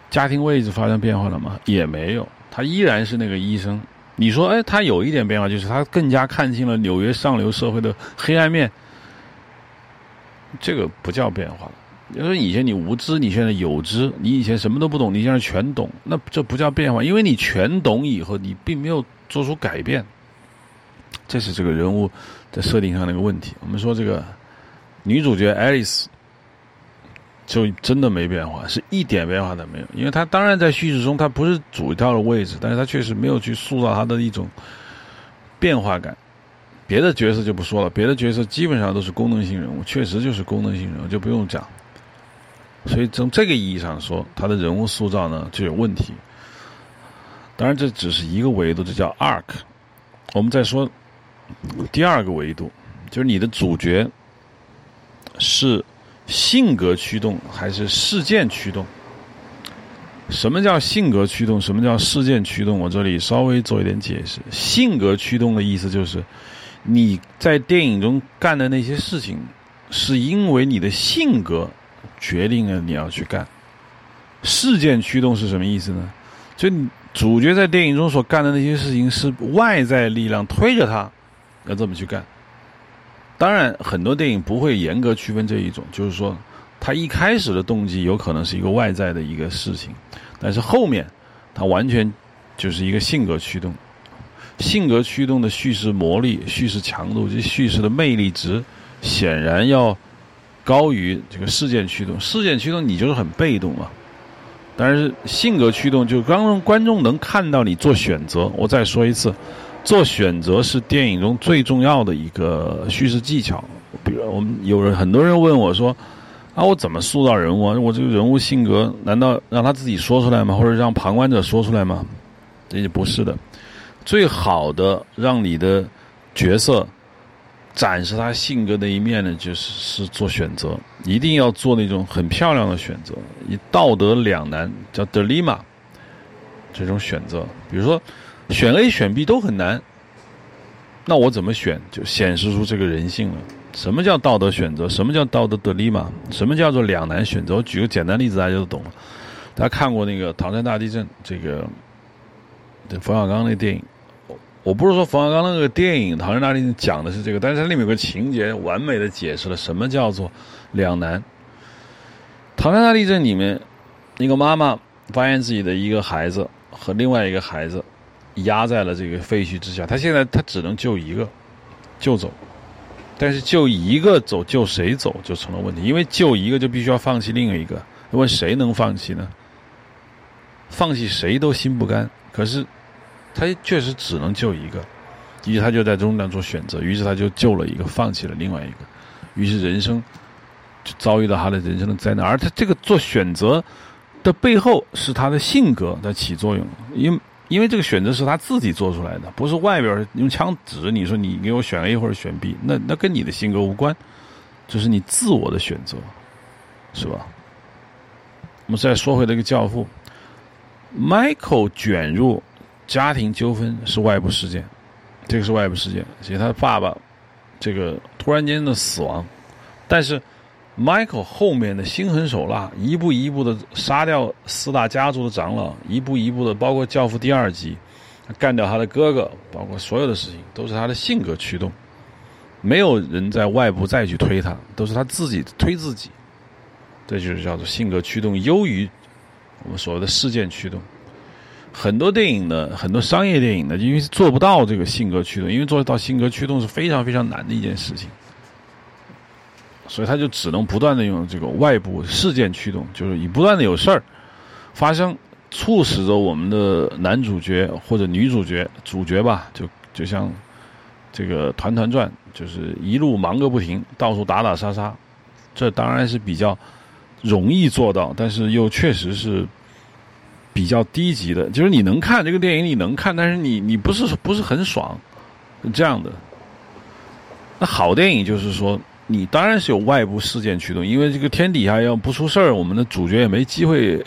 家庭位置发生变化了吗？也没有，他依然是那个医生。你说，哎，他有一点变化，就是他更加看清了纽约上流社会的黑暗面，这个不叫变化。要说以前你无知，你现在有知；你以前什么都不懂，你现在全懂，那这不叫变化，因为你全懂以后，你并没有做出改变。这是这个人物在设定上的一个问题。我们说这个女主角爱丽丝就真的没变化，是一点变化都没有，因为她当然在叙事中她不是主要的位置，但是她确实没有去塑造她的一种变化感。别的角色就不说了，别的角色基本上都是功能性人物，确实就是功能性人物，就不用讲。所以从这个意义上说，他的人物塑造呢就有问题。当然这只是一个维度，这叫 arc。 我们再说第二个维度，就是你的主角是性格驱动还是事件驱动。什么叫性格驱动，什么叫事件驱动，我这里稍微做一点解释。性格驱动的意思就是你在电影中干的那些事情是因为你的性格决定了你要去干。事件驱动是什么意思呢？就主角在电影中所干的那些事情是外在力量推着他要这么去干。当然很多电影不会严格区分这一种，就是说他一开始的动机有可能是一个外在的一个事情，但是后面他完全就是一个性格驱动。性格驱动的叙事魔力、叙事强度及叙事的魅力值显然要高于这个事件驱动。事件驱动你就是很被动嘛，但是性格驱动就让观众能看到你做选择。我再说一次，做选择是电影中最重要的一个叙事技巧。比如我们有人很多人问我说，啊，我怎么塑造人物啊？我这个人物性格难道让他自己说出来吗？或者让旁观者说出来吗？这不是的，最好的让你的角色展示他性格的一面呢，就是是做选择，一定要做那种很漂亮的选择，以道德两难叫 dilemma 这种选择。比如说选 A 选 B 都很难，那我怎么选，就显示出这个人性了。什么叫道德选择，什么叫道德 dilemma， 什么叫做两难选择。我举个简单例子大家就懂了。大家看过那个唐山大地震，这个冯小刚那电影，我不是说冯小刚那个电影《唐山大地震》讲的是这个，但是它里面有个情节完美的解释了什么叫做两难。唐山大地震里面，一个妈妈发现自己的一个孩子和另外一个孩子压在了这个废墟之下，她现在她只能救一个，救走。但是救一个走，救谁走就成了问题，因为救一个就必须要放弃另一个，问谁能放弃呢？放弃谁都心不甘，可是他确实只能救一个，于是他就在中间做选择，于是他就救了一个，放弃了另外一个，于是人生就遭遇到他的人生的灾难。而他这个做选择的背后是他的性格在起作用，因为因为这个选择是他自己做出来的，不是外边用枪指你说你给我选 A 或者选 B， 那那跟你的性格无关，这是你自我的选择，是吧？我们再说回这个教父， Michael 卷入家庭纠纷是外部事件，这个是外部事件，其实他爸爸这个突然间的死亡，但是 Michael 后面的心狠手辣，一步一步的杀掉四大家族的长老，一步一步的，包括教父第二集干掉他的哥哥，包括所有的事情都是他的性格驱动，没有人在外部再去推他，都是他自己推自己，这就是叫做性格驱动优于我们所谓的事件驱动。很多电影的，很多商业电影的，因为做不到这个性格驱动，因为做到性格驱动是非常非常难的一件事情，所以他就只能不断的用这个外部事件驱动，就是以不断的有事儿发生，促使着我们的男主角或者女主角主角吧，就就像这个团团转，就是一路忙个不停，到处打打杀杀。这当然是比较容易做到，但是又确实是比较低级的，就是你能看这个电影，你能看，但是你你不是不是很爽，这样的。那好电影就是说，你当然是有外部事件驱动，因为这个天底下要不出事儿，我们的主角也没机会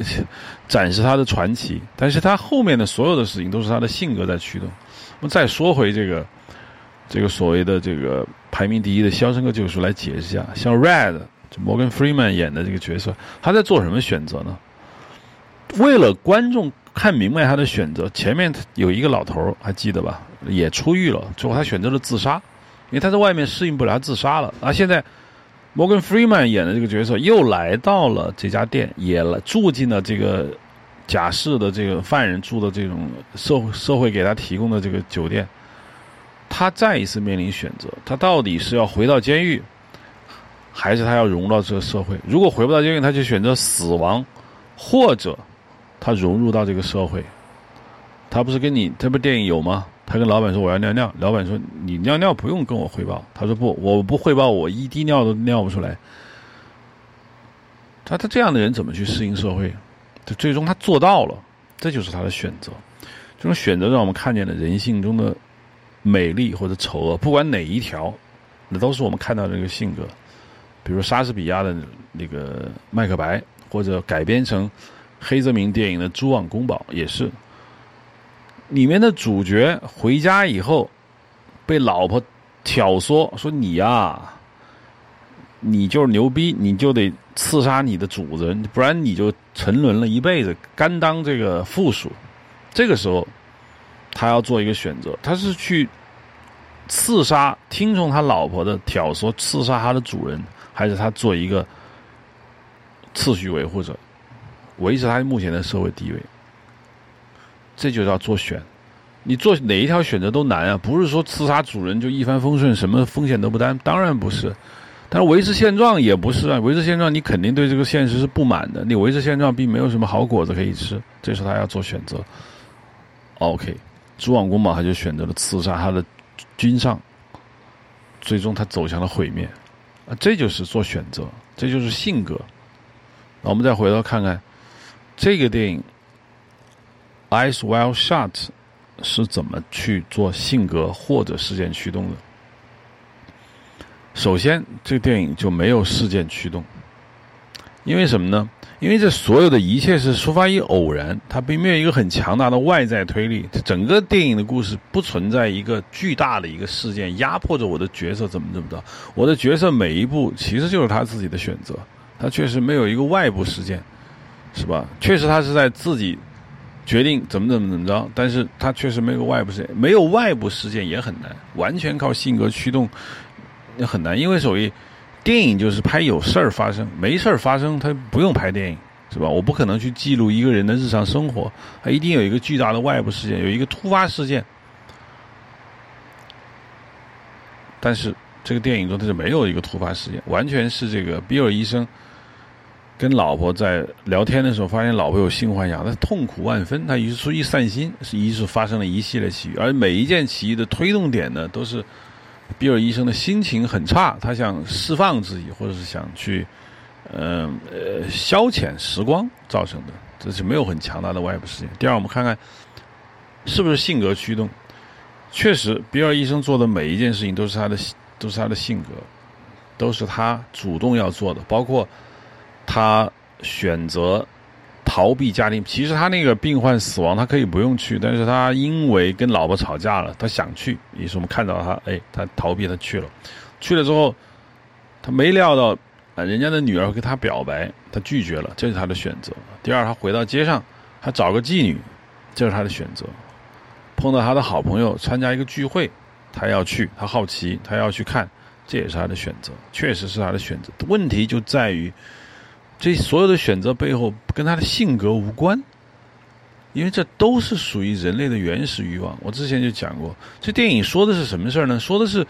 展示他的传奇。但是他后面的所有的事情都是他的性格在驱动。我们再说回这个这个所谓的这个排名第一的《肖申克救赎》来解释一下，像 Red。摩根·弗里曼演的这个角色，他在做什么选择呢？为了观众看明白他的选择，前面有一个老头还记得吧，也出狱了，最后他选择了自杀，因为他在外面适应不了，他自杀了。啊，现在摩根·弗里曼演的这个角色又来到了这家店，也住进了这个假释的这个犯人住的这种社会社会给他提供的这个酒店，他再一次面临选择，他到底是要回到监狱，还是他要融入到这个社会？如果回不到监狱，他就选择死亡，或者他融入到这个社会。他不是跟你，他不电影有吗？他跟老板说我要尿尿，老板说你尿尿不用跟我汇报，他说不，我不汇报，我一滴尿都尿不出来。他他这样的人怎么去适应社会？他最终他做到了，这就是他的选择。这种选择让我们看见了人性中的美丽或者丑恶，不管哪一条，那都是我们看到的这个性格。比如莎士比亚的那个麦克白，或者改编成黑泽明电影的《蛛网公堡》也是，里面的主角回家以后被老婆挑唆说你啊，你就是牛逼，你就得刺杀你的主人，不然你就沉沦了一辈子，甘当这个附属。这个时候他要做一个选择，他是去刺杀，听从他老婆的挑唆，刺杀他的主人，还是他做一个次序维护者，维持他目前的社会地位？这就叫做选。你做哪一条选择都难啊！不是说刺杀主人就一帆风顺，什么风险都不担，当然不是。但是维持现状也不是啊！维持现状，你肯定对这个现实是不满的。你维持现状，并没有什么好果子可以吃。这是他要做选择。OK， 蛛网公堡他就选择了刺杀他的君上，最终他走向了毁灭。啊，这就是做选择，这就是性格。那我们再回头看看这个电影《Eyes Wide Shut》是怎么去做性格或者事件驱动的。首先，这个电影就没有事件驱动，因为什么呢？因为这所有的一切是出发于偶然，它并没有一个很强大的外在推力。整个电影的故事不存在一个巨大的一个事件压迫着我的角色怎么怎么着，我的角色每一步其实就是他自己的选择，他确实没有一个外部事件，是吧？确实他是在自己决定怎么怎么怎么着，但是他确实没有外部事件，没有外部事件也很难，完全靠性格驱动也很难，因为所谓电影就是拍有事儿发生，没事儿发生他不用拍电影，是吧？我不可能去记录一个人的日常生活，他一定有一个巨大的外部事件，有一个突发事件。但是这个电影中它是没有一个突发事件，完全是这个比尔医生跟老婆在聊天的时候发现老婆有性幻想，他痛苦万分，他于是出于散心，是于是发生了一系列奇遇，而每一件奇遇的推动点呢，都是比尔医生的心情很差，他想释放自己，或者是想去呃呃消遣时光造成的，这是没有很强大的外部事件。第二，我们看看是不是性格驱动。确实，比尔医生做的每一件事情都是他的，都是他的性格，都是他主动要做的。包括他选择逃避家庭，其实他那个病患死亡，他可以不用去，但是他因为跟老婆吵架了，他想去，于是我们看到他，哎，他逃避，他去了，去了之后，他没料到啊，人家的女儿会跟他表白，他拒绝了，这是他的选择。第二，他回到街上，他找个妓女，这是他的选择。碰到他的好朋友参加一个聚会，他要去，他好奇，他要去看，这也是他的选择，确实是他的选择。问题就在于这所有的选择背后跟他的性格无关，因为这都是属于人类的原始欲望。我之前就讲过，这电影说的是什么事呢？说的是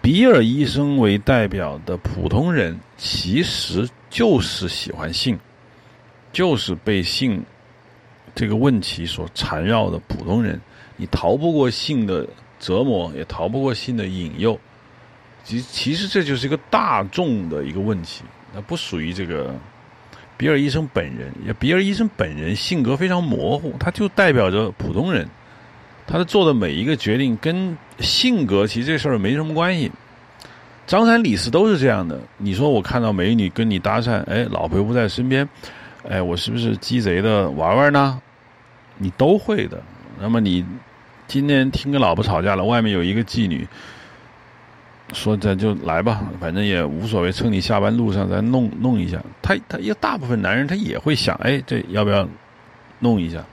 比尔医生为代表的普通人其实就是喜欢性，就是被性这个问题所缠绕的普通人，你逃不过性的折磨，也逃不过性的引诱。其其实这就是一个大众的一个问题，那不属于这个比尔医生本人。也比尔医生本人性格非常模糊，他就代表着普通人，他做的每一个决定跟性格其实这事儿没什么关系。张三李四都是这样的，你说我看到美女跟你搭讪，哎，老婆不在身边，哎，我是不是鸡贼的玩玩呢？你都会的。那么你今天听跟老婆吵架了，外面有一个妓女，说咱就来吧，反正也无所谓，趁你下班路上咱弄弄一下。他他也大部分男人他也会想，哎，这要不要弄一下？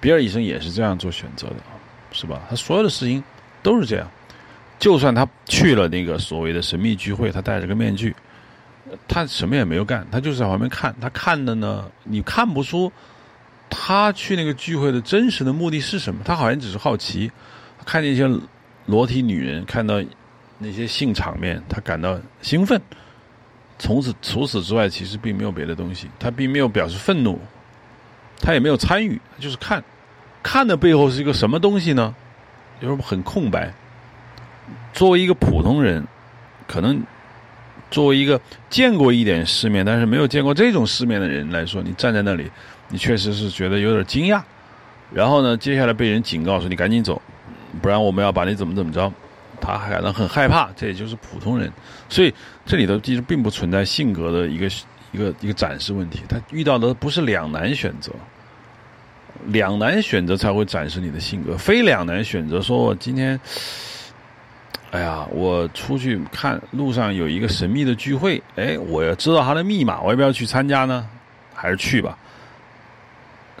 比尔医生也是这样做选择的，是吧？他所有的事情都是这样。就算他去了那个所谓的神秘聚会，他戴着个面具，他什么也没有干，他就是在旁边看。他看的呢，你看不出他去那个聚会的真实的目的是什么？他好像只是好奇，看见一些裸体女人，看到那些性场面，他感到兴奋。从此除此之外，其实并没有别的东西。他并没有表示愤怒，他也没有参与，他就是看。看的背后是一个什么东西呢？就是很空白。作为一个普通人，可能作为一个见过一点世面，但是没有见过这种世面的人来说，你站在那里，你确实是觉得有点惊讶。然后呢，接下来被人警告说你赶紧走，不然我们要把你怎么怎么着，他还感到很害怕，这也就是普通人。所以这里头其实并不存在性格的一个一个一个展示问题，他遇到的不是两难选择，两难选择才会展示你的性格，非两难选择说我今天哎呀，我出去看路上有一个神秘的聚会，哎，我要知道他的密码，我要不要去参加呢？还是去吧。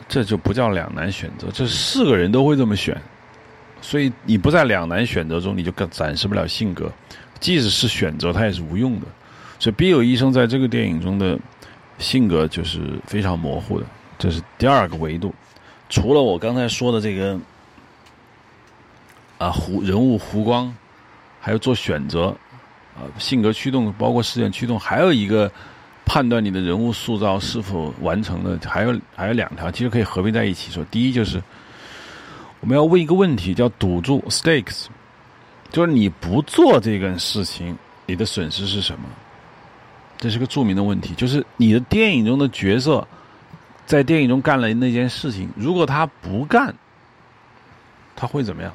这就不叫两难选择，这四个人都会这么选。所以你不在两难选择中，你就展示不了性格，即使是选择它也是无用的。所以比尔医生在这个电影中的性格就是非常模糊的，这是第二个维度。除了我刚才说的这个啊，湖人物湖光，还有做选择啊、呃，性格驱动，包括事件驱动，还有一个判断你的人物塑造是否完成的，还有还有两条，其实可以合并在一起说。第一就是我们要问一个问题，叫赌注 （stakes）， 就是你不做这个事情，你的损失是什么？这是个著名的问题，就是你的电影中的角色在电影中干了那件事情，如果他不干，他会怎么样？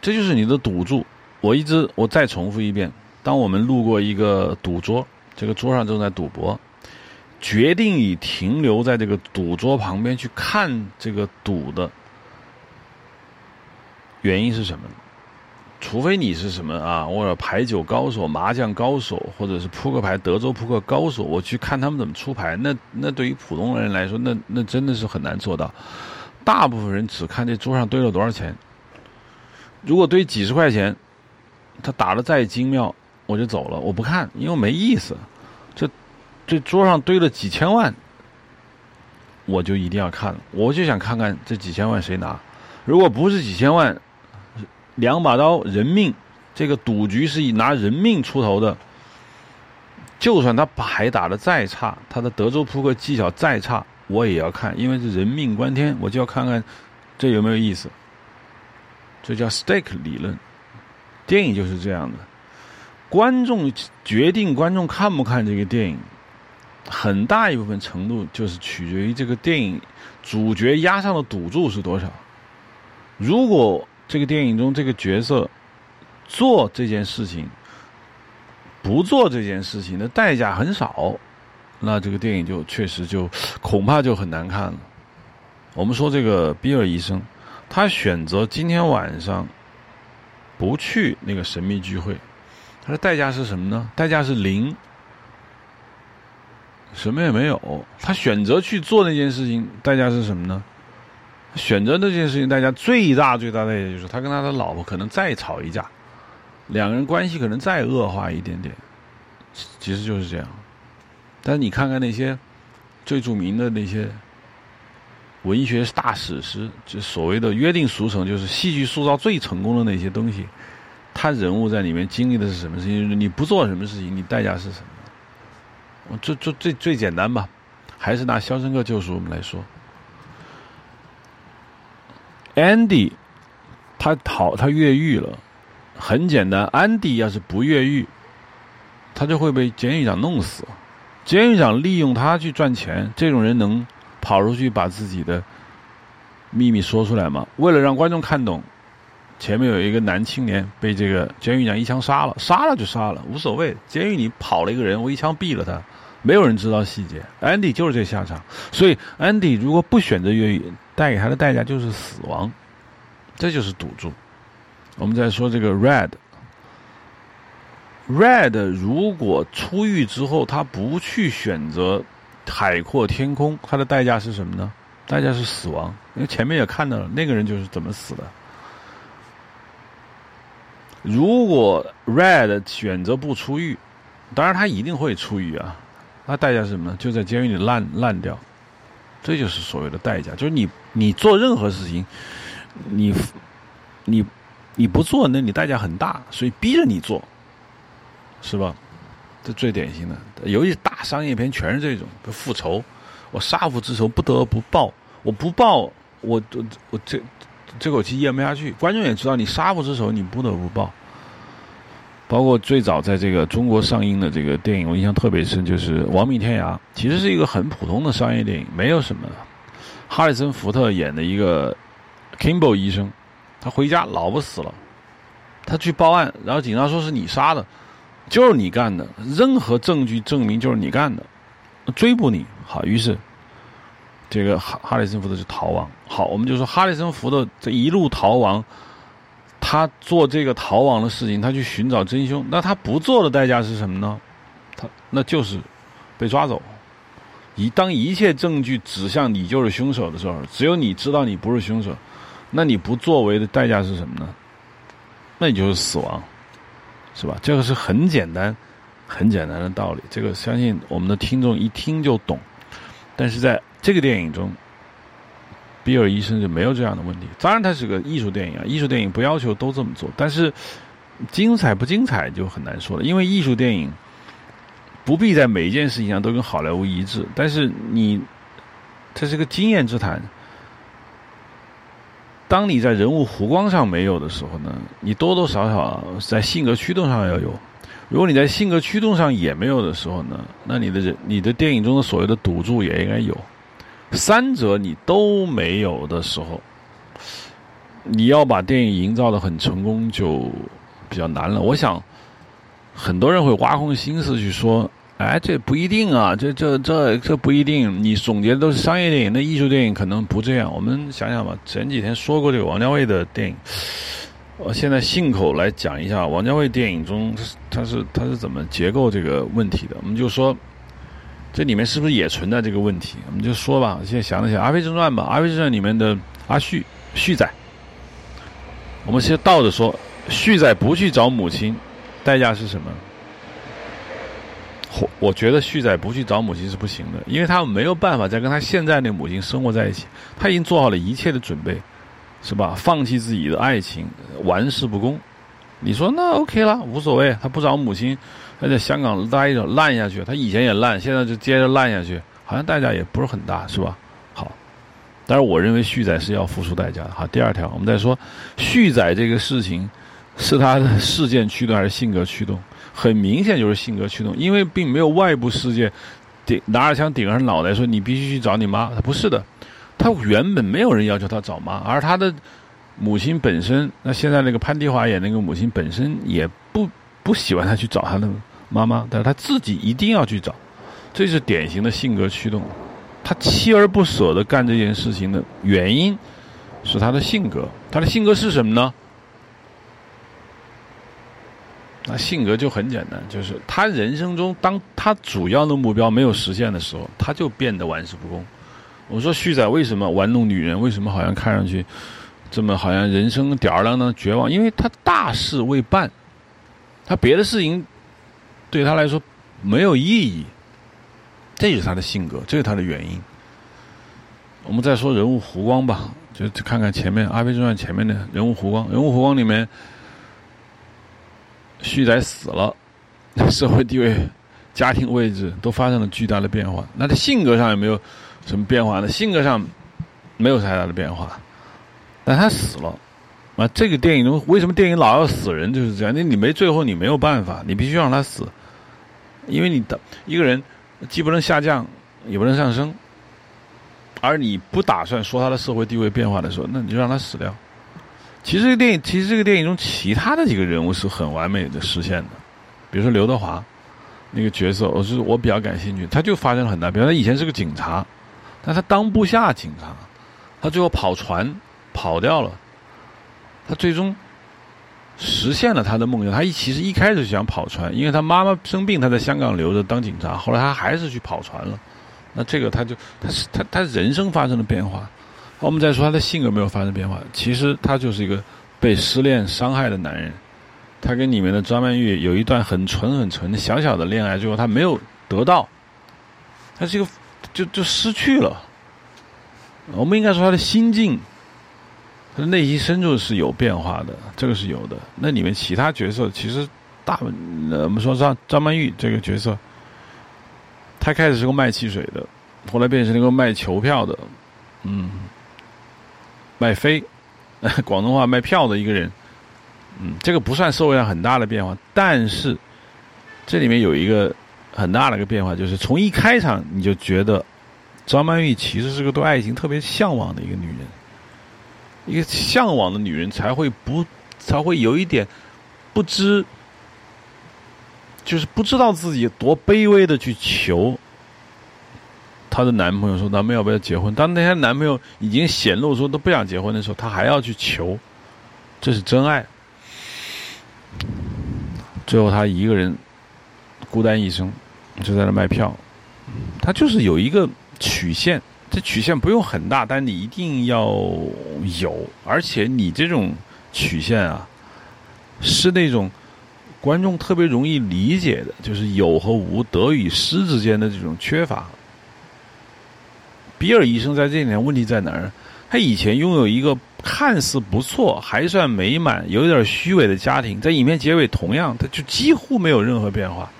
这就是你的赌注。我一直我再重复一遍，当我们路过一个赌桌，这个桌上正在赌博，决定以停留在这个赌桌旁边去看这个赌的原因是什么？除非你是什么啊，或者牌九高手、麻将高手，或者是扑克牌、德州扑克高手，我去看他们怎么出牌。那那对于普通人来说，那那真的是很难做到。大部分人只看这桌上堆了多少钱。如果堆几十块钱，他打得再精妙，我就走了，我不看，因为没意思。这这桌上堆了几千万，我就一定要看，我就想看看这几千万谁拿。如果不是几千万，两把刀，人命，这个赌局是以拿人命出头的，就算他牌打得再差，他的德州扑克技巧再差，我也要看，因为是人命关天，我就要看看这有没有意思。这叫 stake 理论，电影就是这样的，观众决定观众看不看这个电影，很大一部分程度就是取决于这个电影主角押上的赌注是多少。如果这个电影中这个角色做这件事情，不做这件事情的代价很少，那这个电影就确实就恐怕就很难看了。我们说这个比尔医生，他选择今天晚上不去那个神秘聚会，他的代价是什么呢？代价是零，什么也没有。他选择去做那件事情，代价是什么呢？选择那件事情代价最大最大的代价就是他跟他的老婆可能再吵一架，两个人关系可能再恶化一点点，其实就是这样。但是你看看那些最著名的那些文学大史诗，就所谓的约定俗成，就是戏剧塑造最成功的那些东西，他人物在里面经历的是什么事情，你不做什么事情，你代价是什么。这这最最简单吧，还是拿肖申克救赎我们来说，Andy 他逃他越狱了，很简单， Andy 要是不越狱，他就会被监狱长弄死，监狱长利用他去赚钱，这种人能跑出去把自己的秘密说出来吗？为了让观众看懂，前面有一个男青年被这个监狱长一枪杀了，杀了就杀了，无所谓，监狱里跑了一个人，我一枪毙了他，没有人知道细节， Andy 就是这下场。所以 Andy 如果不选择越狱，带给他的代价就是死亡，这就是赌注。我们再说这个 Red Red 如果出狱之后他不去选择海阔天空，他的代价是什么呢？代价是死亡，因为前面也看到了那个人就是怎么死的。如果 Red 选择不出狱，当然他一定会出狱啊，那代价是什么呢？就在监狱里烂烂掉，这就是所谓的代价。就是你你做任何事情，你你你不做，那你代价很大，所以逼着你做，是吧？这最典型的，尤其大商业片全是这种复仇，我杀父之仇不得不报，我不报我我我这这口气咽不下去。观众也知道你杀父之仇你不得不报。包括最早在这个中国上映的这个电影，我印象特别深，就是《亡命天涯》，其实是一个很普通的商业电影，没有什么的。哈里森·福特演的一个 Kimbo 医生，他回家老婆死了，他去报案，然后警察说是你杀的，就是你干的，任何证据证明就是你干的，追捕你。好，于是这个哈里森·福特就逃亡。好，我们就说哈里森·福特这一路逃亡，他做这个逃亡的事情，他去寻找真凶，那他不做的代价是什么呢？他那就是被抓走。一当一切证据指向你就是凶手的时候，只有你知道你不是凶手，那你不作为的代价是什么呢？那你就是死亡，是吧？这个是很简单很简单的道理，这个相信我们的听众一听就懂。但是在这个电影中，比尔医生就没有这样的问题。当然它是个艺术电影啊，艺术电影不要求都这么做，但是精彩不精彩就很难说了，因为艺术电影不必在每一件事情上都跟好莱坞一致，但是你这是个经验之谈。当你在人物弧光上没有的时候呢，你多多少少在性格驱动上要有，如果你在性格驱动上也没有的时候呢，那你的你的电影中的所谓的赌注也应该有。三者你都没有的时候，你要把电影营造的很成功就比较难了。我想很多人会挖空心思去说，哎，这不一定啊，这这这这不一定，你总结的都是商业电影，那艺术电影可能不这样。我们想想吧，前几天说过这个王家卫的电影，我现在信口来讲一下王家卫电影中他是他是怎么结构这个问题的。我们就说这里面是不是也存在这个问题？我们就说吧，现在想了想《阿飞正传》吧，《阿飞正传》里面的阿旭旭仔，我们先倒着说，旭仔不去找母亲，代价是什么？我觉得旭仔不去找母亲是不行的，因为他没有办法再跟他现在的母亲生活在一起，他已经做好了一切的准备，是吧？放弃自己的爱情，玩世不恭。你说那 OK 了，无所谓，他不找母亲，他在香港待着烂下去，他以前也烂，现在就接着烂下去，好像代价也不是很大，是吧？好，但是我认为旭仔是要付出代价的。好，第二条我们再说，旭仔这个事情是他的事件驱动还是性格驱动？很明显就是性格驱动，因为并没有外部世界顶拿着枪顶上脑袋说你必须去找你妈，他不是的，他原本没有人要求他找妈，而他的母亲本身，那现在那个潘迪华演那个母亲本身也不不喜欢他去找他的妈妈，但是他自己一定要去找，这是典型的性格驱动。他锲而不舍的干这件事情的原因是他的性格，他的性格是什么呢？那性格就很简单，就是他人生中当他主要的目标没有实现的时候，他就变得玩世不恭。我说旭仔为什么玩弄女人，为什么好像看上去这么好像人生吊儿郎当绝望，因为他大事未办，他别的事情对他来说没有意义，这是他的性格，这是他的原因。我们再说人物弧光吧，就看看前面《阿飞正传》前面的人物弧光。人物弧光里面，旭仔死了，社会地位、家庭位置都发生了巨大的变化。那他性格上有没有什么变化呢？性格上没有太大的变化，但他死了。啊，这个电影中为什么电影老要死人就是这样？你你没最后你没有办法，你必须让他死，因为你的一个人既不能下降，也不能上升，而你不打算说他的社会地位变化的时候，那你就让他死掉。其实这个电影，其实这个电影中其他的几个人物是很完美的实现的，比如说刘德华那个角色，我是我比较感兴趣，他就发生了很大，比如他以前是个警察，但他当部下警察，他最后跑船跑掉了，他最终实现了他的梦想。他其实一开始想跑船，因为他妈妈生病，他在香港留着当警察，后来他还是去跑船了。那这个他就他他他人生发生了变化。我们再说他的性格没有发生变化，其实他就是一个被失恋伤害的男人。他跟里面的张曼玉有一段很纯很纯的小小的恋爱，最后他没有得到，他是一个就就失去了。我们应该说他的心境，他的内心深处是有变化的，这个是有的。那里面其他角色其实大，呃、我们说张张曼玉这个角色，他开始是个卖汽水的，后来变成了一个卖球票的，嗯，卖飞，广东话卖票的一个人，嗯，这个不算社会上很大的变化，但是这里面有一个很大的一个变化，就是从一开场你就觉得张曼玉其实是个对爱情特别向往的一个女人。一个向往的女人才会不才会有一点不知，就是不知道自己多卑微的去求她的男朋友说咱们要不要结婚，当那些男朋友已经显露出都不想结婚的时候，她还要去求，这是真爱。最后她一个人孤单一生，就在那卖票。她就是有一个曲线，这曲线不用很大，但你一定要有，而且你这种曲线啊，是那种观众特别容易理解的，就是有和无、得与失之间的这种缺乏。比尔医生在这里面问题在哪儿？他以前拥有一个看似不错、还算美满、有点虚伪的家庭，在影片结尾同样，他就几乎没有任何变化。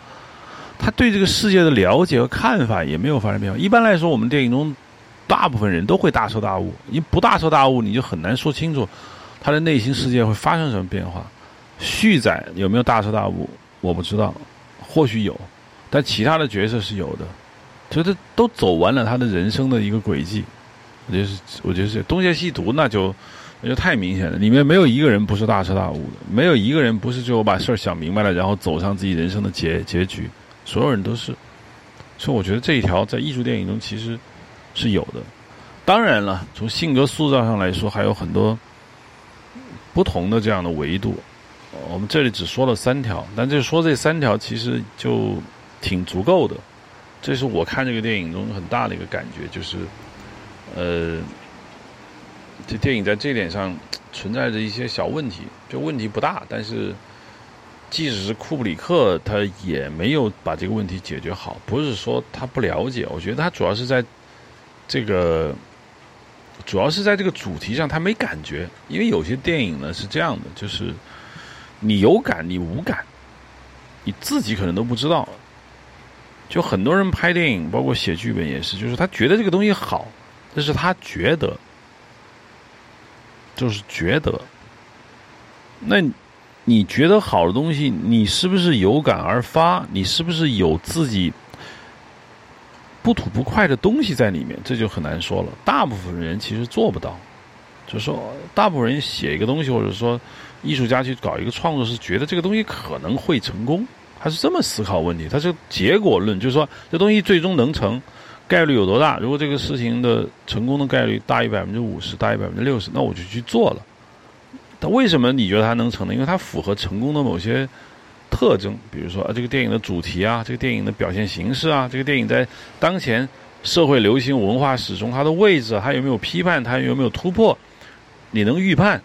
他对这个世界的了解和看法也没有发生变化。一般来说，我们电影中大部分人都会大彻大悟，你不大彻大悟，你就很难说清楚他的内心世界会发生什么变化。旭仔有没有大彻大悟，我不知道，或许有，但其他的角色是有的，所以他都走完了他的人生的一个轨迹。我觉得是，我觉得是东邪西毒，那就那就太明显了，里面没有一个人不是大彻大悟的，没有一个人不是最后把事儿想明白了，然后走上自己人生的结结局，所有人都是。所以我觉得这一条在艺术电影中其实是有的。当然了，从性格塑造上来说还有很多不同的这样的维度，我们这里只说了三条，但就说这三条其实就挺足够的。这是我看这个电影中很大的一个感觉，就是呃，这电影在这点上存在着一些小问题，就问题不大，但是即使是库布里克他也没有把这个问题解决好，不是说他不了解，我觉得他主要是在这个主要是在这个主题上他没感觉。因为有些电影呢是这样的，就是你有感你无感，你自己可能都不知道。就很多人拍电影包括写剧本也是，就是他觉得这个东西好，但是他觉得就是觉得那你觉得好的东西，你是不是有感而发？你是不是有自己不吐不快的东西在里面？这就很难说了。大部分人其实做不到，就是说，大部分人写一个东西，或者说艺术家去搞一个创作，是觉得这个东西可能会成功，他是这么思考问题，他是结果论，就是说这东西最终能成，概率有多大？如果这个事情的成功的概率大于百分之五十，大于百分之六十，那我就去做了。他为什么你觉得它能成呢？因为它符合成功的某些特征，比如说啊，这个电影的主题啊，这个电影的表现形式啊，这个电影在当前社会流行文化史中它的位置，它有没有批判，它有没有突破，你能预判，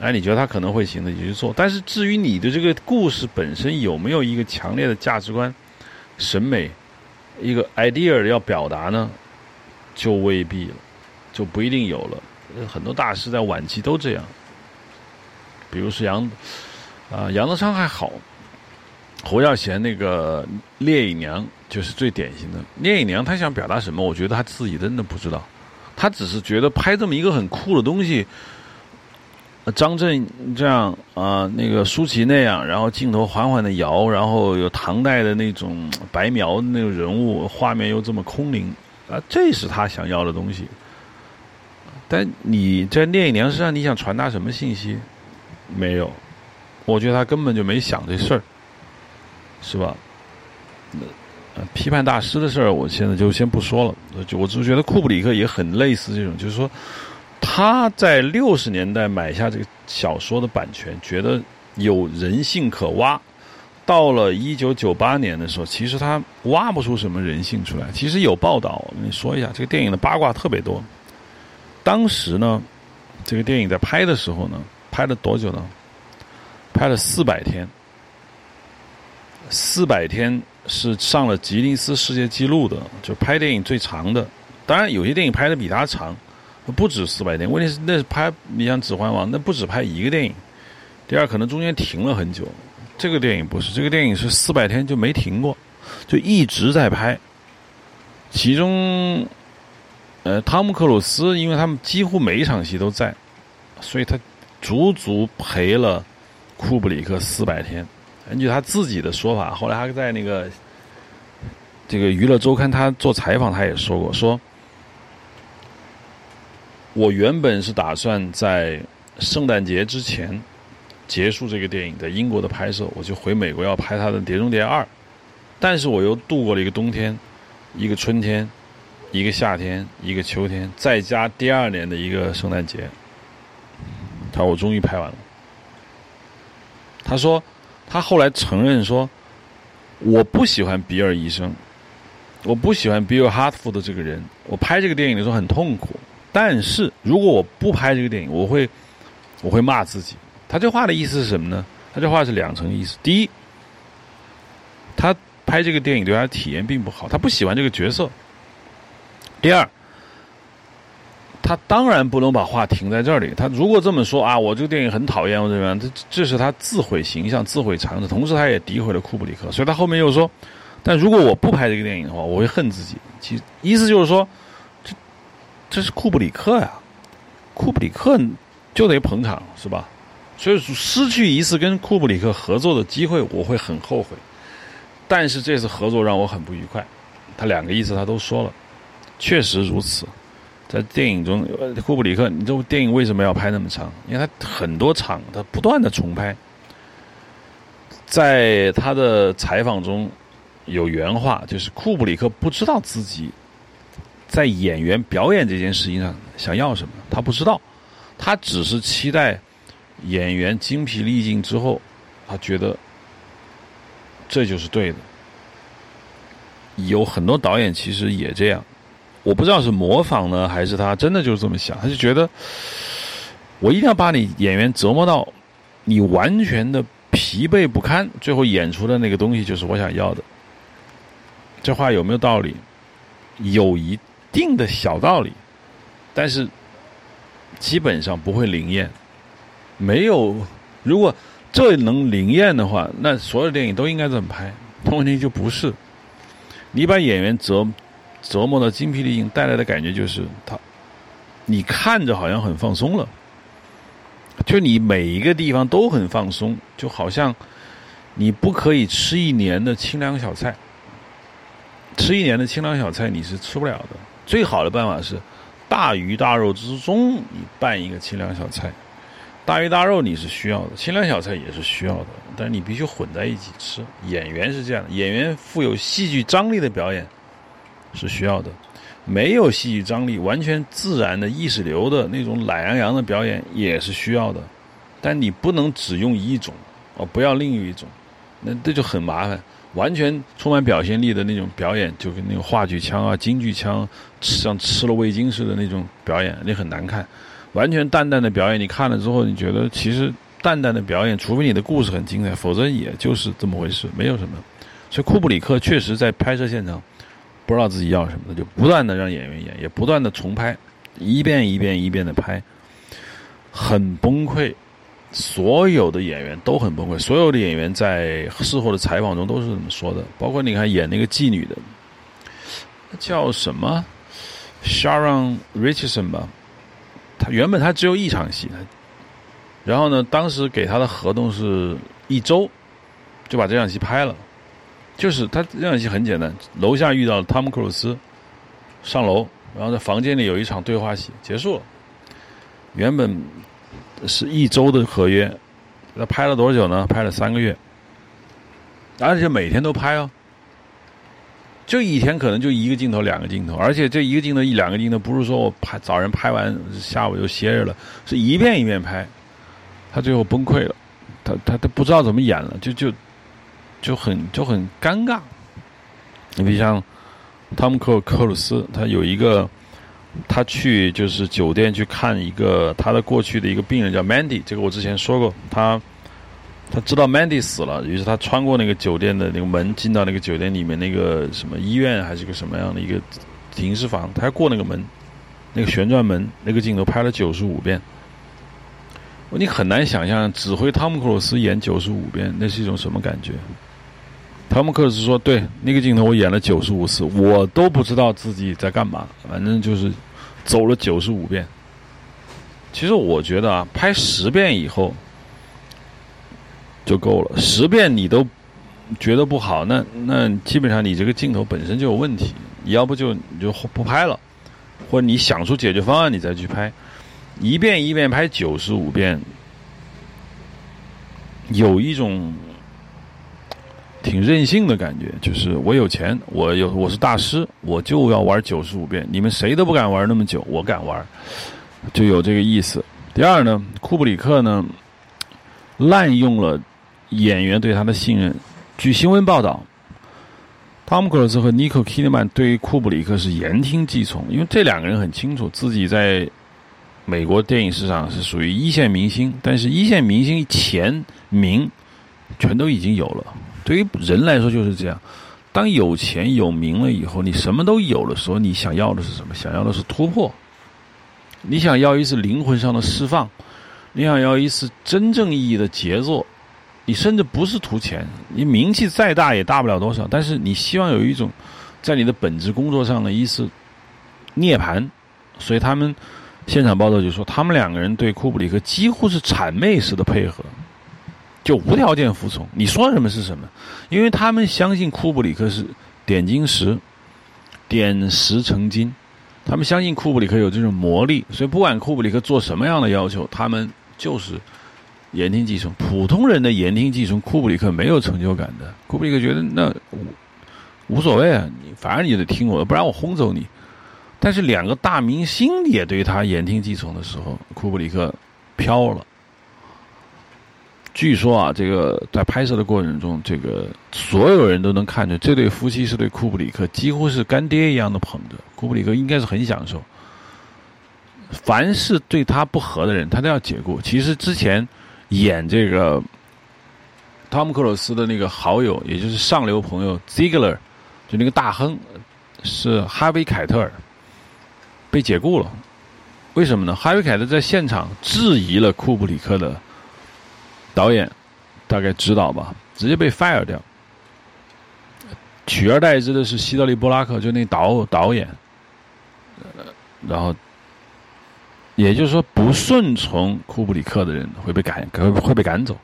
哎，你觉得它可能会行的，你就去做。但是至于你的这个故事本身有没有一个强烈的价值观、审美、一个 idea 要表达呢，就未必了，就不一定有了。很多大师在晚期都这样。比如说杨，啊、呃，杨德昌还好，侯耀贤那个烈影娘就是最典型的。烈影娘她想表达什么？我觉得她自己真的不知道，她只是觉得拍这么一个很酷的东西，呃、张震这样啊、呃，那个舒淇那样，然后镜头缓缓的摇，然后有唐代的那种白描那种人物，画面又这么空灵啊、呃，这是她想要的东西。但你在烈影娘身上，你想传达什么信息？没有，我觉得他根本就没想这事儿，是吧？批判大师的事儿，我现在就先不说了。我只是觉得库布里克也很类似这种，就是说他在六十年代买下这个小说的版权，觉得有人性可挖。到了一九九八年的时候，其实他挖不出什么人性出来。其实有报道，我跟你说一下，这个电影的八卦特别多。当时呢，这个电影在拍的时候呢。拍了多久呢？拍了四百天，四百天是上了吉尼斯世界纪录的，就拍电影最长的。当然，有些电影拍的比它长，不止四百天。问题是，那是拍你像《指环王》，那不止拍一个电影。第二，可能中间停了很久。这个电影不是，这个电影是四百天就没停过，就一直在拍。其中，呃，汤姆·克鲁斯，因为他们几乎每一场戏都在，所以他。足足陪了库布里克四百天，根据他自己的说法，后来他在那个这个娱乐周刊他做采访，他也说过，说我原本是打算在圣诞节之前结束这个电影在英国的拍摄，我就回美国要拍他的《碟中谍二》，但是我又度过了一个冬天、一个春天、一个夏天、一个秋天，再加第二年的一个圣诞节。他说我终于拍完了。他说他后来承认说，我不喜欢比尔医生，我不喜欢比尔哈特福德这个人，我拍这个电影的时候很痛苦，但是如果我不拍这个电影，我会我会骂自己。他这话的意思是什么呢？他这话是两层意思。第一，他拍这个电影对他的体验并不好，他不喜欢这个角色。第二，他当然不能把话停在这里。他如果这么说啊，我这个电影很讨厌，我怎么样？这这是他自毁形象、自毁长处，同时他也诋毁了库布里克。所以他后面又说，但如果我不拍这个电影的话，我会恨自己。其意思就是说，这这是库布里克呀，库布里克就得捧场，是吧？所以失去一次跟库布里克合作的机会，我会很后悔。但是这次合作让我很不愉快。他两个意思他都说了，确实如此。在电影中，库布里克，你这部电影为什么要拍那么长？因为他很多场他不断的重拍。在他的采访中有原话，就是库布里克不知道自己在演员表演这件事情上想要什么，他不知道，他只是期待演员精疲力尽之后，他觉得这就是对的。有很多导演其实也这样。我不知道是模仿呢，还是他真的就是这么想。他就觉得，我一定要把你演员折磨到你完全的疲惫不堪，最后演出的那个东西就是我想要的。这话有没有道理？有一定的小道理，但是基本上不会灵验。没有，如果这能灵验的话，那所有电影都应该这么拍。但问题就不是，你把演员折折磨到精疲力尽，带来的感觉就是他，你看着好像很放松了，就你每一个地方都很放松，就好像你不可以吃一年的清凉小菜，吃一年的清凉小菜你是吃不了的。最好的办法是大鱼大肉之中你拌一个清凉小菜。大鱼大肉你是需要的，清凉小菜也是需要的，但你必须混在一起吃。演员是这样的，演员富有戏剧张力的表演是需要的，没有戏剧张力完全自然的意识流的那种懒洋洋的表演也是需要的，但你不能只用一种、哦、不要另一种，那这就很麻烦。完全充满表现力的那种表演就跟那种话剧腔啊京剧腔像吃了味精似的那种表演，那很难看。完全淡淡的表演，你看了之后你觉得其实淡淡的表演，除非你的故事很精彩，否则也就是这么回事，没有什么。所以库布里克确实在拍摄现场不知道自己要什么的，就不断的让演员演，也不断的重拍，一遍一遍一遍的拍，很崩溃。所有的演员都很崩溃，所有的演员在事后的采访中都是这么说的，包括你看演那个妓女的叫什么 Sharon Richardson 吧，他原本他只有一场戏，然后呢当时给他的合同是一周就把这场戏拍了。就是他这场戏很简单，楼下遇到了汤姆·克鲁斯上楼，然后在房间里有一场对话戏结束了。原本是一周的合约，他拍了多久呢？拍了三个月，而且每天都拍哦，就一天可能就一个镜头两个镜头，而且这一个镜头一两个镜头不是说我拍早上拍完下午就歇着了，是一遍一遍拍。他最后崩溃了，他他他不知道怎么演了，就就就很就很尴尬。你比如像汤姆克克鲁斯，他有一个他去就是酒店去看一个他的过去的一个病人叫 Mandy， 这个我之前说过，他他知道 Mandy 死了，于是他穿过那个酒店的那个门进到那个酒店里面那个什么医院还是个什么样的一个停尸房，他要过那个门，那个旋转门，那个镜头拍了九十五遍。你很难想象指挥汤姆克鲁斯演九十五遍那是一种什么感觉。汤姆克鲁斯说，对，那个镜头我演了九十五次，我都不知道自己在干嘛，反正就是走了九十五遍。其实我觉得啊，拍十遍以后就够了，十遍你都觉得不好，那那基本上你这个镜头本身就有问题，你要不就你就不拍了，或者你想出解决方案你再去拍。一遍一遍拍九十五遍，有一种挺任性的感觉，就是我有钱，我有我是大师，我就要玩九十五遍，你们谁都不敢玩那么久，我敢玩，就有这个意思。第二呢，库布里克呢滥用了演员对他的信任。据新闻报道，汤姆·克鲁斯和尼可·基德曼对于库布里克是言听计从，因为这两个人很清楚自己在美国电影市场是属于一线明星，但是一线明星前名全都已经有了。对于人来说就是这样，当有钱有名了以后，你什么都有的时候，你想要的是什么？想要的是突破，你想要一次灵魂上的释放，你想要一次真正意义的杰作。你甚至不是图钱，你名气再大也大不了多少，但是你希望有一种在你的本职工作上的一次涅槃。所以他们现场报道就说，他们两个人对库布里克几乎是谄媚式的配合，就无条件服从，你说什么是什么，因为他们相信库布里克是点金石，点石成金，他们相信库布里克有这种魔力，所以不管库布里克做什么样的要求，他们就是言听计从。普通人的言听计从，库布里克没有成就感的。库布里克觉得那无所谓啊，你反正你得听我的，不然我轰走你。但是两个大明星也对他言听计从的时候，库布里克飘了。据说啊，这个在拍摄的过程中，这个所有人都能看着这对夫妻是对库布里克几乎是干爹一样的捧着，库布里克应该是很享受。凡是对他不合的人他都要解雇。其实之前演这个汤姆克鲁斯的那个好友，也就是上流朋友 Ziegler， 就那个大亨，是哈维凯特尔，被解雇了。为什么呢？哈维凯特在现场质疑了库布里克的导演，大概指导吧，直接被 fire 掉。取而代之的是希德利·波拉克，就那导导演，呃，然后，也就是说，不顺从库布里克的人会被赶，会被赶走。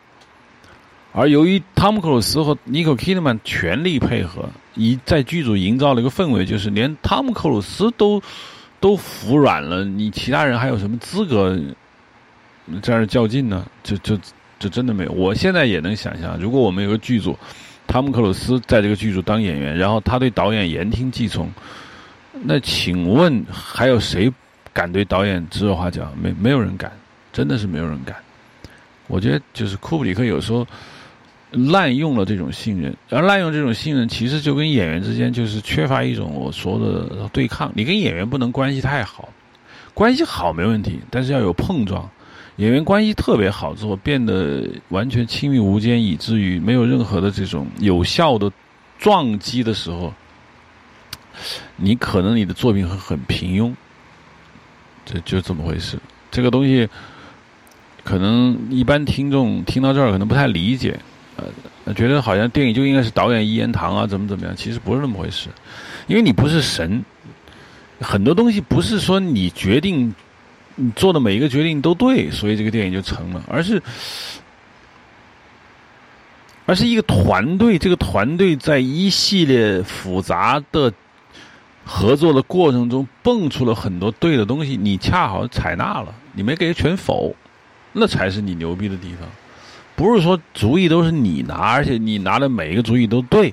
而由于汤姆·克鲁斯和尼可·基德曼全力配合，一在剧组营造了一个氛围，就是连汤姆·克鲁斯都都服软了，你其他人还有什么资格在这较劲呢？就就就真的没有。我现在也能想象，如果我们有个剧组。汤姆克鲁斯在这个剧组当演员，然后他对导演言听计从，那请问还有谁敢对导演指手画脚？没没有人敢，真的是没有人敢。我觉得就是库布里克有时候滥用了这种信任，而滥用这种信任其实就跟演员之间就是缺乏一种我说的对抗。你跟演员不能关系太好，关系好没问题，但是要有碰撞。演员关系特别好之后，变得完全亲密无间，以至于没有任何的这种有效的撞击的时候，你可能你的作品很很平庸，这就这么回事。这个东西可能一般听众听到这儿可能不太理解，呃，觉得好像电影就应该是导演一言堂啊，怎么怎么样，其实不是那么回事，因为你不是神，很多东西不是说你决定。你做的每一个决定都对，所以这个电影就成了，而是而是一个团队，这个团队在一系列复杂的合作的过程中蹦出了很多对的东西，你恰好采纳了，你没给全否，那才是你牛逼的地方。不是说主意都是你拿，而且你拿的每一个主意都对，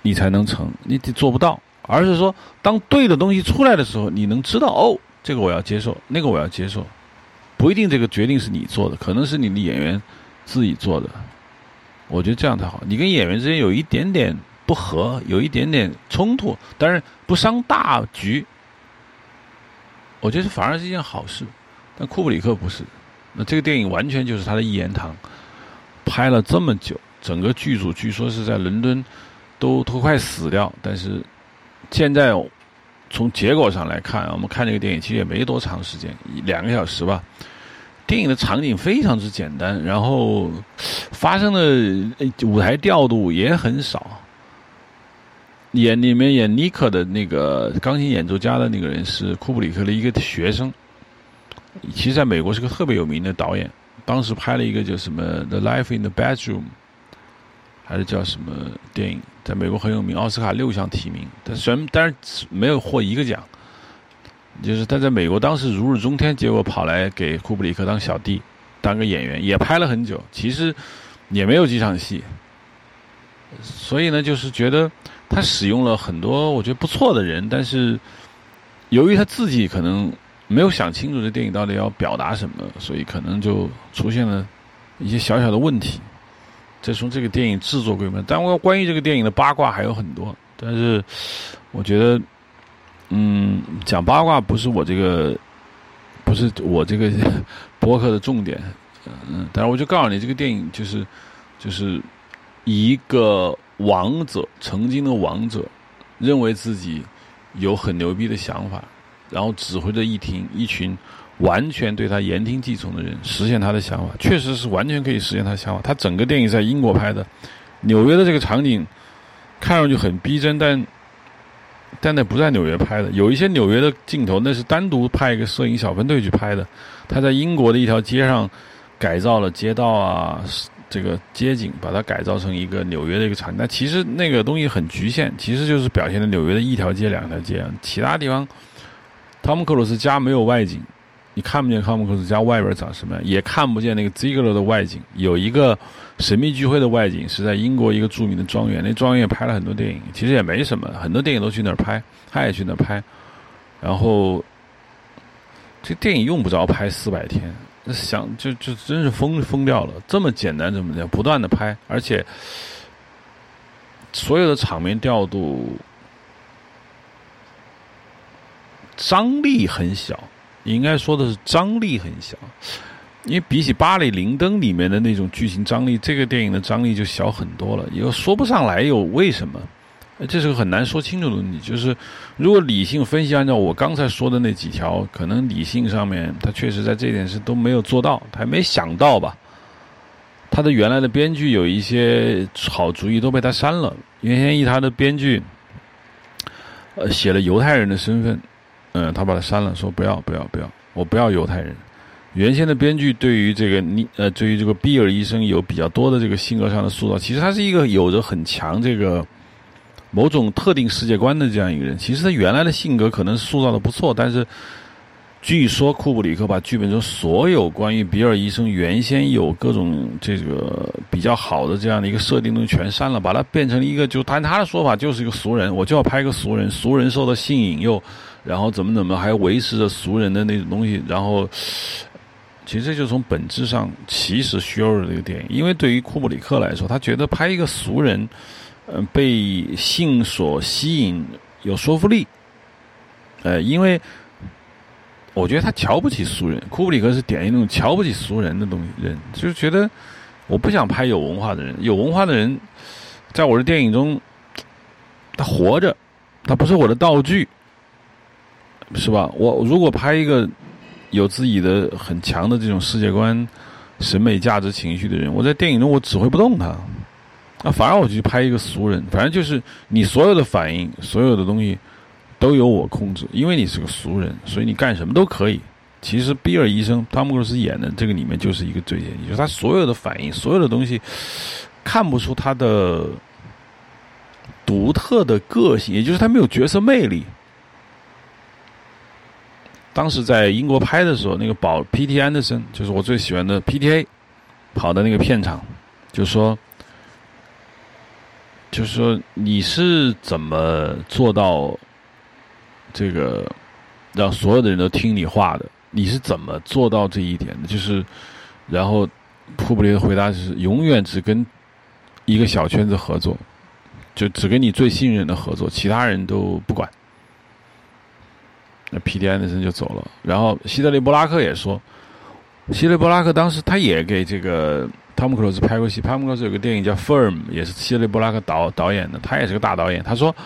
你才能成，你做不到，而是说当对的东西出来的时候，你能知道哦，这个我要接受，那个我要接受，不一定这个决定是你做的，可能是你的演员自己做的。我觉得这样才好。你跟演员之间有一点点不合，有一点点冲突，但是不伤大局，我觉得反而是一件好事。但库布里克不是，那这个电影完全就是他的一言堂。拍了这么久，整个剧组据说是在伦敦都都快死掉，但是现在。从结果上来看，我们看这个电影其实也没多长时间，两个小时吧。电影的场景非常之简单，然后发生的舞台调度也很少。演里面演尼克的那个钢琴演奏家的那个人是库布里克的一个学生，其实在美国是个特别有名的导演，当时拍了一个叫什么《The Life in the Bedroom》，还是叫什么电影，在美国很有名，奥斯卡六项提名，但虽然但是没有获一个奖，就是他在美国当时如日中天，结果跑来给库布里克当小弟，当个演员，也拍了很久，其实也没有几场戏，所以呢，就是觉得他使用了很多我觉得不错的人，但是由于他自己可能没有想清楚这电影到底要表达什么，所以可能就出现了一些小小的问题。这从这个电影制作规模，但我关于这个电影的八卦还有很多，但是我觉得，嗯，讲八卦不是我这个，不是我这个播客的重点，嗯，但是我就告诉你，这个电影就是就是一个王者，曾经的王者，认为自己有很牛逼的想法，然后指挥着一群一群。完全对他言听计从的人实现他的想法，确实是完全可以实现他的想法。他整个电影在英国拍的，纽约的这个场景看上去很逼真，但但那不在纽约拍的。有一些纽约的镜头那是单独派一个摄影小分队去拍的，他在英国的一条街上改造了街道啊，这个街景把它改造成一个纽约的一个场景。但其实那个东西很局限，其实就是表现了纽约的一条街、两条街，其他地方汤姆克鲁斯家没有外景。你看不见汤姆·克鲁斯家外边长什么样，也看不见那个 Ziegler 的外景。有一个神秘聚会的外景是在英国一个著名的庄园，那庄园拍了很多电影，其实也没什么，很多电影都去那儿拍，他也去那儿拍。然后这电影用不着拍四百天，想就就真是疯疯掉了。这么简单，这么的不断的拍，而且所有的场面调度张力很小。应该说的是张力很小，因为比起《芭蕾铃铛》里面的那种剧情张力，这个电影的张力就小很多了，也说不上来有为什么，这是个很难说清楚的问题。就是如果理性分析，按照我刚才说的那几条，可能理性上面他确实在这一点是都没有做到，他还没想到吧，他的原来的编剧有一些好主意都被他删了。原先以他的编剧呃，写了犹太人的身份，嗯，他把他删了，说不要不要不要，我不要犹太人。原先的编剧对于这个尼呃，对于这个比尔医生有比较多的这个性格上的塑造。其实他是一个有着很强这个某种特定世界观的这样一个人。其实他原来的性格可能塑造的不错，但是据说库布里克把剧本中所有关于比尔医生原先有各种这个比较好的这样的一个设定都全删了，把它变成了一个，就按他的说法就是一个俗人，我就要拍个俗人，俗人受到性引诱，然后怎么怎么还维持着俗人的那种东西，然后。其实这就从本质上其实削弱了这个电影，因为对于库布里克来说，他觉得拍一个俗人，嗯，被性所吸引有说服力，呃，因为我觉得他瞧不起俗人，库布里克是典型那种瞧不起俗人的东西人，就是觉得我不想拍有文化的人，有文化的人在我的电影中他活着，他不是我的道具，是吧？我如果拍一个有自己的很强的这种世界观、审美、价值、情绪的人，我在电影中我指挥不动他，那反而我去拍一个俗人，反正就是你所有的反应、所有的东西都由我控制，因为你是个俗人，所以你干什么都可以。其实比尔医生汤姆·克鲁斯演的这个里面就是一个最典型，就是他所有的反应、所有的东西，看不出他的独特的个性，也就是他没有角色魅力。当时在英国拍的时候，那个保 P T 安德森就是我最喜欢的 P T A 跑到那个片场，就说就说你是怎么做到这个让所有的人都听你话的，你是怎么做到这一点的，就是然后库布里克的回答是永远只跟一个小圈子合作，就只跟你最信任的合作，其他人都不管。那皮蒂安德森就走了，然后希德利·伯拉克也说，希德利·伯拉克当时他也给这个汤姆·克鲁斯拍过戏，汤姆·克鲁斯有个电影叫《Firm》，也是希德利·伯拉克导导演的，他也是个大导演。他说：“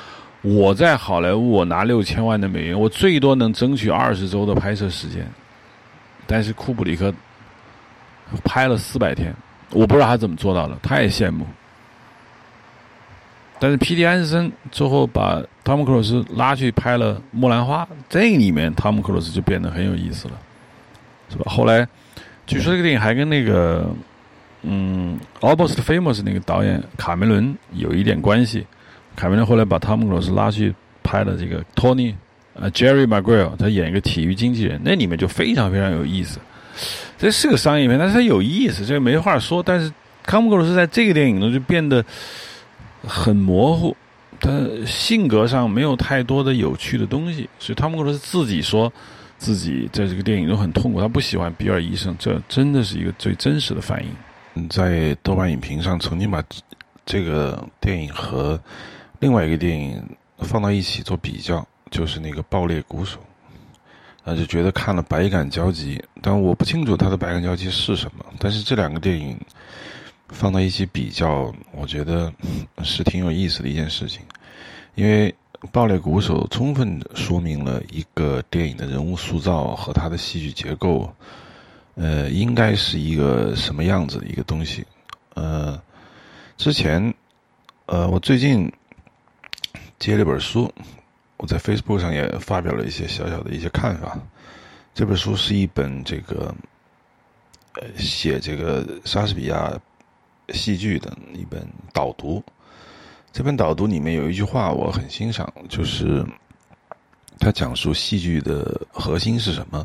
我在好莱坞，我拿六千万的美元，我最多能争取二十周的拍摄时间，但是库布里克拍了四百天，我不知道他怎么做到的，他也羡慕。”但是皮蒂安德森最后把汤姆·克鲁斯拉去拍了《木兰花》，这里面汤姆·克鲁斯就变得很有意思了，是吧？后来据说这个电影还跟那个嗯 Almost Famous 那个导演卡梅伦有一点关系，卡梅伦后来把汤姆·克鲁斯拉去拍了这个 Tony、呃、Jerry Maguire， 他演一个体育经纪人，那里面就非常非常有意思。这是个商业片，但是它有意思，这没话说。但是汤姆·克鲁斯在这个电影中就变得很模糊，他性格上没有太多的有趣的东西，所以汤姆·克鲁斯自己说自己在这个电影中很痛苦，他不喜欢比尔医生，这真的是一个最真实的反应。在豆瓣影评上曾经把这个电影和另外一个电影放到一起做比较，就是那个《爆裂鼓手》，那就觉得看了百感交集，但我不清楚他的百感交集是什么，但是这两个电影放到一起比较，我觉得是挺有意思的一件事情。因为《爆裂鼓手》充分说明了一个电影的人物塑造和它的戏剧结构呃，应该是一个什么样子的一个东西。呃，之前呃，我最近接了一本书，我在 Facebook 上也发表了一些小小的一些看法。这本书是一本这个呃，写这个莎士比亚戏剧的一本导读，这本导读里面有一句话我很欣赏，就是他讲述戏剧的核心是什么。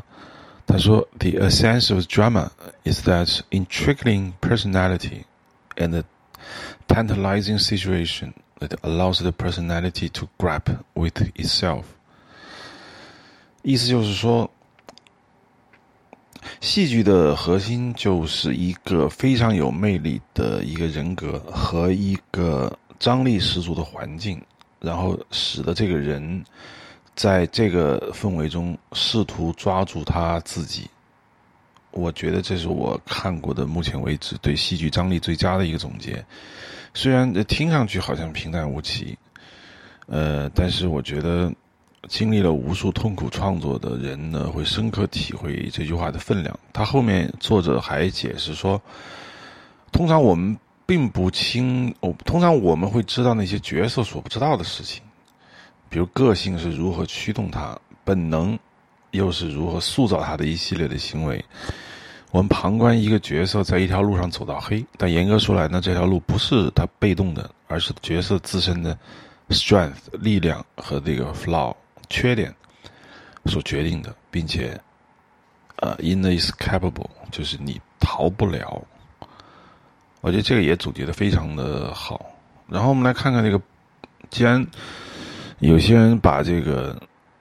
他说 The essence of drama is that intriguing personality and a tantalizing situation that allows the personality to grapple with itself。 意思就是说，戏剧的核心就是一个非常有魅力的一个人格和一个张力十足的环境，然后使得这个人在这个氛围中试图抓住他自己，我觉得这是我看过的目前为止对戏剧张力最佳的一个总结。虽然听上去好像平淡无奇，呃，但是我觉得经历了无数痛苦创作的人呢，会深刻体会这句话的分量。他后面作者还解释说，通常我们并不清，哦，通常我们会知道那些角色所不知道的事情，比如个性是如何驱动他，本能又是如何塑造他的一系列的行为。我们旁观一个角色在一条路上走到黑，但严格说来呢，这条路不是他被动的，而是角色自身的 strength 力量和这个 flaw 缺点所决定的，并且呃 inescapable 就是你逃不了。我觉得这个也总结得非常的好。然后我们来看看这个，既然有些人把这个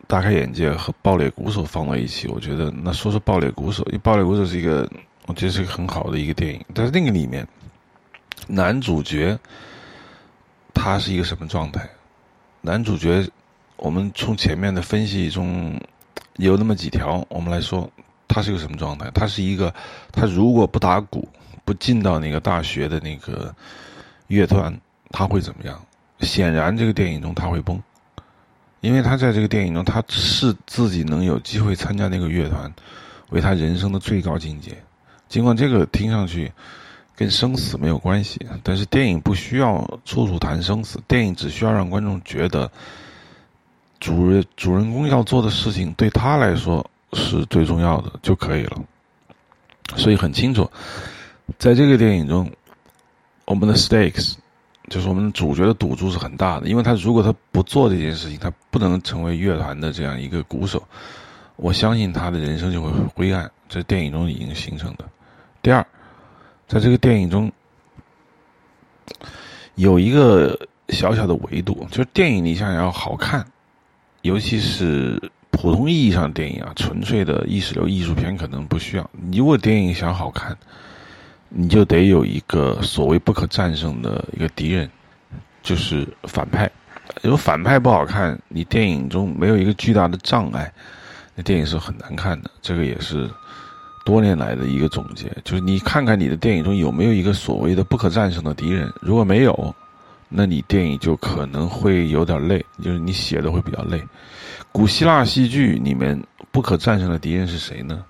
大开眼界和爆裂鼓手放到一起，我觉得那说说爆裂鼓手。因为爆裂鼓手是一个，我觉得是一个很好的一个电影，但是那个里面男主角他是一个什么状态？男主角我们从前面的分析中有那么几条，我们来说他是一个什么状态？他是一个，他如果不打鼓，不进到那个大学的那个乐团，他会怎么样？显然这个电影中他会崩。因为他在这个电影中，他是自己能有机会参加那个乐团，为他人生的最高境界。尽管这个听上去跟生死没有关系，但是电影不需要处处谈生死，电影只需要让观众觉得主人主人公要做的事情对他来说是最重要的就可以了。所以很清楚，在这个电影中，我们的 stakes。就是我们主角的赌注是很大的，因为他如果他不做这件事情，他不能成为乐团的这样一个鼓手，我相信他的人生就会灰暗，这电影中已经形成的。第二，在这个电影中有一个小小的维度，就是电影你想要好看，尤其是普通意义上的电影啊，纯粹的意识流艺术片可能不需要。如果电影想好看，你就得有一个所谓不可战胜的一个敌人，就是反派。如果反派不好看，你电影中没有一个巨大的障碍，那电影是很难看的。这个也是多年来的一个总结，就是你看看你的电影中有没有一个所谓的不可战胜的敌人，如果没有，那你电影就可能会有点累，就是你写的会比较累。古希腊戏剧里面不可战胜的敌人是谁呢？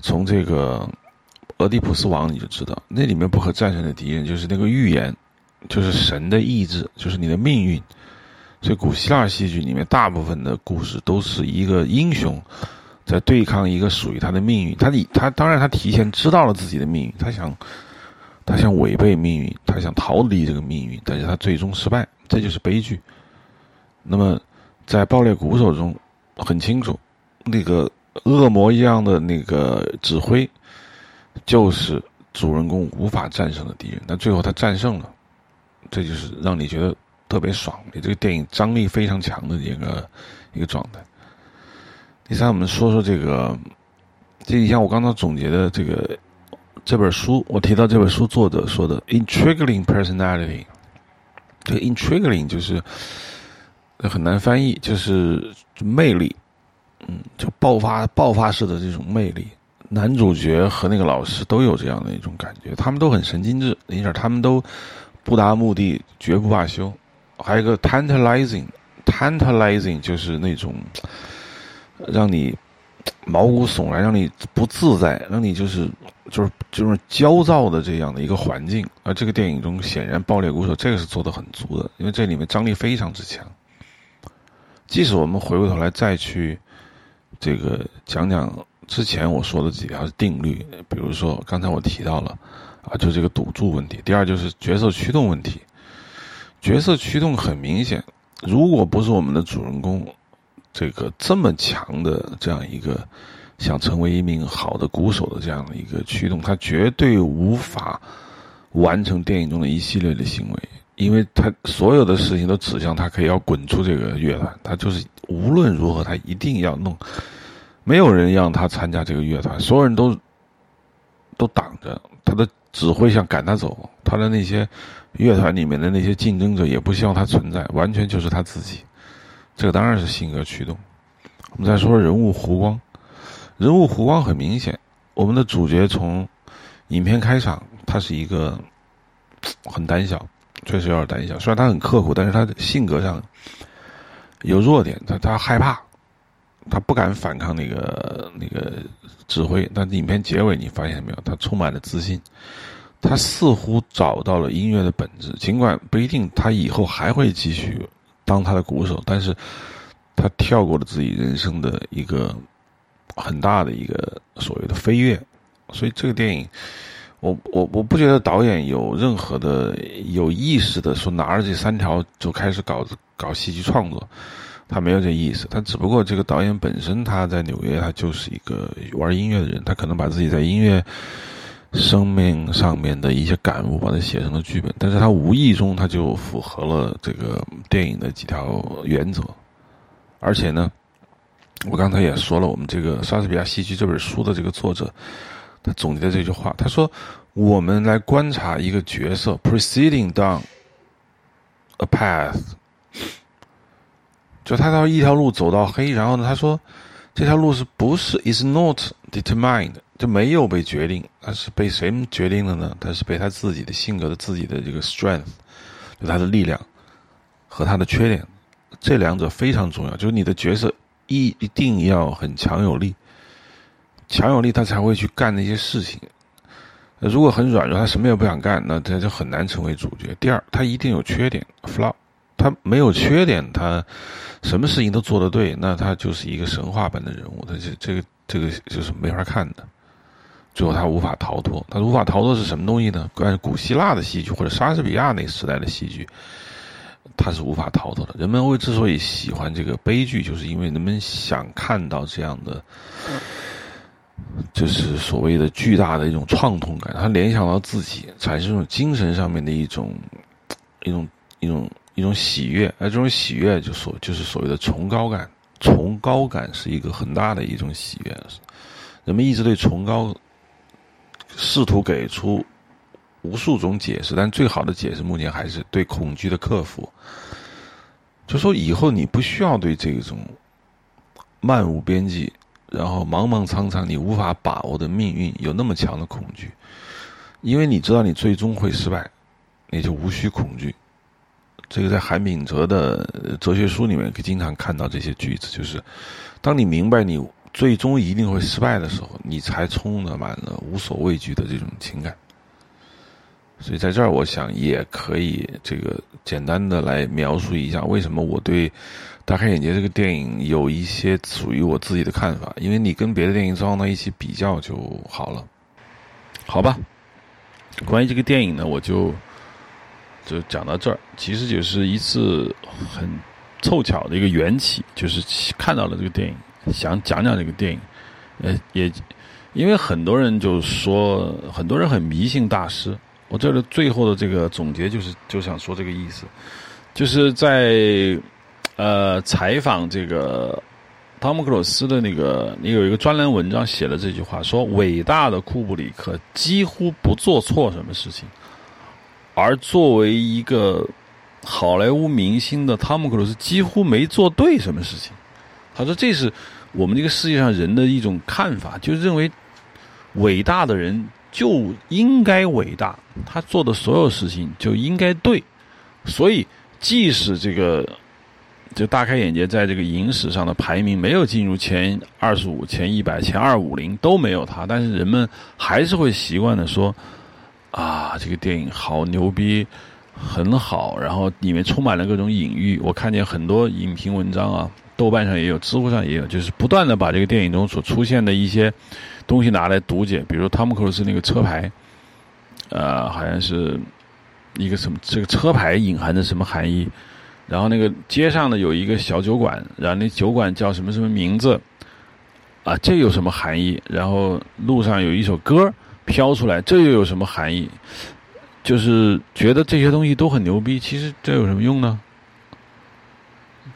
从这个俄狄浦斯王你就知道，那里面不可战胜的敌人就是那个预言，就是神的意志，就是你的命运。所以古希腊戏剧里面大部分的故事都是一个英雄在对抗一个属于他的命运。他他当然他提前知道了自己的命运，他想他想违背命运，他想逃离这个命运，但是他最终失败，这就是悲剧。那么在爆裂鼓手中很清楚，那个恶魔一样的那个指挥就是主人公无法战胜的敌人，但最后他战胜了，这就是让你觉得特别爽。这个电影张力非常强的一个一个状态。第三，我们说说这个，这一项我刚刚总结的这个这本书，我提到这本书作者说的 intriguing personality。这个 intriguing 就是很难翻译，就是魅力，嗯，就爆发爆发式的这种魅力。男主角和那个老师都有这样的一种感觉，他们都很神经质，因此他们都不达目的绝不罢休。还有一个 tantalizing， tantalizing 就是那种让你毛骨悚然，让你不自在，让你就是就是就是焦躁的这样的一个环境。而这个电影中显然爆裂鼓手这个是做得很足的，因为这里面张力非常之强。即使我们回过头来再去这个讲讲之前我说的几条定律，比如说刚才我提到了啊，就这个赌注问题。第二就是角色驱动问题，角色驱动很明显，如果不是我们的主人公这个这么强的这样一个想成为一名好的鼓手的这样的一个驱动，他绝对无法完成电影中的一系列的行为，因为他所有的事情都指向他可以要滚出这个乐团，他就是无论如何他一定要弄。没有人让他参加这个乐团，所有人都都挡着他的指挥想赶他走，他的那些乐团里面的那些竞争者也不希望他存在，完全就是他自己。这个当然是性格驱动。我们再说人物弧光，人物弧光很明显，我们的主角从影片开场，他是一个很胆小，确实有点胆小，虽然他很刻苦，但是他的性格上有弱点，他他害怕，他不敢反抗那个那个指挥。但影片结尾你发现没有，他充满了自信，他似乎找到了音乐的本质，尽管不一定他以后还会继续当他的鼓手，但是他跳过了自己人生的一个很大的一个所谓的飞跃。所以这个电影我我我不觉得导演有任何的有意识的说拿着这三条就开始搞搞戏剧创作，他没有这意思。他只不过这个导演本身他在纽约他就是一个玩音乐的人，他可能把自己在音乐生命上面的一些感悟把它写成了剧本，但是他无意中他就符合了这个电影的几条原则。而且呢，我刚才也说了，我们这个莎士比亚戏剧这本书的这个作者他总结的这句话，他说我们来观察一个角色 proceeding down a path， 就他到一条路走到黑，然后呢他说这条路是不是 is not determined， 就没有被决定。他是被谁决定的呢？他是被他自己的性格的自己的这个 strength， 就他的力量和他的缺点，这两者非常重要。就是你的角色一一定要很强有力，强有力他才会去干那些事情。如果很软弱，他什么也不想干，那他就很难成为主角。第二，他一定有缺点 flaw， 他没有缺点，他什么事情都做得对，那他就是一个神话般的人物，他这个这个就是没法看的。最后他无法逃脱，他无法逃脱是什么东西呢？关于古希腊的戏剧或者莎士比亚那时代的戏剧，他是无法逃脱的。人们会之所以喜欢这个悲剧，就是因为人们想看到这样的就是所谓的巨大的一种创痛感，他联想到自己，产生一种精神上面的一种一种一种一种喜悦。而这种喜悦就所就是所谓的崇高感，崇高感是一个很大的一种喜悦。人们一直对崇高试图给出无数种解释，但最好的解释目前还是对恐惧的克服。就说以后你不需要对这种漫无边际然后茫茫苍苍你无法把握的命运有那么强的恐惧，因为你知道你最终会失败，你就无需恐惧。这个在韩炳哲的哲学书里面可以经常看到这些句子，就是当你明白你最终一定会失败的时候，你才充满了无所畏惧的这种情感。所以在这儿我想也可以这个简单的来描述一下为什么我对《大开眼界》这个电影有一些属于我自己的看法，因为你跟别的电影放到一起比较就好了，好吧。关于这个电影呢，我就就讲到这儿。其实就是一次很凑巧的一个缘起，就是看到了这个电影，想讲讲这个电影。呃，也因为很多人就说，很多人很迷信大师。我这里最后的这个总结就是就想说这个意思，就是在呃采访这个汤姆克鲁斯的那个你有一个专栏文章写了这句话，说伟大的库布里克几乎不做错什么事情，而作为一个好莱坞明星的汤姆克鲁斯几乎没做对什么事情。他说这是我们这个世界上人的一种看法，就认为伟大的人就应该伟大，他做的所有事情就应该对。所以即使这个就大开眼界在这个影史上的排名没有进入前二十五、前一百、前二百五十都没有他，但是人们还是会习惯的说啊，这个电影好牛逼，很好，然后里面充满了各种隐喻。我看见很多影评文章啊，豆瓣上也有，知乎上也有，就是不断的把这个电影中所出现的一些东西拿来读解。比如汤姆克鲁斯那个车牌，呃，好像是一个什么，这个车牌隐含着什么含义？然后那个街上的有一个小酒馆，然后那酒馆叫什么什么名字？啊，这有什么含义？然后路上有一首歌飘出来，这又有什么含义？就是觉得这些东西都很牛逼，其实这有什么用呢？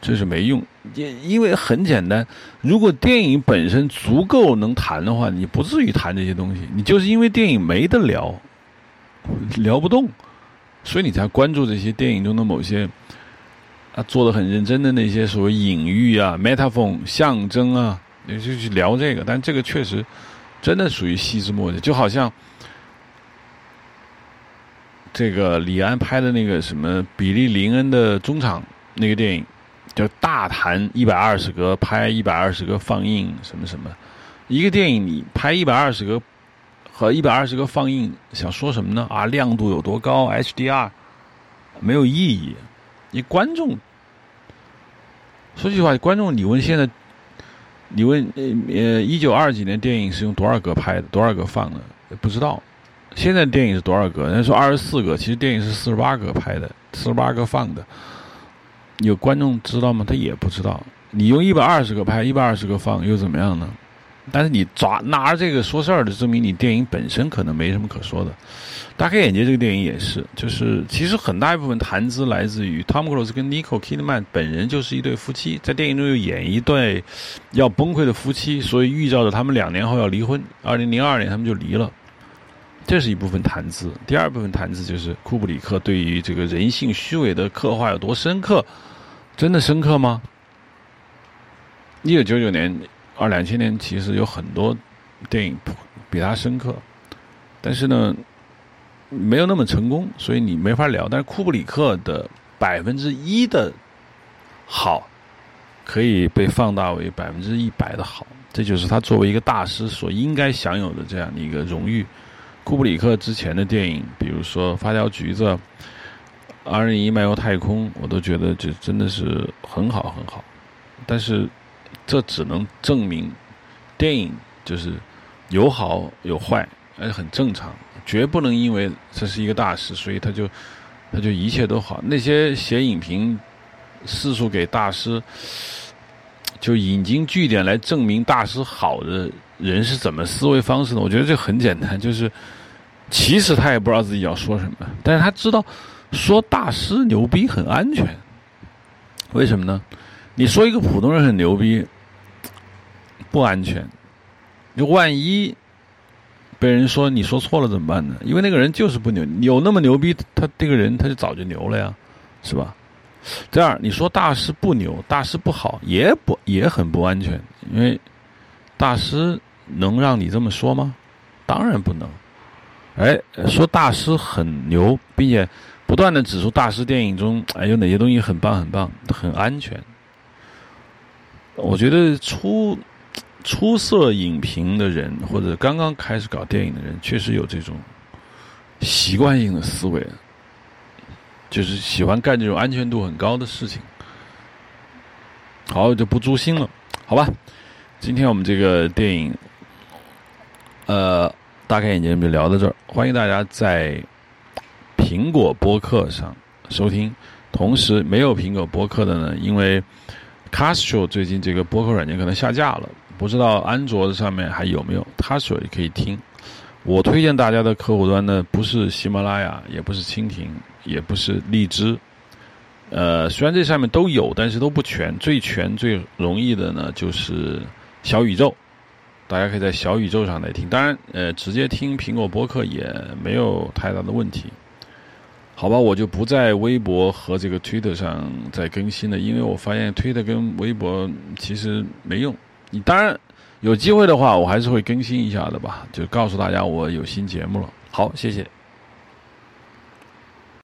这是没用。也因为很简单，如果电影本身足够能谈的话，你不至于谈这些东西。你就是因为电影没得聊，聊不动，所以你才关注这些电影中的某些啊做得很认真的那些所谓隐喻啊、metaphor 象征啊，就去聊这个。但这个确实真的属于细枝末节，就好像这个李安拍的那个什么比利林恩的中场那个电影，叫大谈一百二十个，拍一百二十个放映什么什么，一个电影你拍一百二十个和一百二十个放映，想说什么呢？啊，亮度有多高 ？H D R 没有意义。你观众说句话，观众你问现在，你问呃一九二几年电影是用多少个拍的，多少个放的？不知道。现在电影是多少个？人家说二十四个，其实电影是四十八个拍的，四十八个放的。有观众知道吗？他也不知道。你用一百二十个拍，一百二十个放，又怎么样呢？但是你抓拿这个说事儿的，证明你电影本身可能没什么可说的。大开眼界这个电影也是，就是其实很大一部分谈资来自于汤姆·克鲁斯跟妮蔻·基德曼本人就是一对夫妻，在电影中又演一对要崩溃的夫妻，所以预兆着他们两年后要离婚。二零零二年他们就离了，这是一部分谈资。第二部分谈资就是库布里克对于这个人性虚伪的刻画有多深刻，真的深刻吗？一九九九年。二两千年其实有很多电影比它深刻，但是呢没有那么成功，所以你没法聊。但是库布里克的百分之一的好可以被放大为百分之一百的好，这就是他作为一个大师所应该享有的这样的一个荣誉。库布里克之前的电影，比如说《发条橘子》《二零一漫游太空》，我都觉得这真的是很好很好，但是这只能证明电影就是有好有坏，而且很正常，绝不能因为这是一个大师，所以他就他就一切都好。那些写影评四处给大师就引经据典来证明大师好的人是怎么思维方式的，我觉得这很简单，就是其实他也不知道自己要说什么，但是他知道说大师牛逼很安全。为什么呢？你说一个普通人很牛逼不安全，就万一被人说你说错了怎么办呢？因为那个人就是不牛，有那么牛逼他这个人他就早就牛了呀，是吧？这样你说大师不牛，大师不好，也不也很不安全，因为大师能让你这么说吗？当然不能。哎，说大师很牛，并且不断的指出大师电影中哎有哪些东西很棒很棒，很安全。我觉得出出色影评的人，或者刚刚开始搞电影的人，确实有这种习惯性的思维，就是喜欢干这种安全度很高的事情。好，就不诛心了，好吧？今天我们这个电影，呃，大开眼界就聊到这儿。欢迎大家在苹果播客上收听，同时没有苹果播客的呢，因为Castro 最近这个播客软件可能下架了，不知道安卓上面还有没有。Castro 也可以听。我推荐大家的客户端呢，不是喜马拉雅，也不是蜻蜓，也不是荔枝。呃，虽然这上面都有，但是都不全。最全最容易的呢，就是小宇宙。大家可以在小宇宙上来听。当然，呃，直接听苹果播客也没有太大的问题。好吧，我就不在微博和这个 Twitter 上再更新了，因为我发现 Twitter 跟微博其实没用。你当然有机会的话，我还是会更新一下的吧，就告诉大家我有新节目了。好，谢谢。